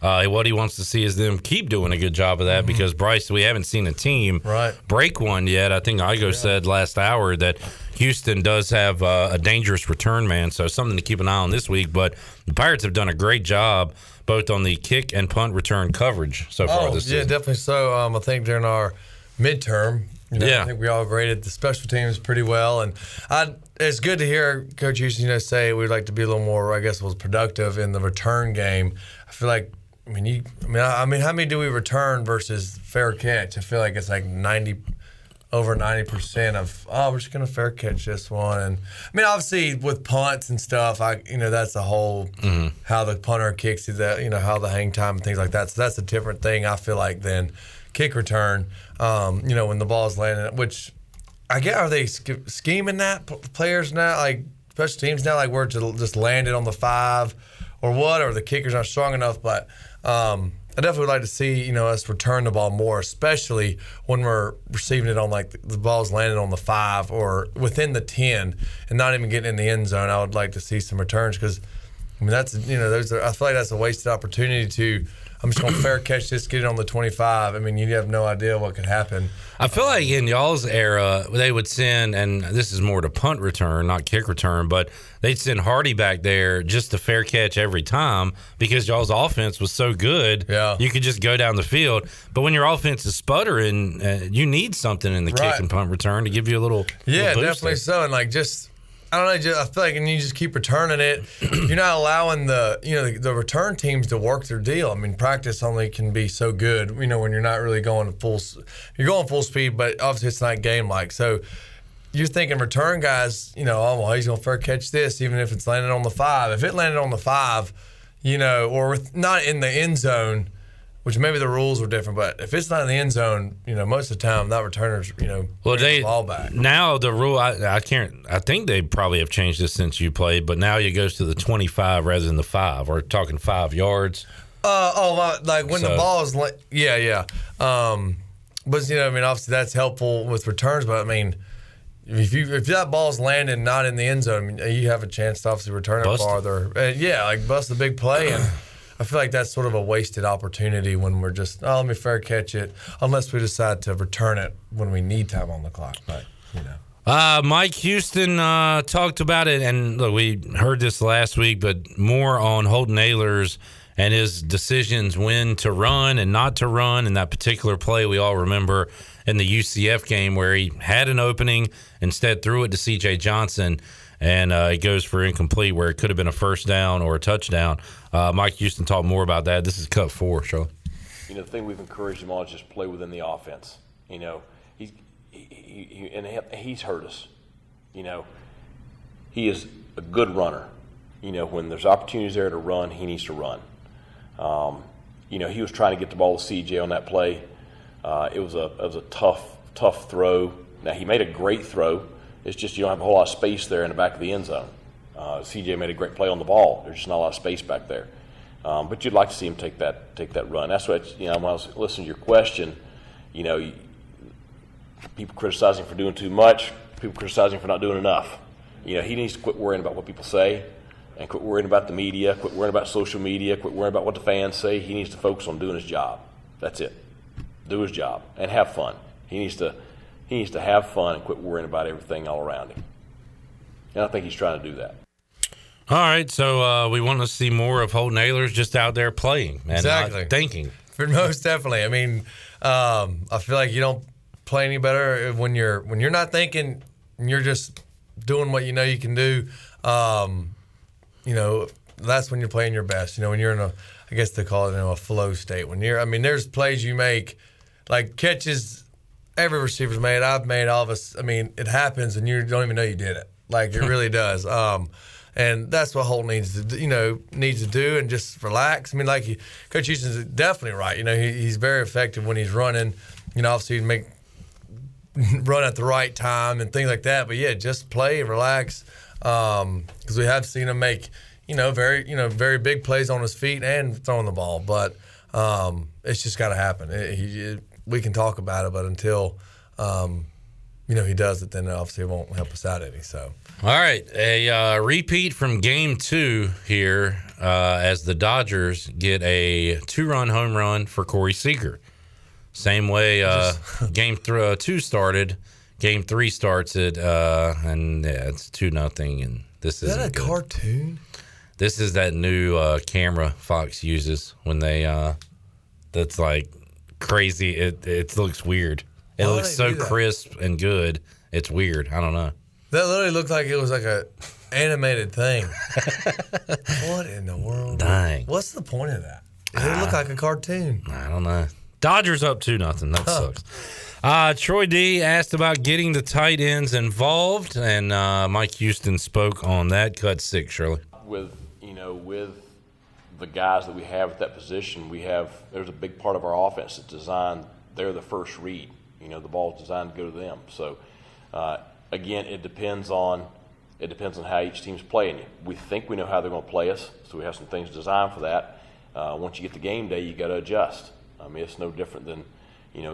What he wants to see is them keep doing a good job of that, because, Bryce, we haven't seen a team break one yet. I think Igo said last hour that Houston does have a dangerous return man, so something to keep an eye on this week. But the Pirates have done a great job both on the kick and punt return coverage so far this season. Yeah, definitely so. I think during our midterm, I think we all graded the special teams pretty well. And it's good to hear Coach Houston say we'd like to be a little more, was productive in the return game. I feel like how many do we return versus fair catch? I feel like it's like 90% of we're just gonna fair catch this one. And obviously with punts and stuff, that's the whole how the punter kicks to that, how the hang time and things like that. So that's a different thing, I feel like, than kick return. When the ball's landing, which I get, are they scheming that players now, like special teams now, like we're to just land it on the 5 or what, or the kicker's not strong enough, but. I definitely would like to see, us return the ball more, especially when we're receiving it on, like, the ball's landed on the 5 or within the 10 and not even getting in the end zone. I would like to see some returns, because, that's, I feel like that's a wasted opportunity to, I'm just going to fair catch this, get it on the 25. You have no idea what could happen. I feel like in y'all's era, they would send, and this is more to punt return, not kick return, but they'd send Hardy back there just to fair catch every time, because y'all's offense was so good, you could just go down the field. But when your offense is sputtering, you need something in the kick and punt return to give you a little little boost definitely there. So. And, I feel like, and you just keep returning it. You're not allowing the return teams to work their deal. Practice only can be so good, when you're not really going full. You're going full speed, but obviously it's not game-like. So you're thinking return guys, he's going to fair catch this, even if it's landed on the 5. If it landed on the 5, or not in the end zone, which maybe the rules were different, but if it's not in the end zone, most of the time that returner's, the ball back. Now the rule, I think they probably have changed this since you played, but now it goes to the 25 rather than the 5. We're talking 5 yards. The ball is, but obviously that's helpful with returns, but if that ball's landing not in the end zone, you have a chance to obviously return it farther. Bust the big play and. I feel like that's sort of a wasted opportunity when we're just, let me fair catch it, unless we decide to return it when we need time on the clock. But, Mike Houston talked about it, and look, we heard this last week, but more on Holton Ehlers and his decisions when to run and not to run, and that particular play we all remember in the UCF game where he had an opening, instead threw it to C.J. Johnson. And it goes for incomplete, where it could have been a first down or a touchdown. Mike Houston talked more about that. This is cut 4, Sean. The thing we've encouraged him on is just play within the offense. He's hurt us. He is a good runner. When there's opportunities there to run, he needs to run. He was trying to get the ball to CJ on that play. It was a tough throw. Now, he made a great throw. It's just you don't have a whole lot of space there in the back of the end zone. C.J. made a great play on the ball. There's just not a lot of space back there. But you'd like to see him take that run. That's what when I was listening to your question, people criticizing for doing too much, people criticizing for not doing enough. He needs to quit worrying about what people say and quit worrying about the media, quit worrying about social media, quit worrying about what the fans say. He needs to focus on doing his job. That's it. Do his job and have fun. He needs to He needs to have fun and quit worrying about everything all around him. And I think he's trying to do that. All right, so we want to see more of Holden Ehlers just out there playing and not thinking. Most definitely. I mean, I feel like you don't play any better when you're not thinking and you're just doing what you know you can do. You know, that's when you're playing your best. You know, when you're in a, I guess they call it, you know, a flow state. When you're, I mean, there's plays you make, like catches every receiver's made. I've made, all of us. I mean, it happens and you don't even know you did it. Like, it really does. And that's what Holt needs to do and just relax. I mean, like, Coach Houston's definitely right. You know, he's very effective when he's running. You know, obviously, he'd run at the right time and things like that. But, yeah, just play, relax, because we have seen him make, very big plays on his feet and throwing the ball. But it's just got to happen. We can talk about it, but until he does it, then obviously it won't help us out any. So, all right, a repeat from Game 2 here as the Dodgers get a 2-run home run for Corey Seager. Same way Game 2 started, Game 3 starts it, and yeah, it's 2-0. And this is that a good cartoon? This is that new camera Fox uses when they that's like crazy. It looks weird. It looks so crisp and good. It's weird. I don't know. That literally looked like it was like an animated thing. What in the world? Dang. What's the point of that? It looked like a cartoon. I don't know. Dodgers up 2-0. That sucks. Troy D asked about getting the tight ends involved, and Mike Houston spoke on that. Cut 6, Shirley. With the guys that we have at that position, there's a big part of our offense that's designed. They're the first read. The ball's designed to go to them. So, again, it depends on how each team's playing you. We think we know how they're going to play us, so we have some things designed for that. Once you get to game day, you got to adjust. I mean, it's no different than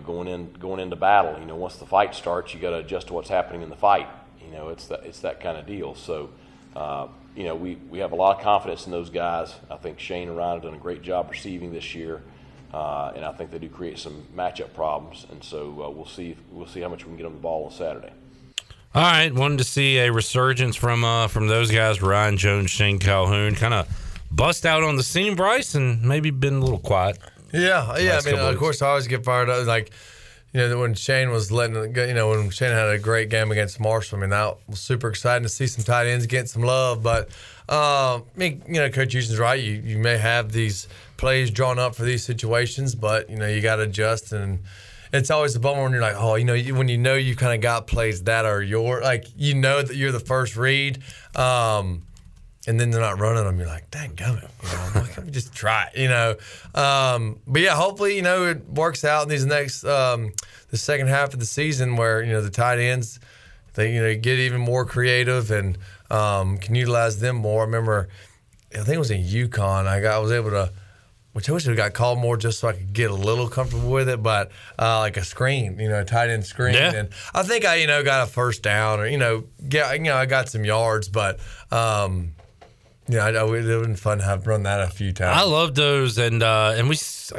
going into battle. Once the fight starts, you got to adjust to what's happening in the fight. It's that kind of deal. So, we have a lot of confidence in those guys. I think Shane and Ryan have done a great job receiving this year. And I think they do create some matchup problems, and so we'll see how much we can get on the ball on Saturday. All right, wanted to see a resurgence from those guys, Ryan Jones, Shane Calhoun, kind of bust out on the scene, Bryce, and maybe been a little quiet. Yeah. I mean, of course, I always get fired up. Like, when Shane was when Shane had a great game against Marshall, I mean, that was super exciting to see some tight ends getting some love. But Coach Houston's right. You may have these plays drawn up for these situations, but you got to adjust, and it's always a bummer when you're like, when you kind of got plays that are your, like, that you're the first read, and then they're not running them. You're like, dang gummit, why can't we just try it? But yeah, hopefully it works out in these next the second half of the season where the tight ends they get even more creative and can utilize them more. I remember, I think it was in UConn, I was able to. Which I wish I got called more just so I could get a little comfortable with it, but like a screen, a tight end screen. Yeah. And I think I, got a first down or, I got some yards, but, it would have been fun to have run that a few times. I love those, and I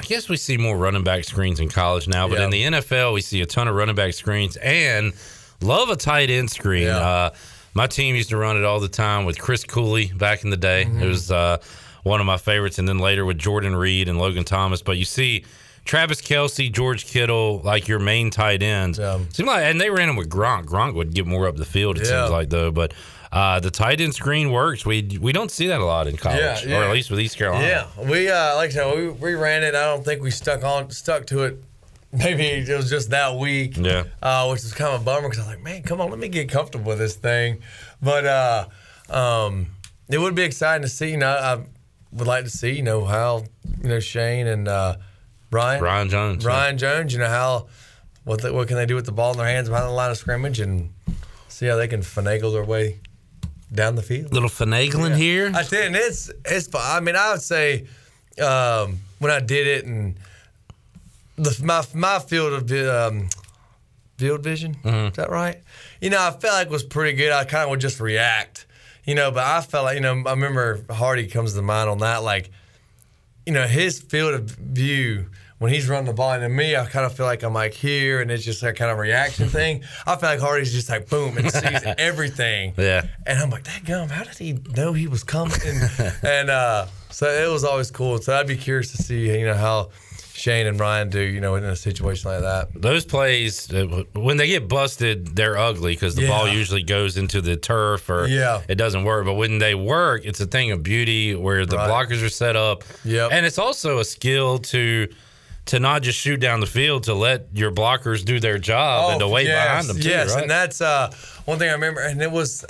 guess we see more running back screens in college now, but in the NFL we see a ton of running back screens and love a tight end screen. Yeah. My team used to run it all the time with Chris Cooley back in the day. Mm-hmm. It was one of my favorites, and then later with Jordan Reed and Logan Thomas. But you see Travis Kelce, George Kittle, like your main tight ends. Yeah. And they ran them with Gronk. Gronk would get more up the field, it seems like, though. But the tight end screen works. We don't see that a lot in college, or at least with East Carolina. Yeah, we like I said, we ran it. I don't think we stuck to it. Maybe it was just that week, which was kind of a bummer because I was like, man, come on, let me get comfortable with this thing. But it would be exciting to see. I would like to see, how, Shane and Ryan Jones, how, what can they do with the ball in their hands behind the line of scrimmage and see how they can finagle their way down the field. Little finagling here. I did, and it's I mean, I would say when I did it and my field of field vision, is that right? I felt like it was pretty good. I kind of would just react. But I felt like, I remember Hardy comes to mind on that, like, his field of view when he's running the ball into me, I kind of feel like I'm like here, and it's just that kind of reaction thing. I feel like Hardy's just like boom and sees everything. Yeah. And I'm like, that gum, how did he know he was coming? And so it was always cool. So I'd be curious to see, you know, how Shane and Ryan do, you know, in a situation like that. Those plays, when they get busted, they're ugly because the ball usually goes into the turf or it doesn't work. But when they work, it's a thing of beauty where the blockers are set up. Yep. And it's also a skill to not just shoot down the field, to let your blockers do their job and to wait behind them too, right? And that's one thing I remember. And it was,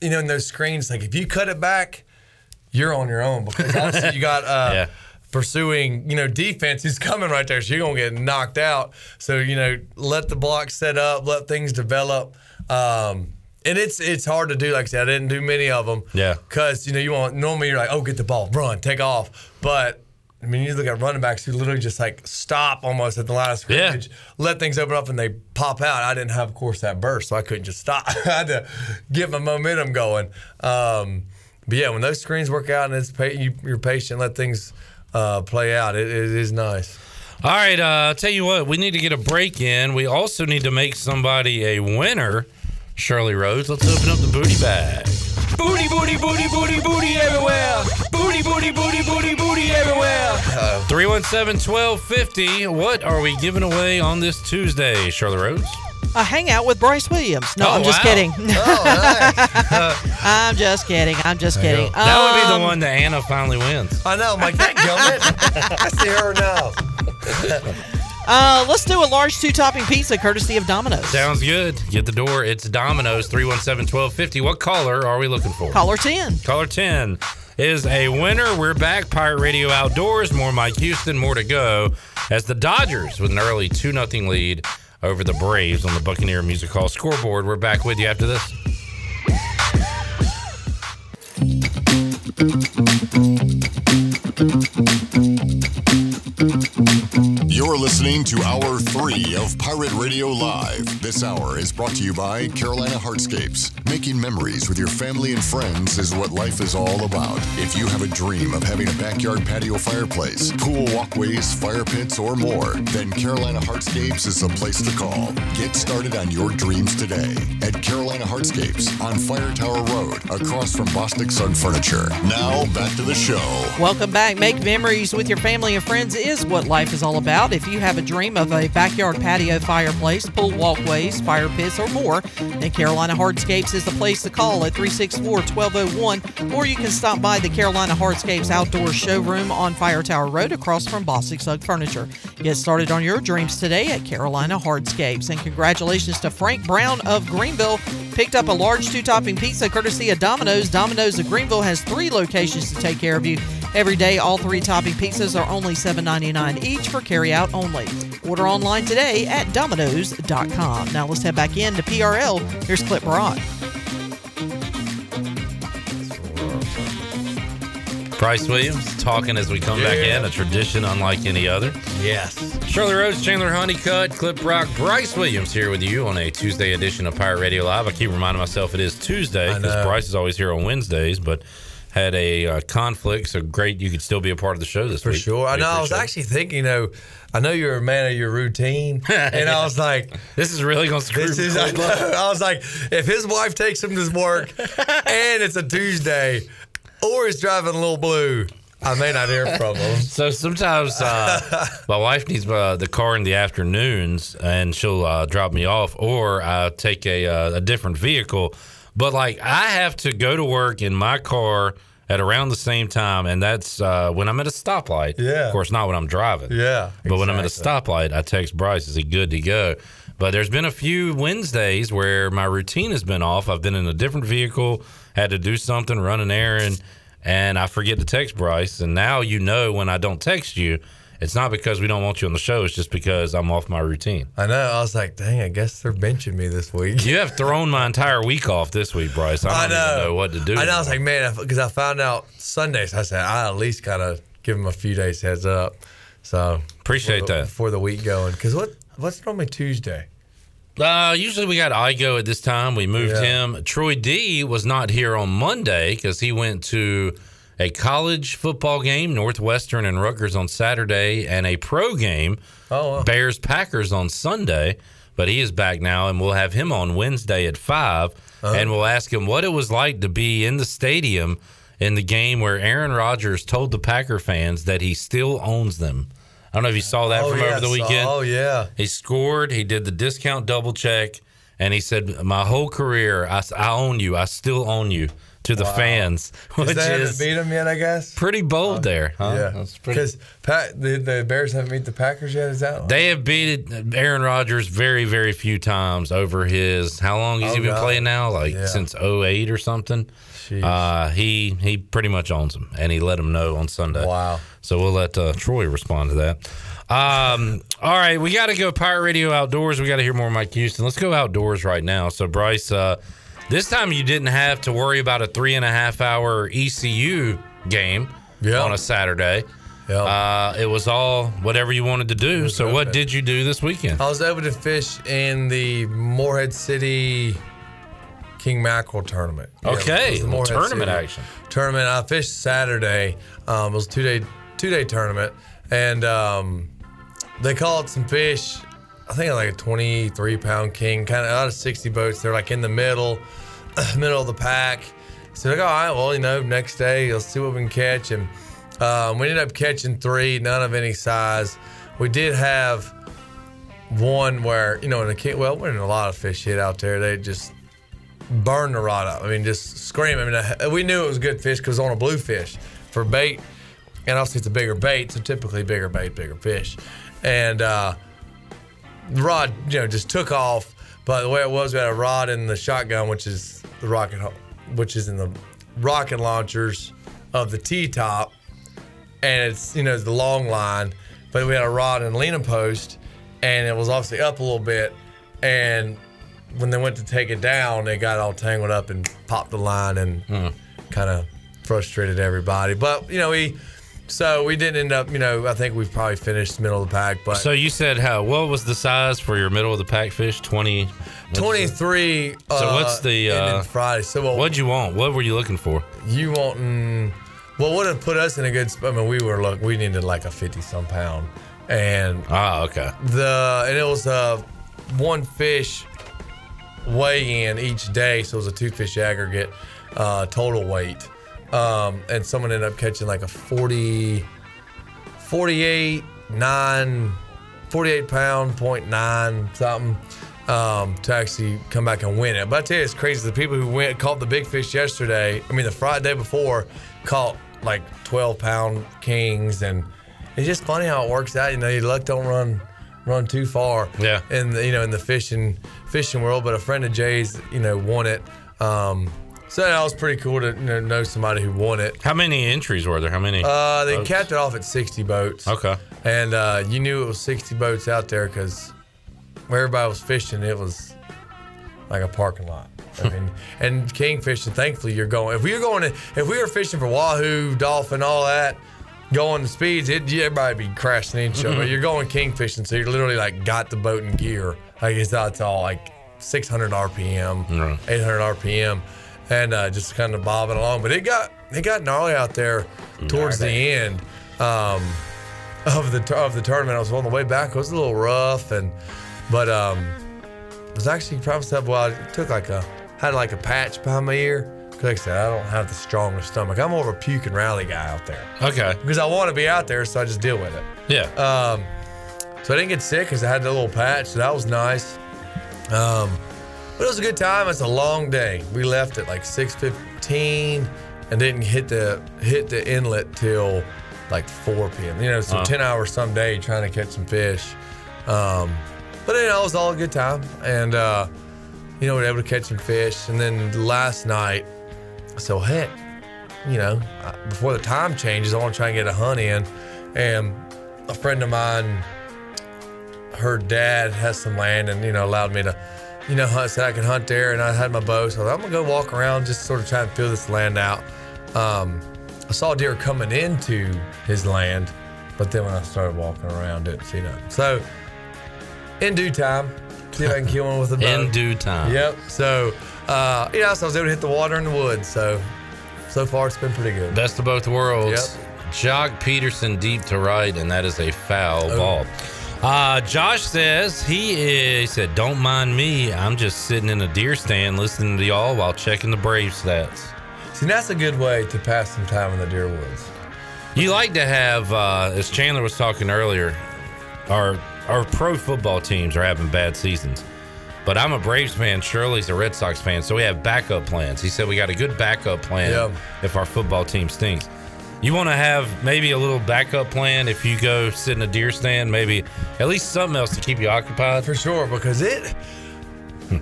you know, in those screens, like if you cut it back, you're on your own because obviously you got pursuing, you know, defense. He's coming right there, so you're going to get knocked out. So, you know, let the block set up, let things develop. And it's hard to do. Like I said, I didn't do many of them. Yeah. Because, you know, you want normally you're like, oh, get the ball, run, take off. But I mean, you look at running backs who literally just, like, stop almost at the line of scrimmage, let things open up, and they pop out. I didn't have, of course, that burst, so I couldn't just stop. I had to get my momentum going. But, yeah, when those screens work out and it's you're patient, let things play out, it is nice. All right, I'll tell you what. We need to get a break in. We also need to make somebody a winner. Shirley Rhodes, let's open up the booty bag. Booty, booty, booty, booty, booty everywhere. Booty, booty, booty, booty, booty everywhere. 317-1250. What are we giving away on this Tuesday, Shirley Rhodes? A hangout with Bryce Williams. No, I'm just kidding. Oh, nice. I'm just kidding. I'm just kidding. That would be the one that Anna finally wins. I know. I'm like, that gummit. I see her now. Let's do a large two-topping pizza courtesy of Domino's. Sounds good. Get the door. It's Domino's, 317-1250. What caller are we looking for? Caller 10. Caller 10 is a winner. We're back. Pirate Radio Outdoors. More Mike Houston. More to go as the Dodgers with an early 2-0 lead over the Braves on the Buccaneer Music Hall scoreboard. We're back with you after this. You're listening to Hour 3 of Pirate Radio Live. This hour is brought to you by Carolina Heartscapes. Making memories with your family and friends is what life is all about. If you have a dream of having a backyard patio fireplace, pool walkways, fire pits, or more, then Carolina Heartscapes is the place to call. Get started on your dreams today at Carolina Heartscapes on Fire Tower Road, across from Bostic Sun Furniture. Now, back to the show. Welcome back. Make memories with your family and friends is what life is all about. If you have a dream of a backyard patio fireplace, pool walkways, fire pits, or more, then Carolina Hardscapes is the place to call at 364-1201, or you can stop by the Carolina Hardscapes Outdoor Showroom on Fire Tower Road across from Bostic Sun Furniture. Get started on your dreams today at Carolina Hardscapes. And congratulations to Frank Brown of Greenville. Picked up a large two-topping pizza courtesy of Domino's. Domino's of Greenville has 3 locations to take care of you. Every day, all 3 topping pizzas are only $7.99 each for carry-out only. Order online today at Domino's.com. Now let's head back in to PRL. Here's Clip Rock. Bryce Williams talking as we come back in, a tradition unlike any other. Yes. Shirley Rhodes, Chandler Honeycutt, Clip Rock, Bryce Williams here with you on a Tuesday edition of Pirate Radio Live. I keep reminding myself it is Tuesday because Bryce is always here on Wednesdays, but had a conflict, so great you could still be a part of the show this week. For sure. I know. I was actually thinking, you know, I know you're a man of your routine, and I was like, this is really going to screw me up. I was like, if his wife takes him to work and it's a Tuesday or he's driving a little blue, I may not hear from him. So sometimes my wife needs the car in the afternoons, and she'll drop me off, or I take a different vehicle. But, like, I have to go to work in my car at around the same time, and that's when I'm at a stoplight. Yeah. Of course, not when I'm driving. Yeah. But exactly. When I'm at a stoplight, I text Bryce, is he good to go? But there's been a few Wednesdays where my routine has been off. I've been in a different vehicle, had to do something, run an errand, and I forget to text Bryce. And now you know when I don't text you, it's not because we don't want you on the show. It's just because I'm off my routine. I know. I was like, dang, I guess they're benching me this week. You have thrown my entire week off this week, Bryce. I don't even know what to do. I know. I was like, man, because I found out Sunday, so I said, I at least kind of give them a few days heads up. So appreciate that. Before the week going. Because what's normally Tuesday? Usually we got Igo at this time. We moved him. Troy D was not here on Monday because he went to a college football game, Northwestern and Rutgers on Saturday, and a pro game, Bears-Packers on Sunday. But he is back now, and we'll have him on Wednesday at 5, and we'll ask him what it was like to be in the stadium in the game where Aaron Rodgers told the Packer fans that he still owns them. I don't know if you saw that over the weekend. Oh, yeah. He scored. He did the discount double check, and he said, my whole career, I own you. I still own you to the fans. Which is that haven't beat him yet, I guess? Pretty bold there. Huh? Yeah. Because the Bears haven't beat the Packers yet, is that one? They have beat Aaron Rodgers very, very few times over his, how long has he been playing now? Like since 08 or something? He pretty much owns him, and he let him know on Sunday. Wow. So we'll let Troy respond to that. All right, we got to go Pirate Radio Outdoors. We got to hear more Mike Houston. Let's go outdoors right now. So, Bryce, this time you didn't have to worry about a 3.5-hour ECU game on a Saturday. Yep. It was all whatever you wanted to do. So what did you do this weekend? I was able to fish in the Morehead City King Mackerel Tournament. Okay, well, tournament action. Tournament. I fished Saturday. It was a two-day tournament, and they caught some fish. I think like a 23-pound king, kind of out of 60 boats. They're like in the middle of the pack. So like, all right, well, you know, next day let's see what we can catch. And we ended up catching three, none of any size. We did have one where, you know, we're in a lot of fish hit out there. They just burned the rod up. I mean, just scream. I mean, we knew it was good fish because it was on a bluefish for bait. And obviously it's a bigger bait, so typically bigger bait, bigger fish. And the rod, you know, just took off. But the way it was, we had a rod in the shotgun, which is the rocket, which is in the rocket launchers of the T-top. And it's, you know, it's the long line. But we had a rod and leaning post, and it was obviously up a little bit. And when they went to take it down, they got all tangled up and popped the line and kind of frustrated everybody. But, you know, so we didn't end up, you know, I think we probably finished middle of the pack. But so you said what was the size for your middle of the pack fish? 23. So what's the Friday? So what'd you want? What were you looking for? You wanting, well, would have put us in a good spot. I mean, we needed like a 50-some pound. And and it was one fish weigh in each day, so it was a two-fish aggregate total weight. And someone ended up catching like a 48.9 pound to actually come back and win it. But I tell you, it's crazy. The people who caught the big fish the Friday before, caught like 12-pound kings. And it's just funny how it works out. You know, your luck don't run too far in the fishing world. But a friend of Jay's, you know, won it. So that was pretty cool to know somebody who won it. How many entries were there? They capped it off at 60 boats. Okay. And you knew it was 60 boats out there because where everybody was fishing, it was like a parking lot. I mean, and king fishing, thankfully, if we were fishing for wahoo, dolphin, all that, going to speeds, everybody be crashing into it. But you're going king fishing, so you're literally like got the boat in gear. Like it's all like 600 RPM, 800 RPM. And just kind of bobbing along, but it got gnarly out there towards the end of the tournament. I was on the way back; it was a little rough, but it was actually probably had like a patch behind my ear. Cause like I said, I don't have the strongest stomach. I'm more of a puke and rally guy out there. Okay, because I want to be out there, so I just deal with it. Yeah. So I didn't get sick because I had that little patch, so that was nice. But it was a good time. It's a long day. We left at like 6:15 and didn't hit the inlet till like 4 p.m. You know, so 10 hours some day trying to catch some fish. But you know, it was all a good time, and you know, we were able to catch some fish. And then last night, so heck, you know, before the time changes, I want to try and get a hunt in. And a friend of mine, her dad has some land, and you know, allowed me to. You know, I said I could hunt there, and I had my bow, so I'm going to go walk around, just sort of try and feel this land out. I saw a deer coming into his land, but then when I started walking around, didn't see nothing. So, in due time, see if I can kill one with a bow. In due time. Yep. So, I was able to hit the water in the woods, so So far, it's been pretty good. Best of both worlds. Yep. Jock Peterson deep to right, and that is a foul ball. Josh says, he said, don't mind me. I'm just sitting in a deer stand listening to y'all while checking the Brave stats. See, that's a good way to pass some time in the deer woods. You like to have, as Chandler was talking earlier, our pro football teams are having bad seasons. But I'm a Braves fan. Shirley's a Red Sox fan. So we have backup plans. He said we got a good backup plan if our football team stinks. You want to have maybe a little backup plan if you go sit in a deer stand, maybe at least something else to keep you occupied. For sure, because it,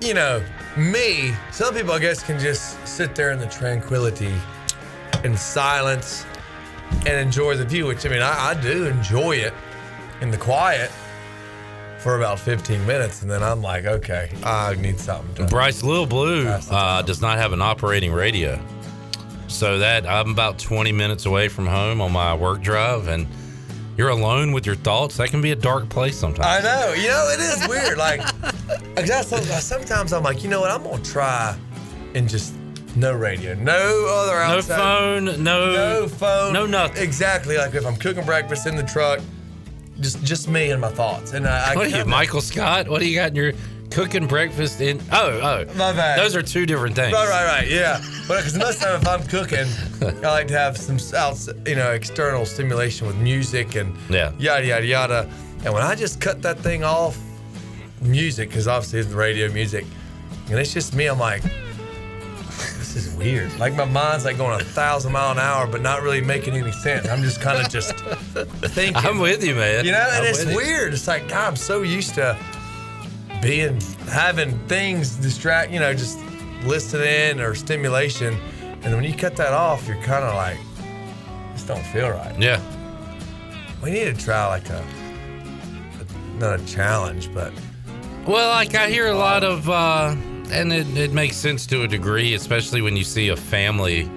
you know, me, some people I guess can just sit there in the tranquility and silence and enjoy the view, which I mean, I do enjoy it in the quiet for about 15 minutes, and then I'm like, okay, I need something to Bryce Little Blue does not have an operating radio. So that I'm about 20 minutes away from home on my work drive, and you're alone with your thoughts. That can be a dark place sometimes. I know. You know, it is weird. Like, sometimes I'm like, you know what? I'm going to try and just no radio, no other outside. No phone. No nothing. Exactly. Like if I'm cooking breakfast in the truck, just me and my thoughts. And what are you, Michael Scott? What do you got in your... Cooking breakfast in... Oh. My bad. Those are two different things. Right. Yeah. Because most time if I'm cooking, I like to have some, external stimulation with music and yada, yada, yada. And when I just cut that thing off, music, because obviously it's radio music, and it's just me, I'm like, this is weird. Like my mind's like going 1,000 miles an hour, but not really making any sense. I'm just kind of just thinking. I'm with you, man. You know, and it's weird. It's like, God, I'm so used to... having things distract, just listening or stimulation, and when you cut that off, you're kind of like, this don't feel right. Yeah, we need to try like a not a challenge, but like I hear a lot of, and it makes sense to a degree, especially when you see a family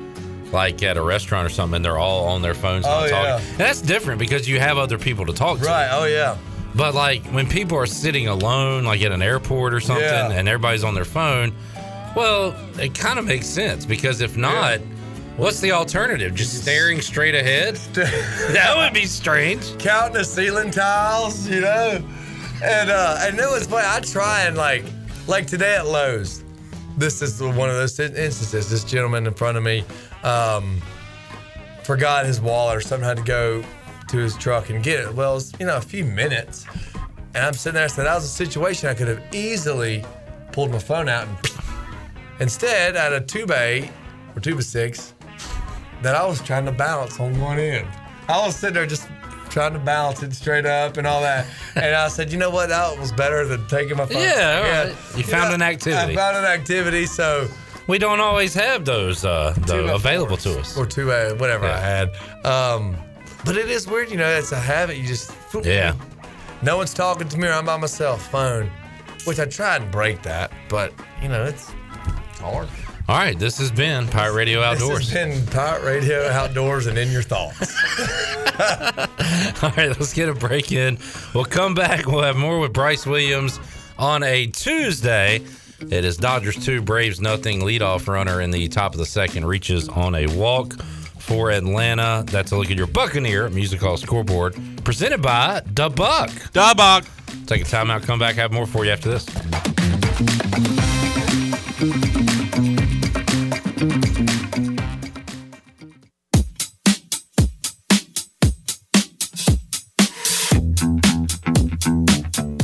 like at a restaurant or something, and they're all on their phones and talking. And that's different because you have other people to talk to. Right? Oh yeah. But, like, when people are sitting alone, like at an airport or something, and everybody's on their phone, well, it kind of makes sense. Because if not, what's the alternative? Just staring straight ahead? That would be strange. Counting the ceiling tiles, And it was funny. I try and, like today at Lowe's, this is one of those instances. This gentleman in front of me forgot his wallet or something, had to go to his truck and get it. Well, it was, a few minutes. And I'm sitting there, so that was a situation I could have easily pulled my phone out. And instead, I had a 2x8 or 2x6 that I was trying to balance on one end. I was sitting there just trying to balance it straight up and all that. And I said, you know what? That was better than taking my phone. Yeah, all right. You found an activity. I found an activity, so... We don't always have those available to us. Or 2x8, whatever I had. But it is weird, it's a habit. You just... Yeah. No one's talking to me or I'm by myself. Phone. Which I tried and break that, but, it's hard. All right. This has been Pirate Radio Outdoors. And In Your Thoughts. All right. Let's get a break in. We'll come back. We'll have more with Bryce Williams on a Tuesday. It is Dodgers 2, Braves nothing. Leadoff runner in the top of the second reaches on a walk for Atlanta. That's a look at your Buccaneer Music Hall scoreboard presented by Da Buck. Da Buck. Take a timeout, come back, have more for you after this.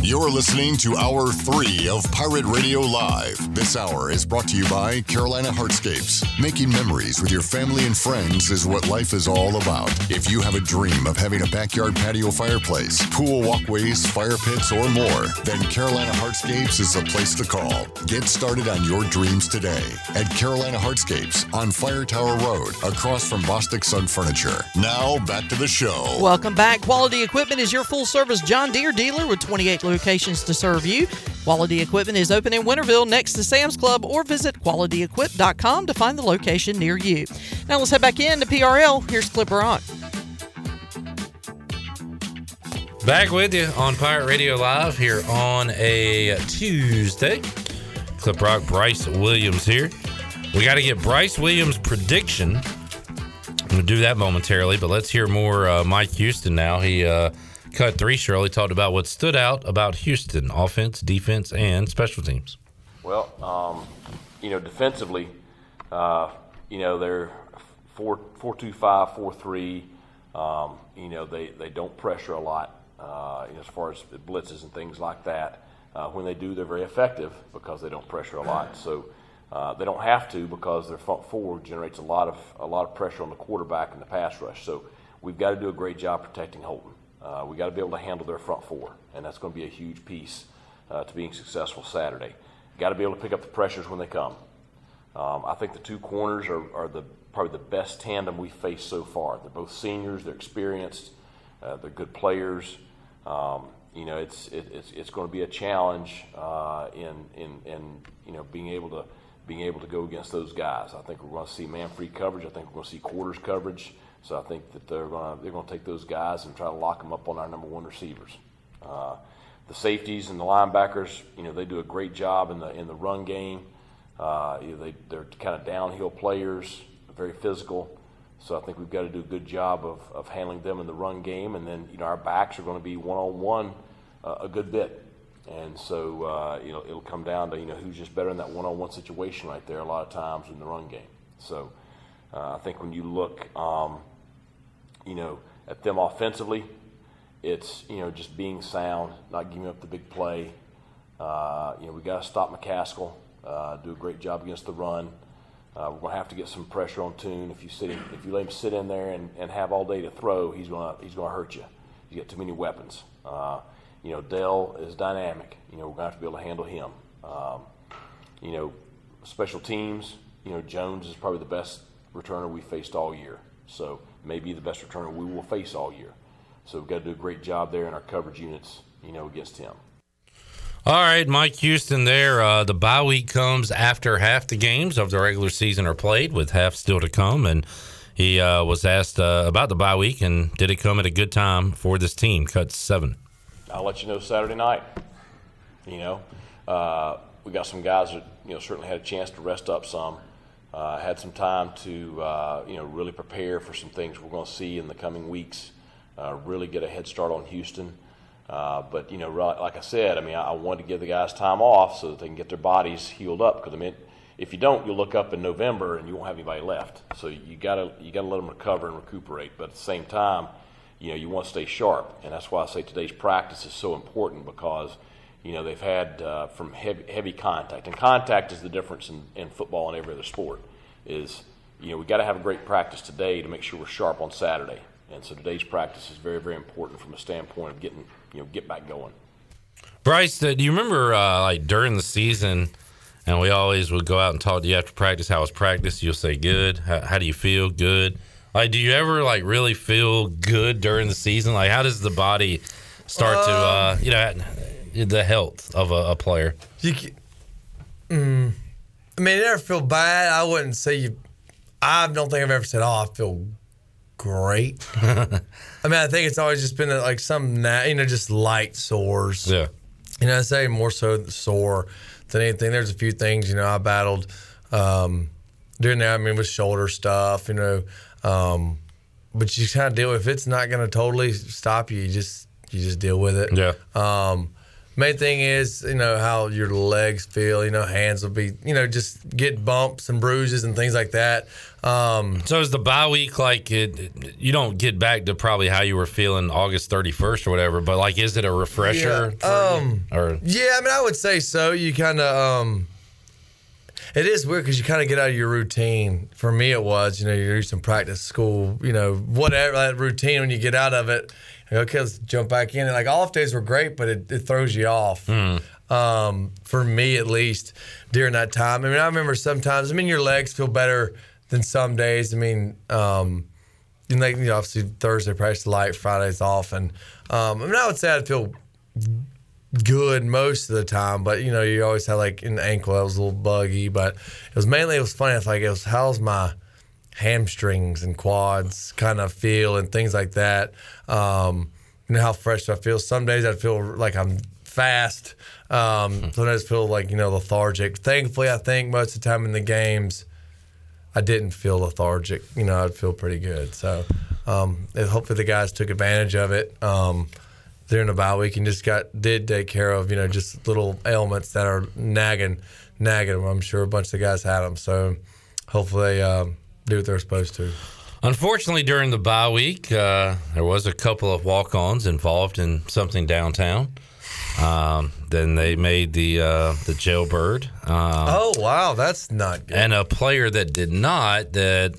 You're listening to Hour 3 of Pirate Radio Live. This hour is brought to you by Carolina Heartscapes. Making memories with your family and friends is what life is all about. If you have a dream of having a backyard patio fireplace, pool walkways, fire pits, or more, then Carolina Heartscapes is the place to call. Get started on your dreams today at Carolina Heartscapes on Fire Tower Road, across from Bostic Sun Furniture. Now, back to the show. Welcome back. Quality Equipment is your full-service John Deere dealer with 28 locations to serve you. Quality Equipment is open in Winterville next to Sam's Club, or visit qualityequip.com to find the location near you. Now let's head back in to PRL. Here's Clip Rock. Back with you on Pirate Radio Live here on a Tuesday. Clip Rock, Bryce Williams here. We got to get Bryce Williams' prediction We'll do that momentarily, but let's hear more Mike Houston now. He cut three, Shirley, talked about what stood out about Houston, offense, defense, and special teams. Well, defensively, they're 4-2-5, 4-3. They don't pressure a lot as far as blitzes and things like that. When they do, they're very effective because they don't pressure a lot. So they don't have to because their front four generates a lot of pressure on the quarterback in the pass rush. So we've got to do a great job protecting Holton. We've got to be able to handle their front four, and that's going to be a huge piece to being successful Saturday. Got to be able to pick up the pressures when they come. I think the two corners are probably the best tandem we've faced so far. They're both seniors. They're experienced. They're good players. It's going to be a challenge in being able to go against those guys. I think we're going to see man-free coverage. I think we're going to see quarters coverage. So I think that they're going to take those guys and try to lock them up on our number one receivers. The safeties and the linebackers, they do a great job in the run game. They're kind of downhill players, very physical. So I think we've got to do a good job of handling them in the run game. And then, our backs are going to be one-on-one a good bit. And so, it'll come down to, who's just better in that one-on-one situation right there a lot of times in the run game. So I think when you look, at them offensively, it's, just being sound, not giving up the big play. We got to stop McCaskill, do a great job against the run. We're going to have to get some pressure on Tune. If you let him sit in there and have all day to throw, he's going to hurt you. You got too many weapons. Dell is dynamic. We're going to have to be able to handle him. Special teams. Jones is probably the best returner we faced all year. So maybe the best returner we will face all year. So we've got to do a great job there in our coverage units. Against him. All right, Mike Houston there. The bye week comes after half the games of the regular season are played, with half still to come. And he was asked about the bye week and did it come at a good time for this team. Cut 7. I'll let you know Saturday night. We got some guys that certainly had a chance to rest up some, had some time to really prepare for some things we're going to see in the coming weeks. Really get a head start on Houston. But, like I said, I wanted to give the guys time off so that they can get their bodies healed up. Because, if you don't, you'll look up in November and you won't have anybody left. So you got to let them recover and recuperate. But at the same time, you want to stay sharp. And that's why I say today's practice is so important, because, they've had from heavy contact. And contact is the difference in football and every other sport. Is, we got to have a great practice today to make sure we're sharp on Saturday. And so today's practice is very, very important from a standpoint of getting, get back going. Bryce, do you remember during the season, and we always would go out and talk to you after practice, how was practice? You'll say, good. How do you feel? Good. Do you ever really feel good during the season? How does the body start to, the health of a player? You never feel bad. I wouldn't say I don't think I've ever said, I feel great. I think it's always just been some, just light sores. Yeah. I say more so sore than anything. There's a few things, I battled during that, with shoulder stuff, but you kind of deal with, if it's not going to totally stop you, you just deal with it. Yeah. Main thing is, how your legs feel, hands will be, just get bumps and bruises and things like that. So is the bye week you don't get back to probably how you were feeling August 31st or whatever, but is it a refresher? Yeah, I would say so. You kind of, it is weird because you kind of get out of your routine. For me it was, you're used to practice, school, whatever, that routine, when you get out of it. Okay, let's jump back in. And off days were great, but it throws you off. Mm. For me, at least, during that time. I remember sometimes, your legs feel better than some days. Obviously Thursday practice light, Friday's off. And I would say I'd feel good most of the time, but, you always had an ankle that was a little buggy. But it was funny. How's my hamstrings and quads kind of feel and things like that. How fresh do I feel? Some days I feel like I'm fast. Sometimes I feel lethargic. Thankfully, I think most of the time in the games, I didn't feel lethargic. You know, I'd feel pretty good. So hopefully the guys took advantage of it during the bye week and just did take care of, you know, just little ailments that are nagging. I'm sure a bunch of the guys had them. So hopefully they do what they're supposed to. Unfortunately, during the bye week, there was a couple of walk-ons involved in something downtown. Then they made the jailbird. Oh, wow. That's not good. And a player that did not, that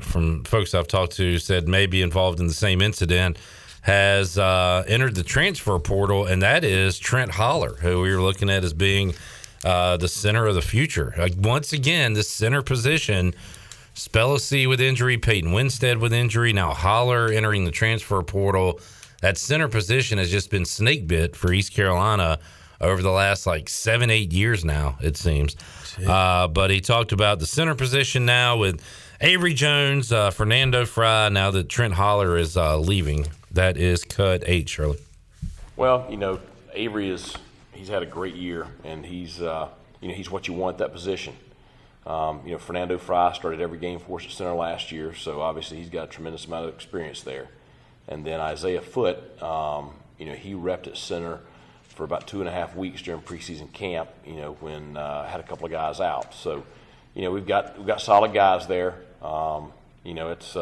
from folks I've talked to said may be involved in the same incident, has entered the transfer portal, and that is Trent Holler, who we were looking at as being the center of the future. Once again, the center position, Spellacy with injury, Peyton Winstead with injury, now Holler entering the transfer portal. That center position has just been snake bit for East Carolina over the last, 7-8 years now, it seems. But he talked about the center position now with Avery Jones, Fernando Fry, now that Trent Holler is leaving. That is cut 8, Shirley. Well, you know, Avery he's had a great year, and he's what you want at that position. You know, Fernando Fry started every game for us at center last year, so obviously he's got a tremendous amount of experience there. And then Isaiah Foote, he repped at center for about 2.5 weeks during preseason camp, when had a couple of guys out. So, we've got solid guys there. It's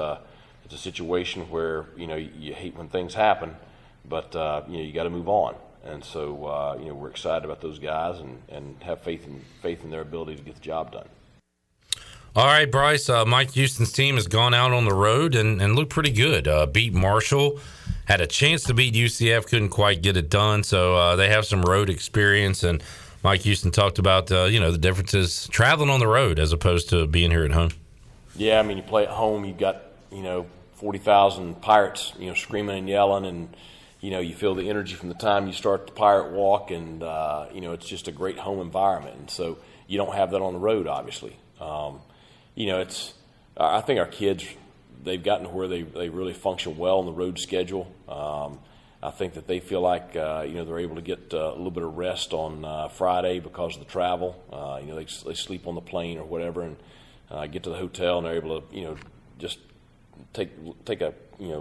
a situation where, you hate when things happen, but, you got to move on. And so, we're excited about those guys and have faith in their ability to get the job done. All right, Bryce, Mike Houston's team has gone out on the road and looked pretty good. Beat Marshall, had a chance to beat UCF, couldn't quite get it done, so they have some road experience. And Mike Houston talked about, the differences traveling on the road as opposed to being here at home. Yeah, I mean, you play at home, you've got, 40,000 Pirates, screaming and yelling, and, you feel the energy from the time you start the Pirate Walk, and, it's just a great home environment. And so you don't have that on the road, obviously. I think our kids, they've gotten to where they really function well on the road schedule. I think that they feel like, they're able to get a little bit of rest on Friday because of the travel. They sleep on the plane or whatever and get to the hotel, and they're able to, just take a,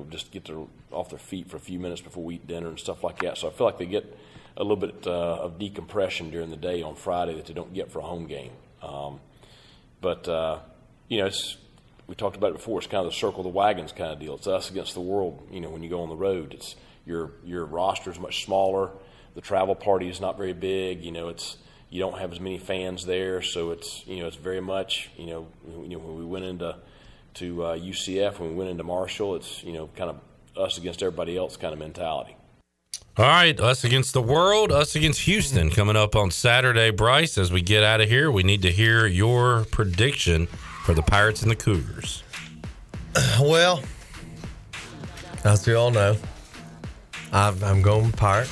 just get off their feet for a few minutes before we eat dinner and stuff like that. So I feel like they get a little bit of decompression during the day on Friday that they don't get for a home game. But, we talked about it before. It's kind of the circle of the wagons kind of deal. It's us against the world, when you go on the road. It's your roster is much smaller. The travel party is not very big. You don't have as many fans there. So it's, it's very much, when we went into UCF, when we went into Marshall, it's, kind of us against everybody else kind of mentality. All right, us against the world, us against Houston coming up on Saturday. Bryce, as we get out of here, we need to hear your prediction for the Pirates and the Cougars. Well, as we all know, I'm going with Pirates.